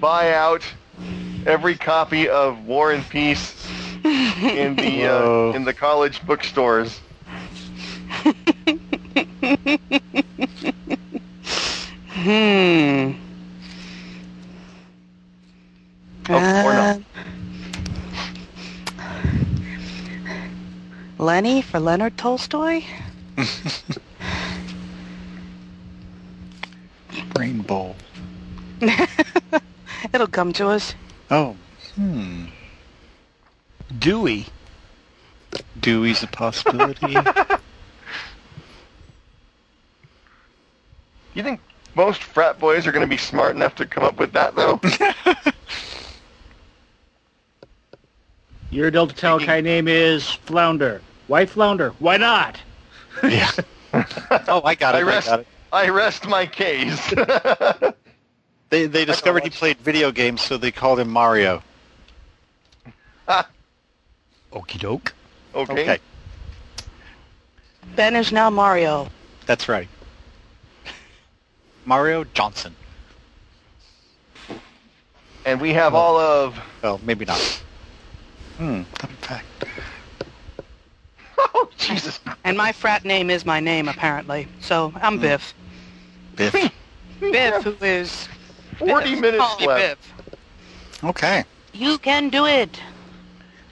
buy out every copy of War and Peace in the college bookstores. Or not. Lenny for Leonard Tolstoy. Brain bowl. It'll come to us. Oh. Dewey. Dewey's a possibility. You think most frat boys are going to be smart enough to come up with that, though? Your Delta Tau Chi name is Flounder. Why Flounder? Why not? Yeah. Oh, I got it. I rest I rest my case. They discovered he played video games, so they called him Mario. Okie doke. Okay. Ben is now Mario. That's right. Mario Johnson. And we have all of... Well, maybe not. In fact. Oh, Jesus. And my frat name is my name, apparently. So I'm Biff. Biff. Biff, who is... 40 Biff. Minutes Call left. Biff. Okay. You can do it.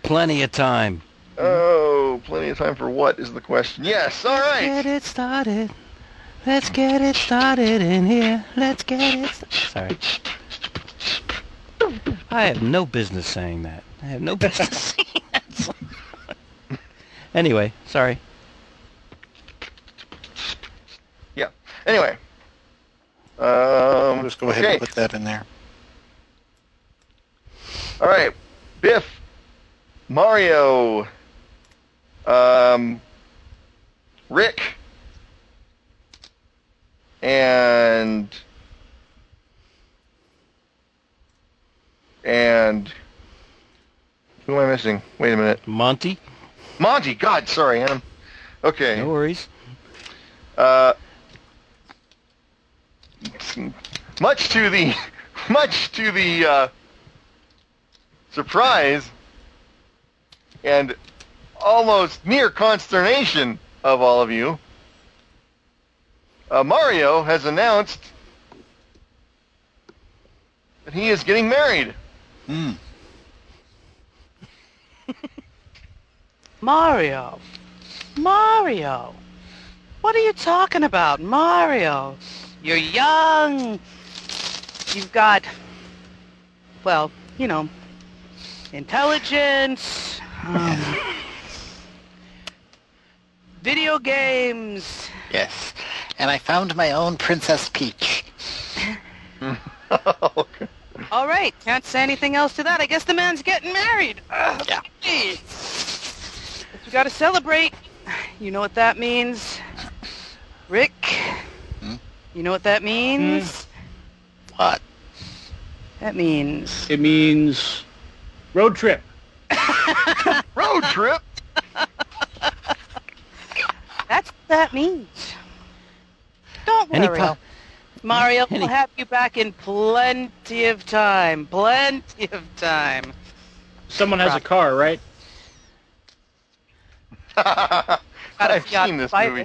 Plenty of time. Oh, plenty of time for what is the question? Yes, all right. Let's get it started. Let's get it started in here. Let's get it started. Sorry. I have no business saying that. I have no business saying that. Anyway, sorry. Yeah. Anyway. I'll just go ahead and put that in there. All right. Biff. Mario. Rick. And who am I missing? Wait a minute. Monty, God, sorry, Adam. Okay. No worries. Much to the surprise and almost near consternation of all of you, Mario has announced that he is getting married. Mario, what are you talking about, Mario? You're young. You've got, well, you know, intelligence, video games. Yes. And I found my own Princess Peach. All right, can't say anything else to that. I guess the man's getting married. Yeah. Geez. We got to celebrate. You know what that means, Rick? You know what that means? What? That means... It means road trip. Road trip? That's what that means. Don't worry, Mario. We'll have you back in plenty of time. Plenty of time. Someone has a car, right? I've seen this movie.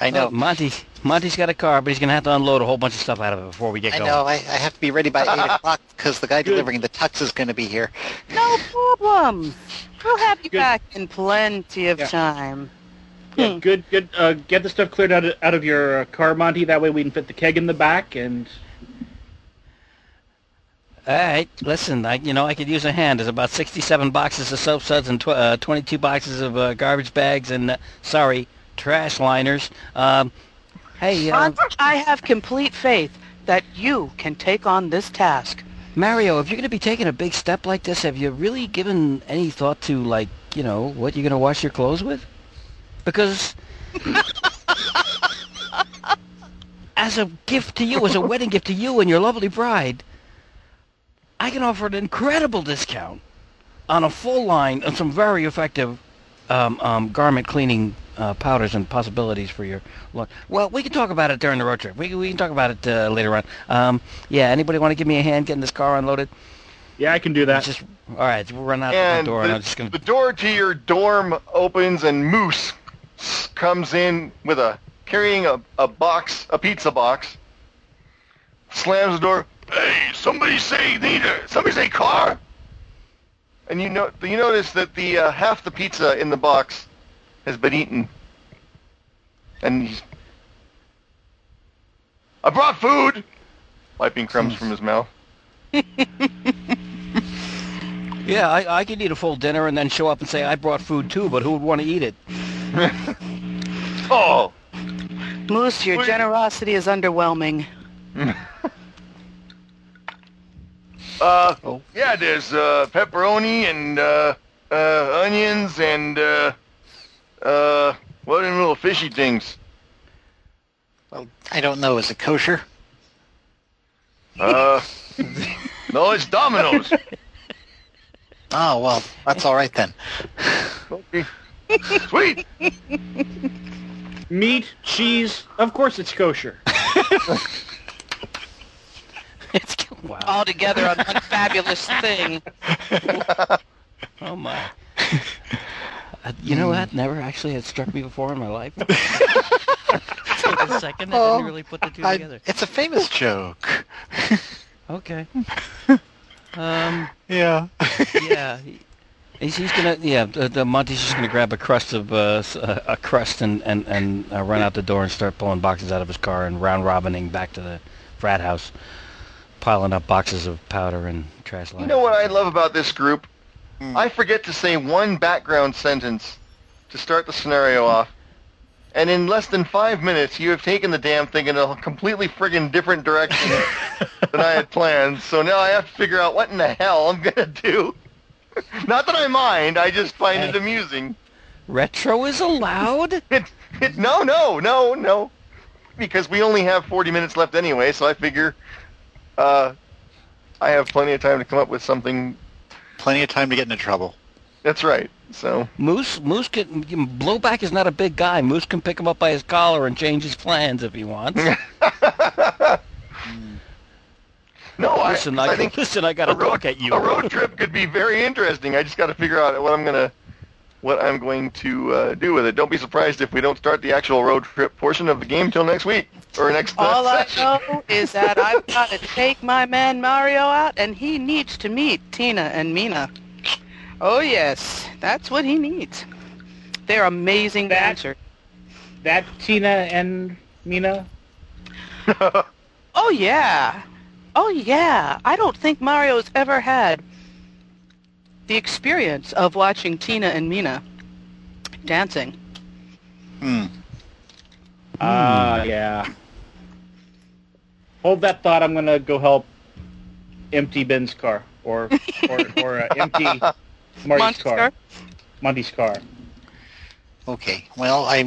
I know. Monty's got a car, but he's going to have to unload a whole bunch of stuff out of it before we get going. I know. I have to be ready by 8 o'clock because the guy delivering the tux is going to be here. No problem. We'll have you back in plenty of time. Yeah, good. Get the stuff cleared out of your car, Monty. That way we can fit the keg in the back. And all right, listen. I could use a hand. There's about 67 boxes of soap suds and 22 boxes of garbage bags and trash liners. Hey, I have complete faith that you can take on this task, Mario. If you're going to be taking a big step like this, have you really given any thought to what you're going to wash your clothes with? Because as a gift to you, as a wedding gift to you and your lovely bride, I can offer an incredible discount on a full line of some very effective garment cleaning powders and possibilities for your lawn. Well, we can talk about it during the road trip. We can talk about it later on. Anybody want to give me a hand getting this car unloaded? Yeah, I can do that. All right, we'll run out the door. And I'm just gonna... The door to your dorm opens, and Moose comes in with carrying a box, a pizza box. Slams the door. Hey, somebody say somebody say car. And you notice that the half the pizza in the box has been eaten. And I brought food. Wiping crumbs from his mouth. Yeah, I could eat a full dinner and then show up and say, I brought food too, but who would want to eat it? Oh! Moose, your generosity is underwhelming. Yeah, there's pepperoni and onions and what are them little fishy things? Well, I don't know. Is it kosher? No, it's Domino's. Oh, well, that's all right then. Okay. Sweet! Meat, cheese, of course it's kosher. It's wow. All together on one fabulous thing. Oh, my. You know what? Never actually had struck me before in my life. Took a second and didn't really put the two together. It's a famous joke. Okay. Yeah. Yeah. He's gonna. Yeah. Monty's just gonna grab a crust of and run out the door and start pulling boxes out of his car and round robining back to the frat house, piling up boxes of powder and trash. You know what I love about this group? I forget to say one background sentence to start the scenario off, and in less than 5 minutes, you have taken the damn thing in a completely friggin' different direction than I had planned. So now I have to figure out what in the hell I'm gonna do. Not that I mind, I just find it amusing. Retro is allowed? No. Because we only have 40 minutes left anyway, so I figure I have plenty of time to come up with something. Plenty of time to get into trouble. That's right. So Moose can Blowback is not a big guy. Moose can pick him up by his collar and change his plans if he wants. Listen, I got to talk at you. A road trip could be very interesting. I just got to figure out what I'm going to do with it. Don't be surprised if we don't start the actual road trip portion of the game till next week or next. All I know is that I've got to take my man Mario out, and he needs to meet Tina and Mina. Oh yes, that's what he needs. They're amazing dancers. That Tina and Mina. Oh yeah. I don't think Mario's ever had the experience of watching Tina and Mina dancing. Yeah. Hold that thought. I'm gonna go help empty Ben's car, or empty Marty's car. Monty's car. Okay. Well, I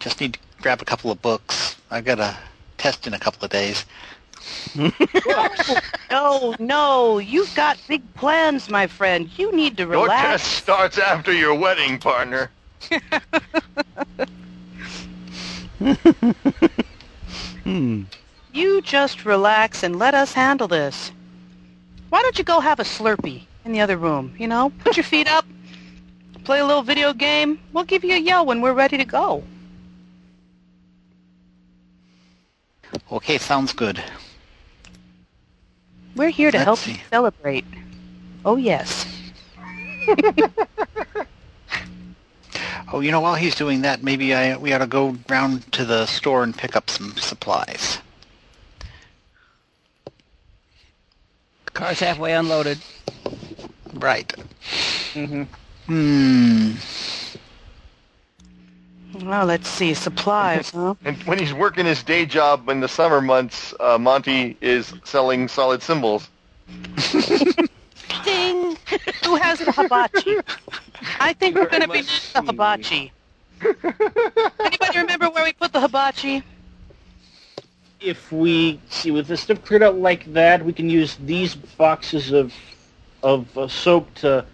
just need to grab a couple of books. I've got a test in a couple of days. No, you've got big plans, my friend. You need to relax. Your test starts after your wedding, partner. You just relax and let us handle this. Why don't you go have a Slurpee in the other room, you know? Put your feet up, play a little video game. We'll give you a yell when we're ready to go. Okay, sounds good. We're here to help you celebrate. Oh, yes. You know, while he's doing that, maybe we ought to go round to the store and pick up some supplies. The car's halfway unloaded. Right. Well, let's see. Supplies, huh? And when he's working his day job in the summer months, Monty is selling solid cymbals. Ding! Who has the hibachi? I think we're going to be next the hibachi. Anybody remember where we put the hibachi? If we see with the stuff cleared out like that, we can use these boxes of soap to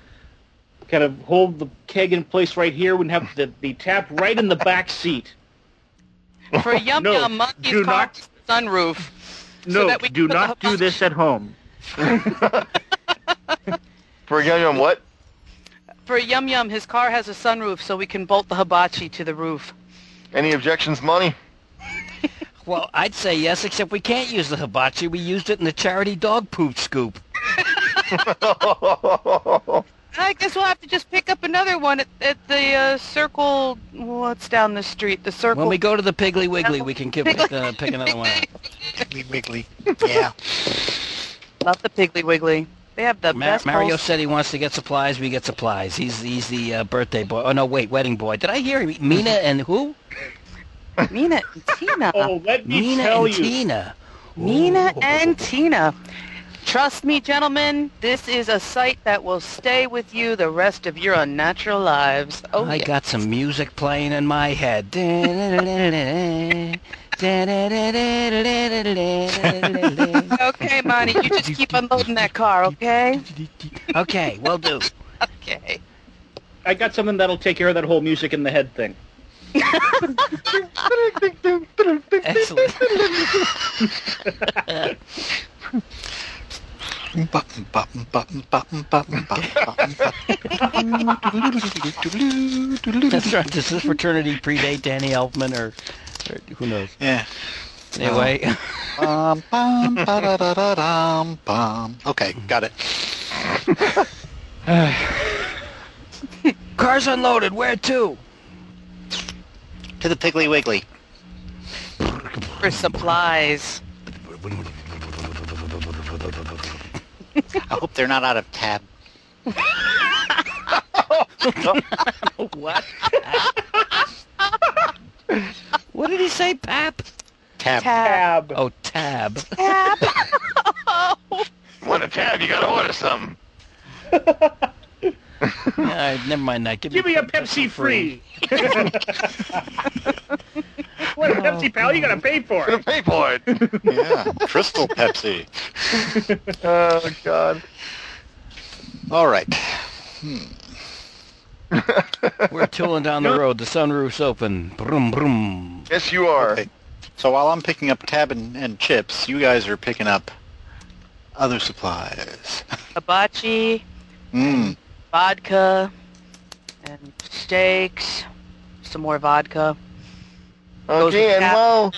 kind of hold the keg in place right here. Wouldn't have to be tapped right in the back seat. For Yum Monkey's car sunroof. No, so do not do this at home. For Yum what? For Yum, his car has a sunroof, so we can bolt the hibachi to the roof. Any objections, Monty? Well, I'd say yes, except we can't use the hibachi. We used it in the charity dog poop scoop. I guess we'll have to just pick up another one at the circle. What's down the street? The circle. When we go to the Piggly Wiggly, we can pick another one up. Piggly Wiggly. Yeah. Love the Piggly Wiggly. They have the best. Mario said he wants to get supplies. We get supplies. He's the birthday boy. Oh no, wait, wedding boy. Did I hear Mina and who? Mina and Tina. Oh, let me tell you. Tina. Mina and Tina. Trust me, gentlemen, this is a sight that will stay with you the rest of your unnatural lives. Oh, I got some music playing in my head. Okay, Monty, you just keep unloading that car, okay? Okay, will do. Okay. I got something that'll take care of that whole music in the head thing. Excellent. That's right. Does this fraternity predate Danny Elfman or who knows? Yeah. Anyway. Okay, got it. Car's unloaded. Where to? To the Piggly Wiggly. For supplies. I hope they're not out of tab. What? What did he say, Pap? Tab. Tab. Oh, tab. Tab. Oh. What a tab! You gotta order something. Never mind that. Give me a Pepsi free. What a Pepsi, pal! You gotta pay for it. Gotta pay for it. Yeah, Crystal Pepsi. Oh God. All right. We're tooling down the road. The sunroof's open. Brum brum. Yes, you are. Okay. So while I'm picking up tab and chips, you guys are picking up other supplies. Hibachi. Vodka and steaks, some more vodka. Okay, and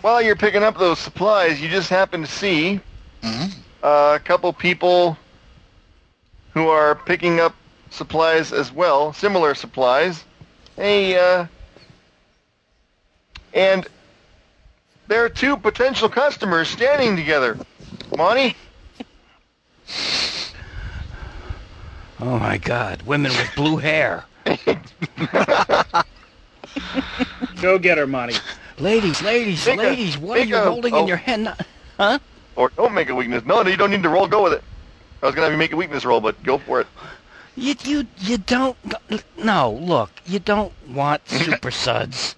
while you're picking up those supplies, you just happen to see a couple people who are picking up supplies as well, similar supplies. Hey, and there are two potential customers standing together. Monty? Oh, my God. Women with blue hair. Go get her, Monty. Ladies, what are you holding in your hand? Huh? Or don't make a weakness. No, you don't need to roll. Go with it. I was going to have you make a weakness roll, but go for it. You don't... No, look. You don't want Super Suds.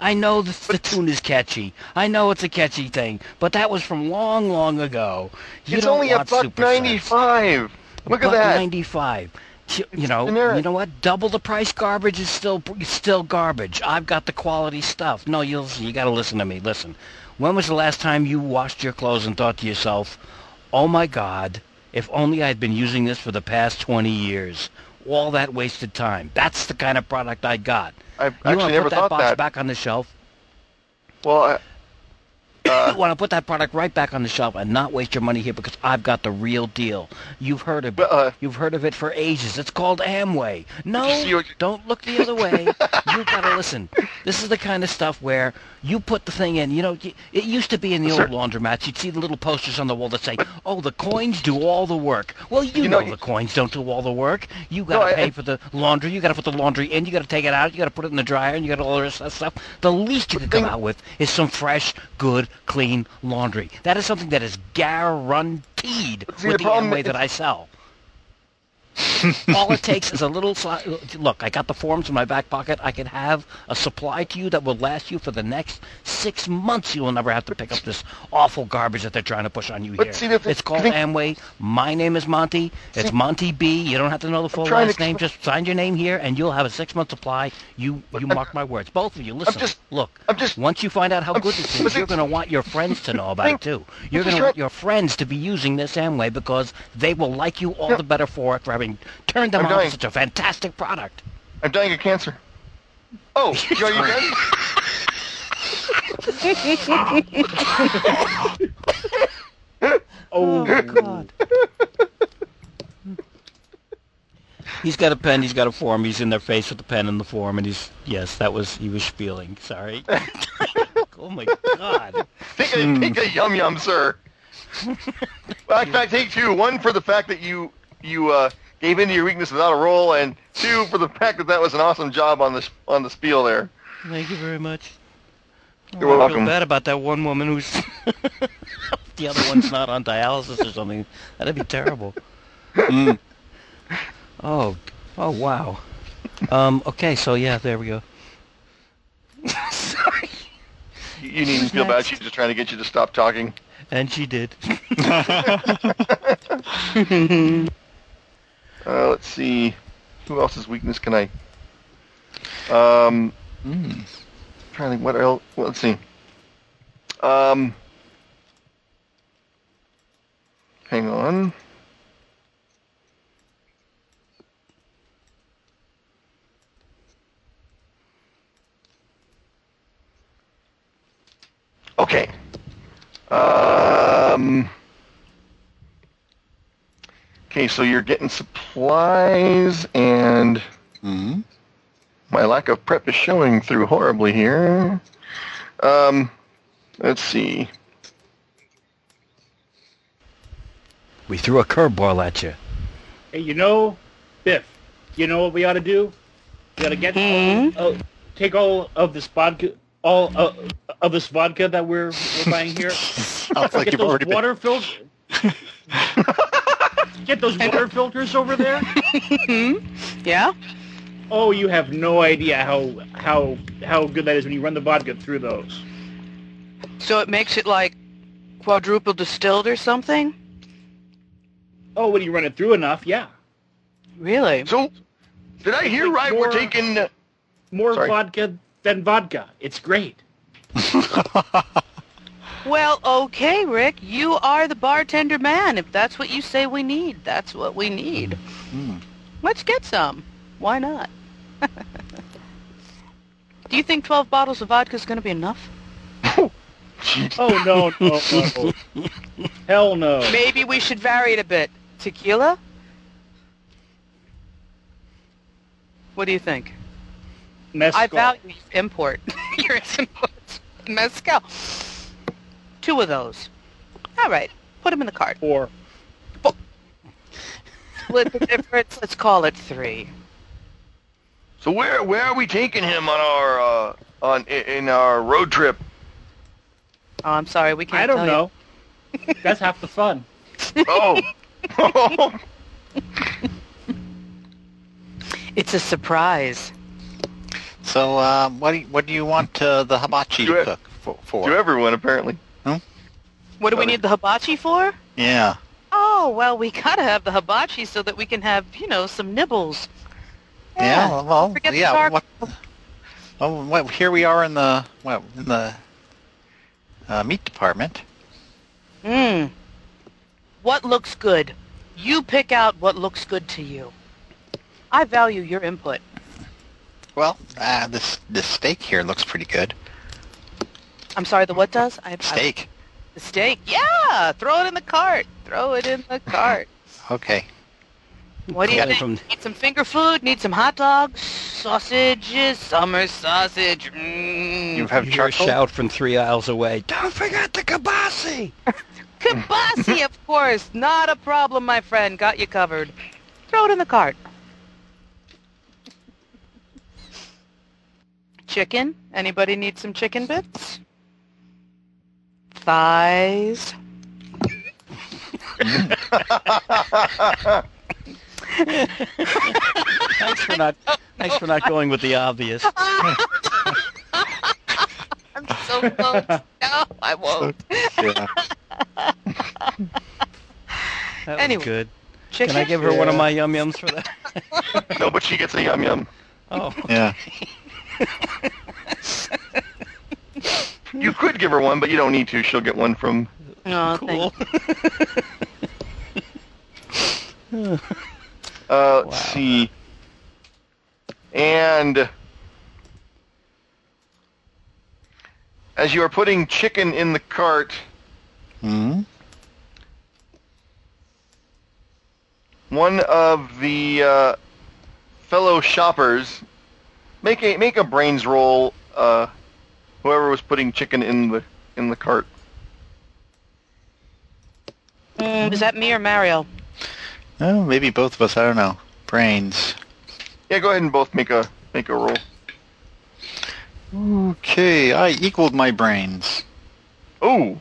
I know the tune is catchy. I know it's a catchy thing, but that was from long, long ago. It's only a $1.95. Look at that. $1.95. You know what? Double the price garbage is still garbage. I've got the quality stuff. No, you got to listen to me. Listen. When was the last time you washed your clothes and thought to yourself, "Oh my God, if only I'd been using this for the past 20 years. All that wasted time." That's the kind of product I got. I've actually never thought that. You want to put that box back on the shelf? Well, you want to put that product right back on the shelf and not waste your money here because I've got the real deal. You've heard of it. You've heard of it for ages. It's called Amway. No, don't look the other way. You've got to listen. This is the kind of stuff where you put the thing in. You know, it used to be in the old laundromats. You'd see the little posters on the wall that say, "Oh, the coins do all the work." Well, you know the coins don't do all the work. You got to pay for the laundry. You got to put the laundry in. You got to take it out. You got to put it in the dryer, and you got to all the rest of that stuff. The least you could come out with is some fresh, good, clean laundry. That is something that is guaranteed with the Amway that I sell. All it takes is a little... Look, I got the forms in my back pocket. I can have a supply to you that will last you for the next 6 months. You will never have to pick up this awful garbage that they're trying to push on you here. It's called Amway. My name is Monty. It's Monty B. You don't have to know the full last name. Just sign your name here, and you'll have a 6-month supply. You mark my words. Both of you, listen. Once you find out how good this is, you're going to want your friends to know about it, too. You're going to want your friends to be using this Amway because they will like you all the better for it for having turned them on such a fantastic product. I'm dying of cancer. Oh, are you dead? Oh, God. He's got a pen, he's got a form, he's in their face with the pen and the form, and he was spieling, sorry. Oh, my God. Take a yum-yum, sir. Well, in fact, take two. One for the fact that you gave in to your weakness without a roll, and two, for the fact that was an awesome job on the spiel there. Thank you very much. You're welcome. I feel bad about that one woman who's... the other one's not on dialysis or something. That'd be terrible. Oh, wow. Okay, so yeah, there we go. Sorry. You needn't feel bad. She's just trying to get you to stop talking. And she did. Let's see. Who else's weakness can I... Trying to think what else... Well, let's see. Hang on. Okay. Okay, so you're getting supplies, and my lack of prep is showing through horribly here. Let's see. We threw a curveball at you. Hey, you know, Biff, you know what we ought to do? We ought to get take all of this vodka... All of this vodka that we're buying here. Get those water filters. Get those water filters over there. Yeah. Oh, you have no idea how good that is when you run the vodka through those. So it makes it like quadruple distilled or something. Oh, when you run it through enough, yeah. Really? So did I hear right? We're taking more vodka. Than vodka. It's great. Well, okay, Rick. You are the bartender man. If that's what you say we need, that's what we need. Let's get some. Why not? Do you think 12 bottles of vodka is going to be enough? Oh, no. Hell no. Maybe we should vary it a bit. Tequila? What do you think? Mezcal. I value import. Yours imports. Mezcal. 2 of those. All right. Put them in the cart. 4. Split the difference. Let's call it 3. So where are we taking him on our our road trip? Oh, I'm sorry. We can't. I don't know. That's half the fun. Oh. It's a surprise. So, what do you want the hibachi to cook for? To everyone, apparently. Huh? What do we need the hibachi for? Yeah. Oh, well, we gotta have the hibachi so that we can have, some nibbles. Yeah, well, yeah. Here we are in the meat department. What looks good? You pick out what looks good to you. I value your input. Well, this steak here looks pretty good. I'm sorry, the what does? Steak. The steak, yeah! Throw it in the cart. Okay. What do you think? Need some finger food? Need some hot dogs? Sausages? Summer sausage? You have a shout from 3 aisles away. Don't forget the kielbasa! Kielbasa, of course. Not a problem, my friend. Got you covered. Throw it in the cart. Chicken. Anybody need some chicken bits? Thighs. Thanks for not going with the obvious. I'm so close. No, I won't. Yeah. That anyway, was good. Chicken? Can I give her one of my yum yums for that? No, but she gets a yum yum. Oh, okay. Yeah. You could give her one, but you don't need to. She'll get one from... Oh, cool. Let's see. And as you are putting chicken in the cart, one of the fellow shoppers... Make a brains roll. Whoever was putting chicken in the cart. Is that me or Mario? Oh, maybe both of us. I don't know. Brains. Yeah, go ahead and both make a roll. Okay, I equaled my brains. Oh.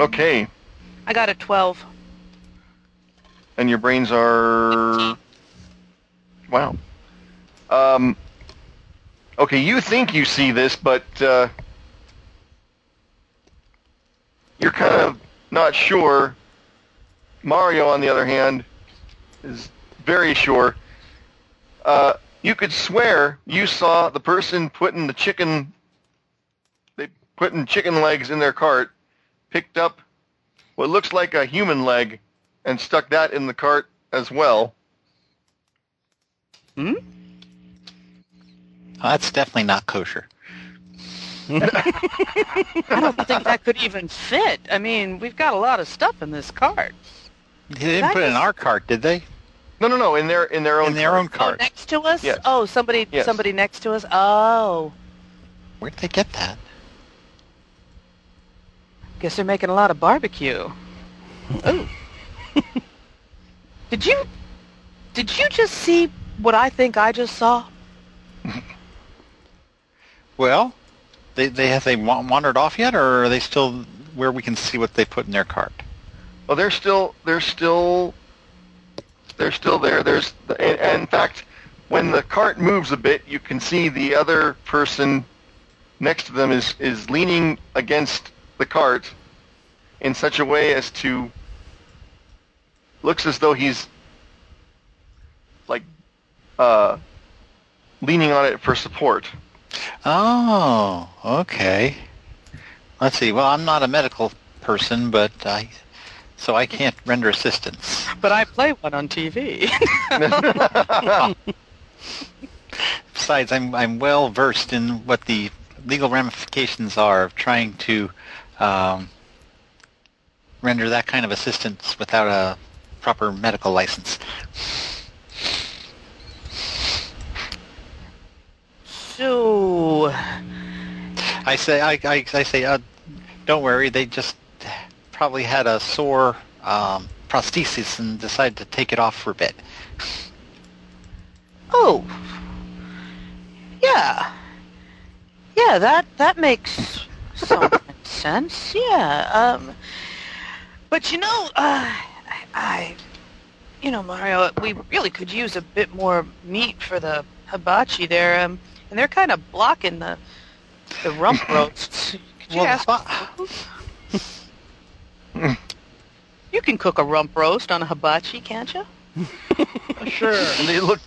Okay. I got a 12. And your brains are. Wow. Okay, you think you see this, but you're kind of not sure. Mario, on the other hand, is very sure. You could swear you saw the person putting the chicken, they putting chicken legs in their cart, picked up what looks like a human leg, and stuck that in the cart as well. Hmm? Oh, that's definitely not kosher. I don't think that could even fit. I mean, we've got a lot of stuff in this cart. They didn't put it in our cart, did they? No. In their own cart. Oh, next to us? Yes. Oh, somebody next to us? Oh. Where did they get that? Guess they're making a lot of barbecue. Ooh. Did you just see what I think I just saw? Well, have they wandered off yet, or are they still where we can see what they put in their cart? Well, they're still there. In fact, when the cart moves a bit, you can see the other person next to them is leaning against the cart in such a way as to looks as though he's like leaning on it for support. Oh, okay. Let's see. Well, I'm not a medical person, but I can't render assistance. But I play one on TV. Besides, I'm well versed in what the legal ramifications are of trying to render that kind of assistance without a proper medical license. So, I say, don't worry. They just probably had a sore prosthesis and decided to take it off for a bit. Oh, yeah. That makes some sense. Yeah. But you know, Mario, we really could use a bit more meat for the hibachi there. And they're kind of blocking the rump roasts. You can cook a rump roast on a hibachi, can't you? Sure. They look.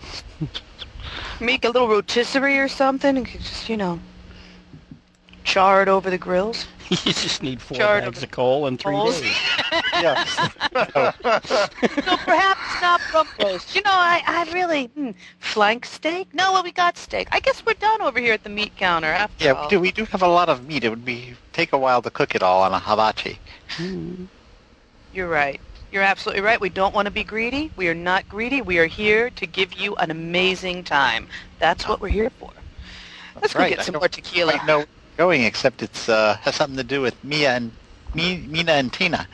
Make a little rotisserie or something, and just char it over the grills. You just need 4 bags of coal in 3 days. Yes. So perhaps not rump roast. I really... flank steak? No, well, we got steak. I guess we're done over here at the meat counter after all. Yeah, we do have a lot of meat. It would take a while to cook it all on a hibachi. Mm. You're right. You're absolutely right. We don't want to be greedy. We are not greedy. We are here to give you an amazing time. That's what we're here for. Let's go get some more tequila. No. Going, except it's has something to do with Mina and Tina.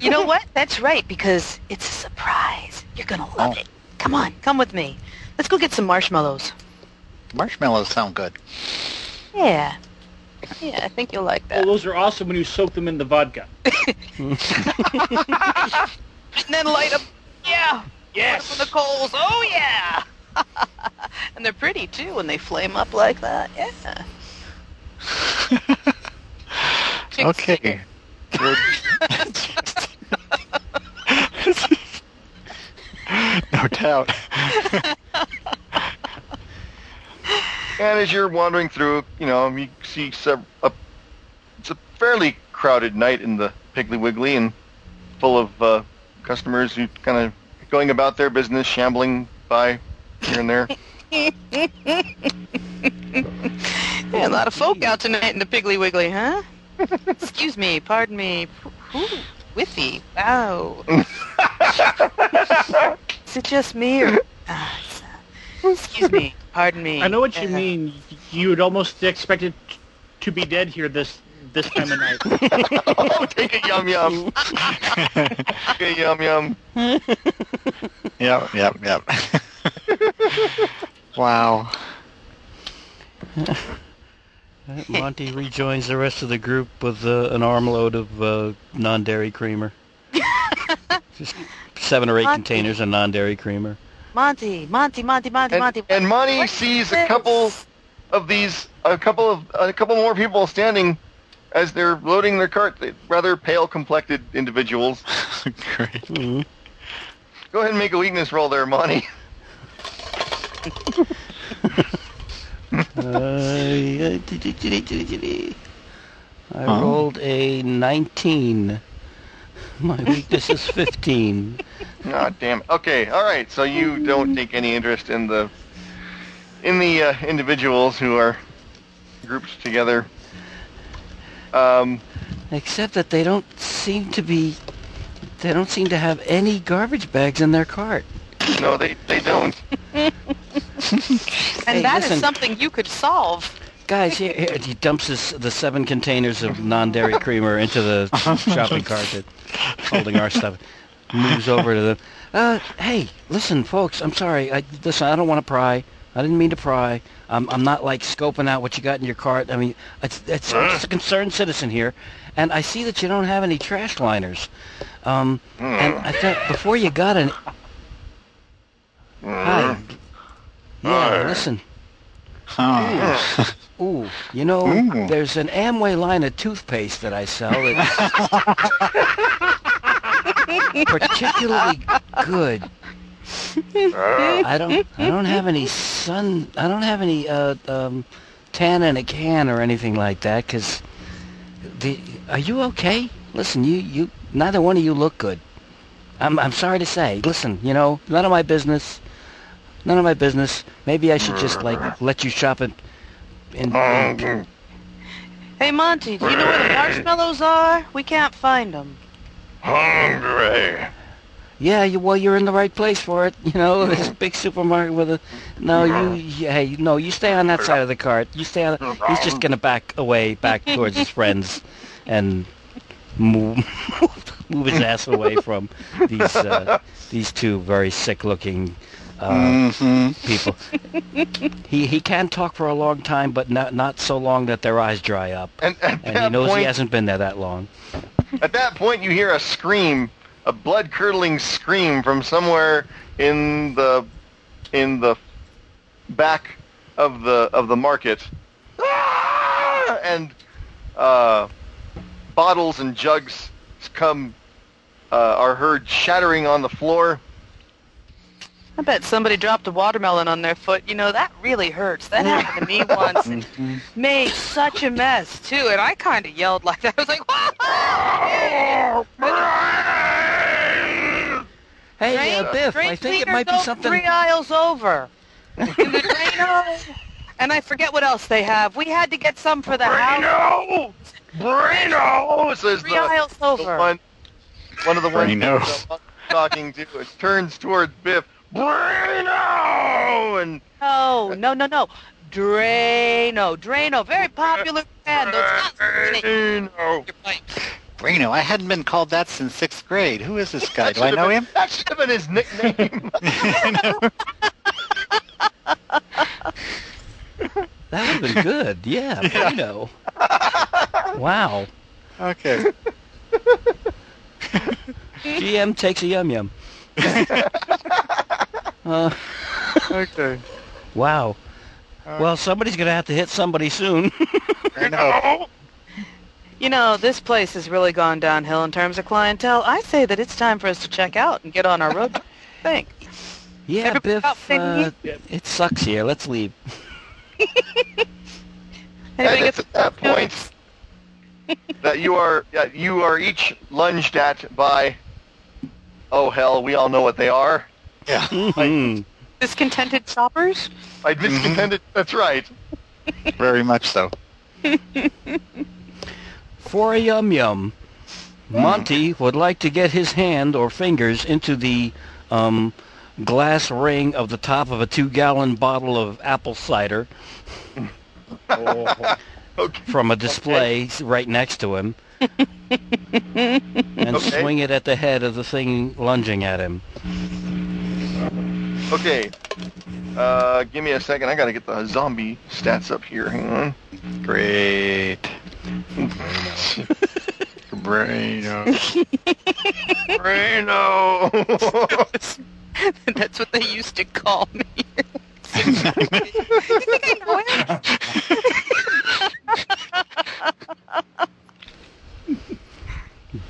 You know what? That's right, because it's a surprise. You're going to love it. Come on, come with me. Let's go get some marshmallows. Marshmallows sound good. Yeah, I think you'll like that. Well, those are awesome when you soak them in the vodka. And then light them. Yeah. Yes. Put them in the coals. Oh, yeah. And they're pretty, too, when they flame up like that. Yeah. Okay. No doubt. And as you're wandering through, you see it's a fairly crowded night in the Piggly Wiggly and full of customers who kind of going about their business, shambling by here and there. Yeah, a lot of folk out tonight in the Piggly Wiggly, huh? Excuse me, pardon me. Ooh, whiffy. Wow. Is it just me or... excuse me, pardon me. I know what you mean. You would almost expect it to be dead here this time of night. Oh, take a yum-yum. Take a yum-yum. Yep. Wow. Monty rejoins the rest of the group with an armload of non-dairy creamer. Just 7 or 8 containers of non-dairy creamer. Monty. And Monty sees a couple more people standing as they're loading their cart, rather pale-complected individuals. Great. Mm-hmm. Go ahead and make a weakness roll there, Monty. I rolled a 19. My weakness is 15. Ah, damn. Okay, all right. So you don't take any interest in the individuals who are grouped together. Except that they don't seem to have any garbage bags in their cart. No, they don't. And hey, that listen, is something you could solve. Guys, here, he dumps the 7 containers of non-dairy creamer into the shopping cart that's holding our stuff. Moves over to the... hey, listen, folks, I'm sorry. I don't want to pry. I didn't mean to pry. I'm not, like, scoping out what you got in your cart. I mean, I'm just a concerned citizen here, and I see that you don't have any trash liners. And I thought before you got an... Hi. Yeah, listen. Ooh, you know, there's an Amway line of toothpaste that I sell. It's particularly good. I don't have any tan in a can or anything like that, because are you okay? Listen, you neither one of you look good. I'm sorry to say. Listen, you know, none of my business. Maybe I should just let you shop it. Hey Monty, do you know where the marshmallows are? We can't find them. Hungry. Yeah, you're in the right place for it. You know, this big supermarket with a... No, you stay on that side of the cart. You stay on... He's just going to back away, back towards his friends, and move his ass away from these two very sick-looking people. He can talk for a long time, but not so long that their eyes dry up. And he knows he hasn't been there that long. At that point, you hear a scream. A blood-curdling scream from somewhere in the back of the market, and bottles and jugs are heard shattering on the floor. I bet somebody dropped a watermelon on their foot. You know, that really hurts. That happened to me once and made such a mess, too. And I kind of yelled like that. I was like, whoa! Hey, Biff, I think it might be something... 3 aisles over. And I forget what else they have. We had to get some for the house. Brino! Says 3 aisles over. One of the ones talking to it turns towards Biff. Drano! And no. Drano, very popular band. Drano, I hadn't been called that since 6th grade. Who is this guy? Do I know him? That should have been his nickname. That would have been good. Yeah, Drano. Yeah. Wow. Okay. GM takes a yum-yum. Okay. Wow. Well, somebody's going to have to hit somebody soon. I know. You know, this place has really gone downhill in terms of clientele. I say that it's time for us to check out and get on our road. Thank. Yeah, everybody, Biff, it sucks here. Let's leave. And it's at that point that you are each lunged at by... Oh, hell, we all know what they are. Yeah. Mm-hmm. Discontented shoppers? Discontented, that's right. Very much so. For a yum-yum, Monty would like to get his hand or fingers into the glass ring of the top of a 2-gallon bottle of apple cider from a display right next to him. And swing it at the head of the thing lunging at him. Okay. Give me a second. I gotta get the zombie stats up here. Hang on. Great. Brano. That's what they used to call me. You think I know it?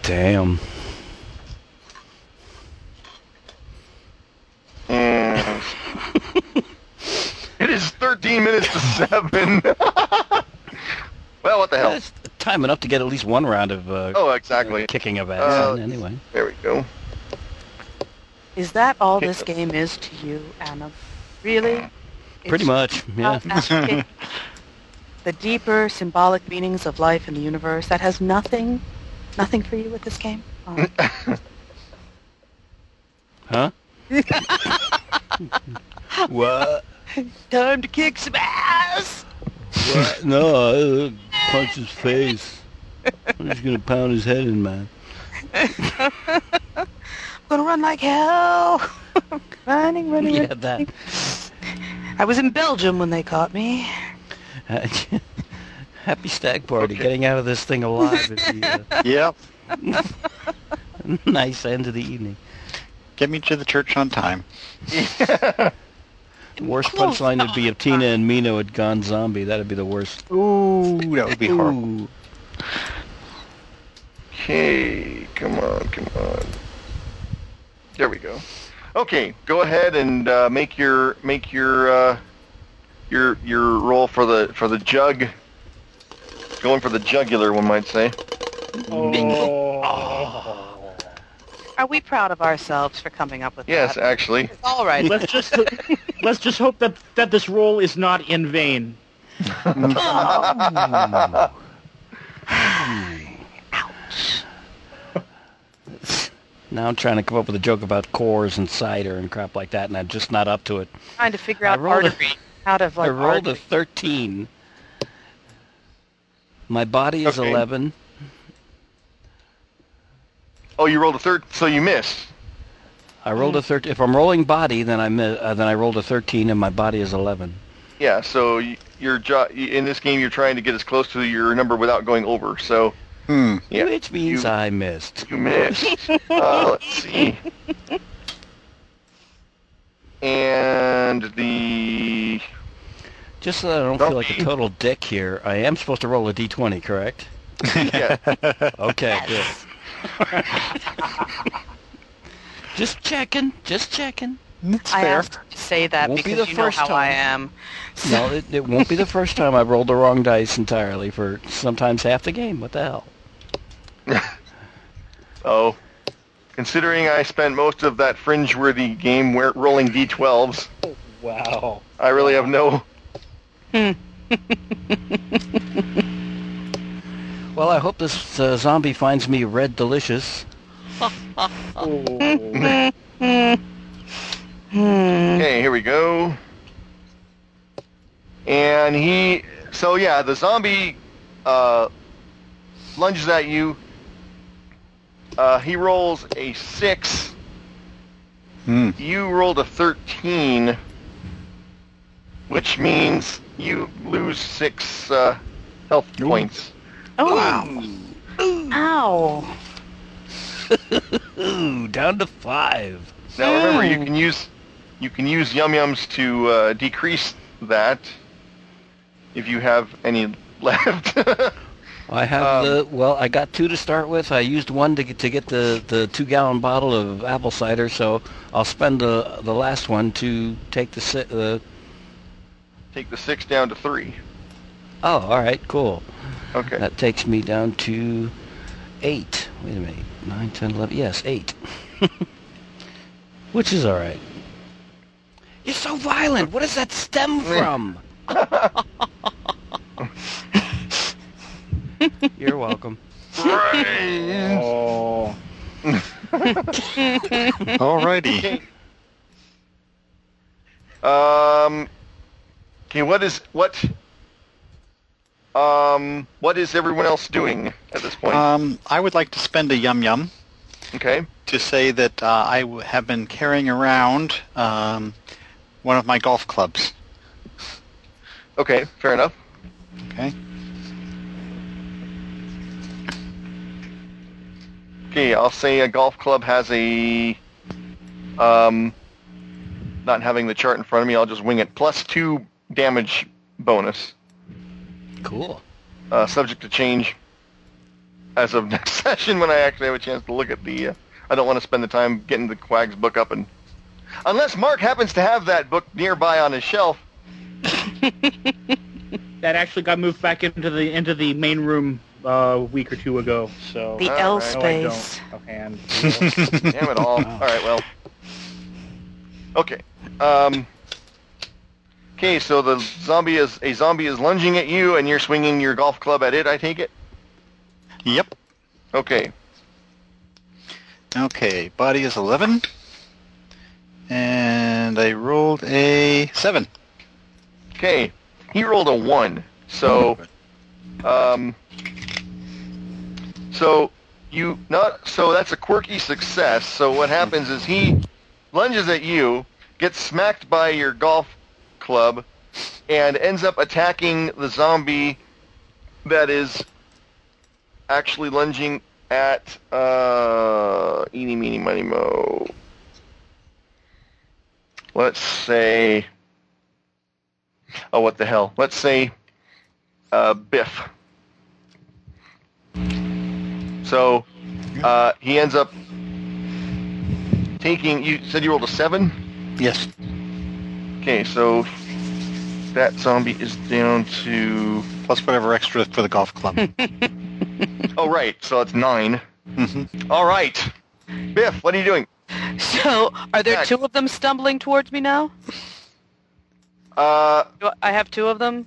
Damn. It is 13 minutes to 7. Well, what the hell? That's time enough to get at least one round of kicking of ass in anyway. There we go. Is that all this game is to you, Anna? Really? Pretty much, yeah. The deeper symbolic meanings of life and the universe, that has nothing for you with this game? Huh? What? Time to kick some ass! What? No, punch his face. I'm just going to pound his head in, man. I'm going to run like hell. Running. Yeah, that. I was in Belgium when they caught me. Happy stag party, getting out of this thing alive. Yep. Nice end of the evening. Get me to the church on time. Worst punchline would be if Tina and Mino had gone zombie. That would be the worst. Ooh, that would be horrible. Okay, come on. There we go. Okay, go ahead and make your roll for the jug. Going for the jugular, one might say. Oh. Are we proud of ourselves for coming up with that? Yes, actually. It's all right. Let's just hope that this roll is not in vain. Oh. Ouch. Now I'm trying to come up with a joke about Coors and cider and crap like that, and I'm just not up to it. Trying to figure out I rolled a 13. My body is 11. Oh, you rolled a 13, so you missed. I rolled a 13. If I'm rolling body, then I rolled a 13, and my body is 11. Yeah, so in this game, you're trying to get as close to your number without going over, so... Yeah. Which means I missed. You missed. Let's see. And the... Just so that I don't feel like a total dick here, I am supposed to roll a d20, correct? Yeah. Okay, good. Just checking. It's fair. I asked to say that because you know how I am. No, it won't be the first time I've rolled the wrong dice entirely for sometimes half the game. What the hell? Oh, considering I spent most of that fringe-worthy game rolling D12s. Oh, wow. I really have no... Well, I hope this zombie finds me red delicious. Oh. Okay, here we go. And the zombie lunges at you. He rolls a 6. You rolled a 13, which means you lose 6 health points. Oh. Wow. Ooh. Ow. Ooh, down to 5. Now remember, you can use yum-yums to decrease that if you have any left. I have I got 2 to start with. I used 1 to get the 2-gallon bottle of apple cider, so I'll spend the last one to take the 6 down to 3. Oh, all right, cool. Okay. That takes me down to 8. Wait a minute. 9, 10, 11. Yes, 8. Which is all right. You're so violent. What does that stem from? You're welcome. Oh. Alrighty. Okay. What is everyone else doing at this point? I would like to spend a yum yum. Okay. To say that I have been carrying around one of my golf clubs. Okay, fair enough. Okay, I'll say a golf club has a... not having the chart in front of me, I'll just wing it. Plus 2 damage bonus. Cool. Subject to change. as of next session when I actually have a chance to look at the... I don't want to spend the time getting the Quag's book up and... Unless Mark happens to have that book nearby on his shelf. That actually got moved back into the main room a week or two ago. So the L space. No, I don't. Offhand. Damn it all. All right, well. Okay. Okay, so a zombie is lunging at you, and you're swinging your golf club at it. I take it. Yep. Okay. Okay. Body is 11, and I rolled a 7. Okay. He rolled a 1, so that's a quirky success. So what happens is he lunges at you, gets smacked by your golf club, and ends up attacking the zombie that is actually lunging at eeny, meeny, miny, moe. Let's say... Oh, what the hell? Let's say Biff. So he ends up taking... You said you rolled a 7? Yes. Okay, so that zombie is down to... Plus whatever extra for the golf club. Oh, right. So it's 9. Mm-hmm. All right. Biff, what are you doing? So are there two of them stumbling towards me now? Do I have two of them?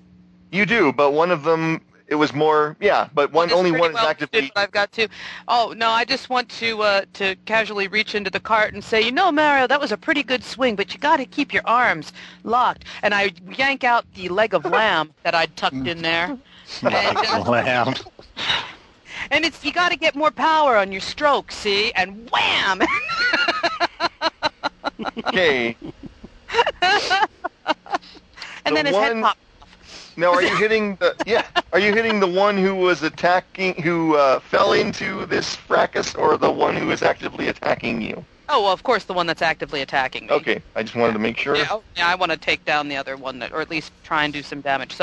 You do, but one of them, it was more, yeah, but one only one well is actively... But I've got two. Oh, no, I just want to casually reach into the cart and say, you know, Mario, that was a pretty good swing, but you got to keep your arms locked. And I yank out the leg of lamb that I'd tucked in there. Lamb. And it's, you got to get more power on your stroke, see? And wham! Okay. And then his head popped off. Now, are you hitting the? Yeah, are you hitting the one who was attacking, who fell into this fracas, or the one who is actively attacking you? Oh, well, of course, the one that's actively attacking me. Okay, I just wanted to make sure. Yeah, I want to take down the other one, or at least try and do some damage.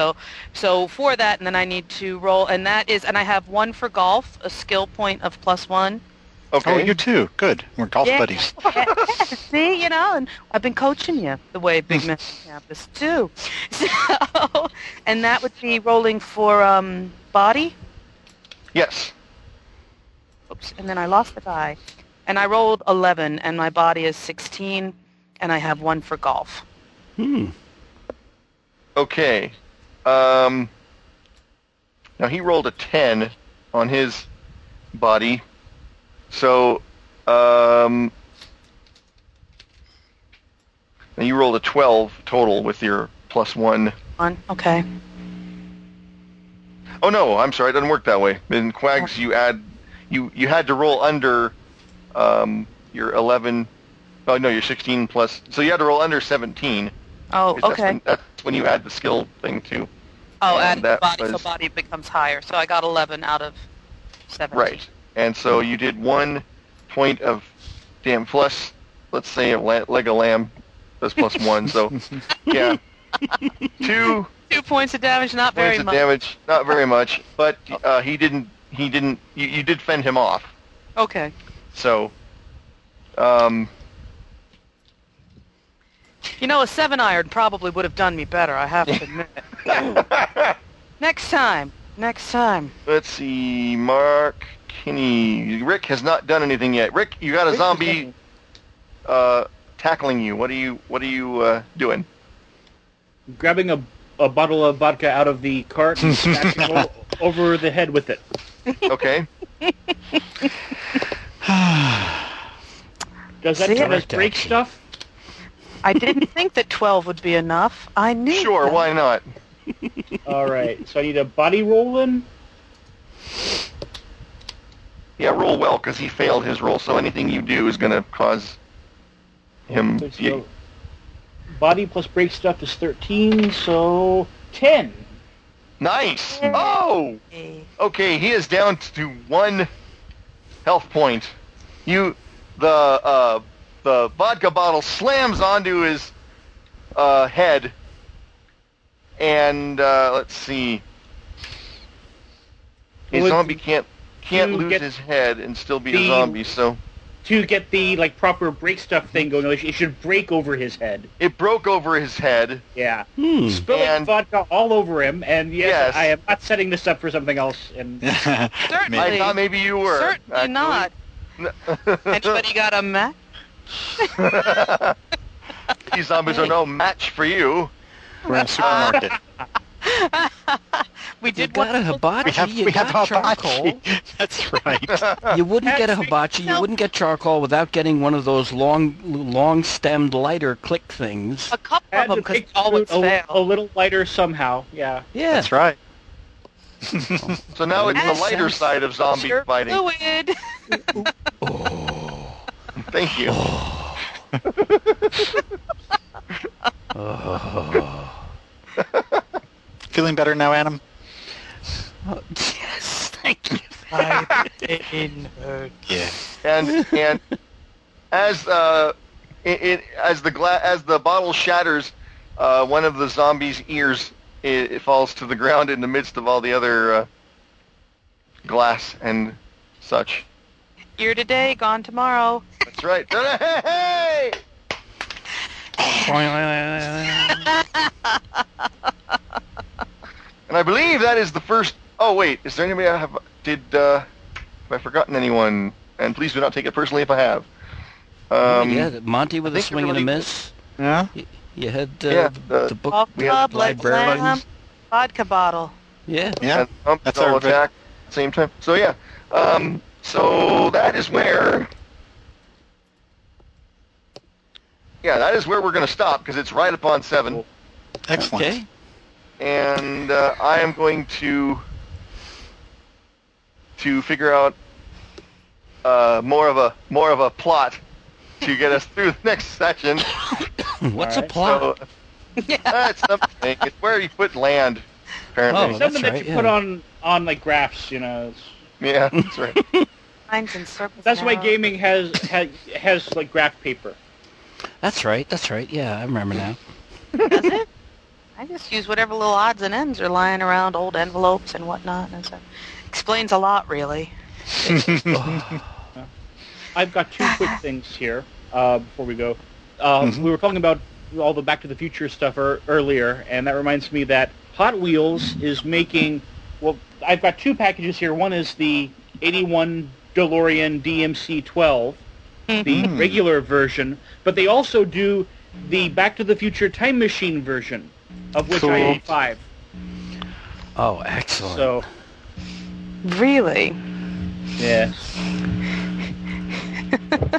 So for that, and then I need to roll, and that is, and I have 1 for golf, a skill point of +1. Okay. Oh, you too. Good. We're golf buddies. Yeah, see, you know, and I've been coaching you the way Big Man Campus do. So, and that would be rolling for body? Yes. Oops, and then I lost the die. And I rolled 11, and my body is 16, and I have 1 for golf. Okay. Now, he rolled a 10 on his body. So, you rolled a 12 total with your +1. Okay. Oh no, I'm sorry, it doesn't work that way. In Quags, you had to roll under your 11. Oh no, your 16 plus. So you had to roll under 17. Oh, okay. That's when you add the skill thing too. Oh, and the body, so body becomes higher. So I got 11 out of 17. Right. And so you did 1 point of damn plus, let's say a leg of lamb, that's +1. So, yeah, 2 points of damage, not very much. But he didn't. You did fend him off. Okay. So, you know, a 7-iron probably would have done me better. I have to admit it. Next time. Let's see, Mark. Rick has not done anything yet. Rick, you got a zombie tackling you. What are you doing? Grabbing a bottle of vodka out of the cart and smashing over the head with it. Okay. Does that break stuff? I didn't think that 12 would be enough. I knew. Sure, that. Why not? All right. So I need a body roll in. Yeah, roll well, because he failed his roll, so anything you do is going to cause him... So body plus break stuff is 13, so 10. Nice! Oh! Okay, he is down to 1 health point. The vodka bottle slams onto his head, and let's see. His zombie can't... can't lose his head and still be a zombie, so... To get the, like, proper break stuff thing going, it should break over his head. It broke over his head. Yeah. Spilling vodka all over him, and yes, I am not setting this up for something else. And certainly. I thought maybe you were. Certainly not. Anybody got a match? These zombies are no match for you. We're in a supermarket. We have hibachi. That's right. You wouldn't get a hibachi. You wouldn't get charcoal without getting one of those long-stemmed lighter click things. A couple of them, because always fail. A little lighter somehow. Yeah. That's right. So now it's the lighter side of zombie fighting. Fluid. Oh. Thank you. Oh. Feeling better now, Adam? Oh, yes, thank you. My pain hurts. Yeah. And as the bottle shatters, one of the zombie's ears it falls to the ground in the midst of all the other glass and such. Ear today, gone tomorrow. That's right. Hey! And I believe that is the first... Oh, wait. Is there anybody I have... Have I forgotten anyone? And please do not take it personally if I have. Monty with a swing and a miss. Yeah? You had the book... Off-club, like lamb, vodka bottle. Yeah. That's all attack at the same time. So, yeah. So, that is where... Yeah, that is where we're going to stop, because it's right upon 7. Excellent. Okay. And I am going to figure out more of a plot to get us through the next session. What's a plot? So, that's something. It's where you put land, apparently. Oh, well, that's something that you put on like graphs, you know. Yeah, that's right. That's why gaming has like graph paper. That's right. Yeah, I remember now. Does it? I just use whatever little odds and ends are lying around, old envelopes and whatnot. And so explains a lot, really. I've got two quick things here before we go. We were talking about all the Back to the Future stuff earlier, and that reminds me that Hot Wheels is making... Well, I've got two packages here. One is the 81 DeLorean DMC-12, the regular version, but they also do the Back to the Future Time Machine version. Of which I own 5. Oh, excellent. So, really? Yes.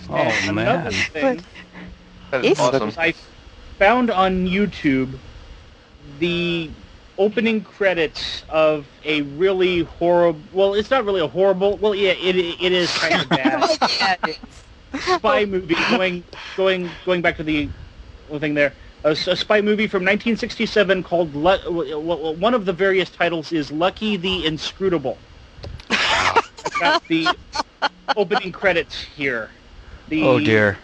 Oh, man. Thing, that is awesome. I found on YouTube the opening credits of a really horrible... Well, it's not really a horrible... Well, yeah, it is kind of bad. Spy movie going back to the thing there. A spy movie from 1967 called... one of the various titles is Lucky the Inscrutable. I've got the opening credits here. Oh, dear.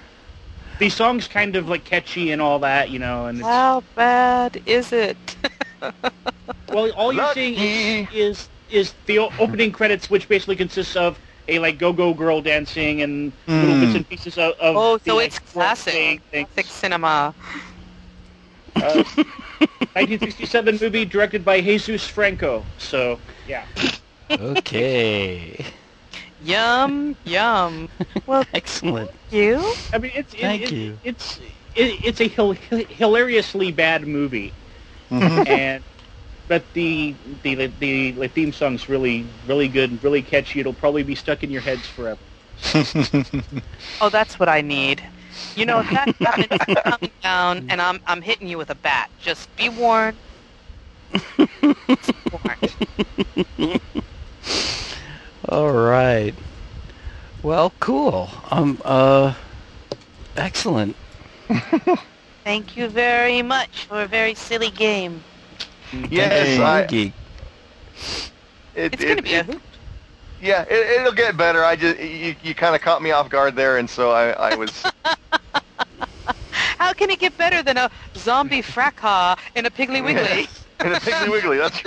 The song's kind of, like, catchy and all that, you know. And how bad is it? Well, all you're seeing is the opening credits, which basically consists of a, like, go-go girl dancing and little bits and pieces of so it's classic cinema. 1967 movie directed by Jesus Franco. So, yeah. Okay. Yum. Well, excellent. Thank you. I mean, thank you. It's a hilariously bad movie, but the theme song's really really good and really catchy. It'll probably be stuck in your heads forever. Oh, that's what I need. You know, if that happens, I'm coming down and I'm hitting you with a bat. Just be warned. All right. Well, cool. Excellent. Thank you very much for a very silly game. Yes, it's going to be a hoot. Yeah, it'll get better. I just you kind of caught me off guard there, and so I was. How can it get better than a zombie fracas in a Piggly Wiggly? That's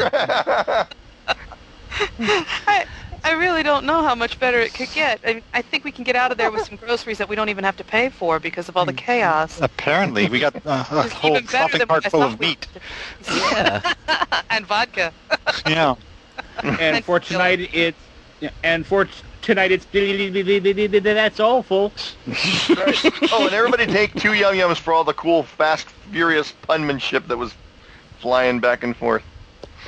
right. I I really don't know how much better it could get. I think we can get out of there with some groceries that we don't even have to pay for because of all the chaos. Apparently. We got a whole shopping cart full of meat. Yeah. And vodka. Yeah. And for tonight, it's... Yeah, and for tonight, it's... That's awful. Right. Oh, and everybody take 2 yum-yums for all the cool, fast, furious punmanship that was flying back and forth.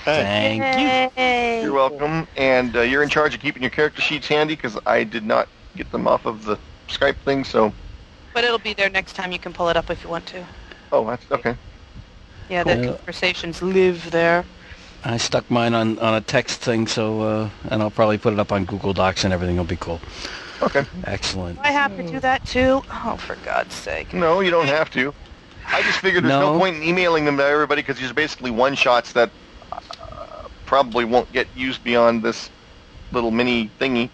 Thank you. You're welcome. And you're in charge of keeping your character sheets handy because I did not get them off of the Skype thing, so... But it'll be there next time. You can pull it up if you want to. Oh, that's... Okay. Yeah, cool. The conversations live there. I stuck mine on a text thing, so... and I'll probably put it up on Google Docs and everything will be cool. Okay. Excellent. Do I have to do that, too? Oh, for God's sake. No, you don't have to. I just figured there's no point in emailing them to everybody because these are basically one-shots that... probably won't get used beyond this little mini thingy.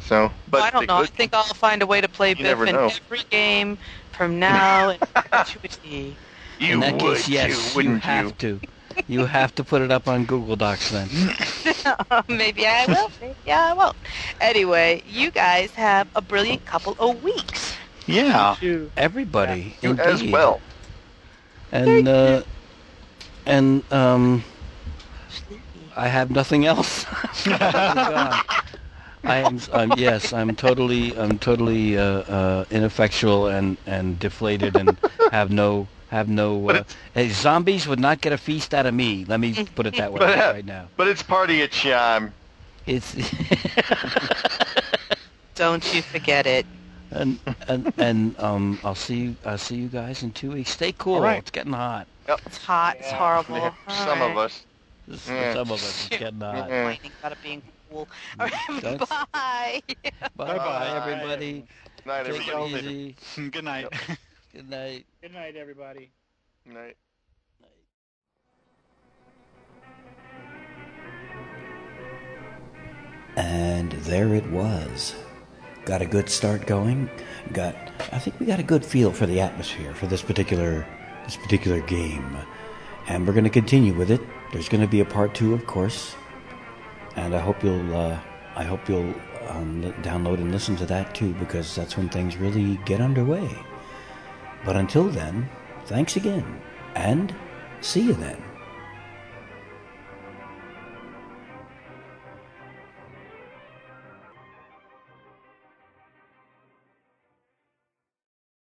So, but I don't know. I think I'll find a way to play Biff in every game from now in perpetuity. In that case, yes, you have to. You have to put it up on Google Docs then. Maybe I will. Maybe I won't. Anyway, you guys have a brilliant couple of weeks. Yeah. Everybody. Yeah. As well. And, I have nothing else. I'm totally ineffectual and deflated and have no. Zombies would not get a feast out of me. Let me put it that way right now. But it's party at Sham. It's. Don't you forget it. And I'll see you guys in 2 weeks. Stay cool. Right. It's getting hot. Yep. It's hot. It's horrible. Yeah. Some of us. Some of us cannot. Complaining about being cool. All right, bye. Bye, everybody. Good night, everybody. Good night. Good night. Good night, everybody. Good night. And there it was. Got a good start going. I think we got a good feel for the atmosphere for this particular game, and we're going to continue with it. There's going to be a part 2, of course, and I hope you'll download and listen to that too, because that's when things really get underway. But until then, thanks again, and see you then.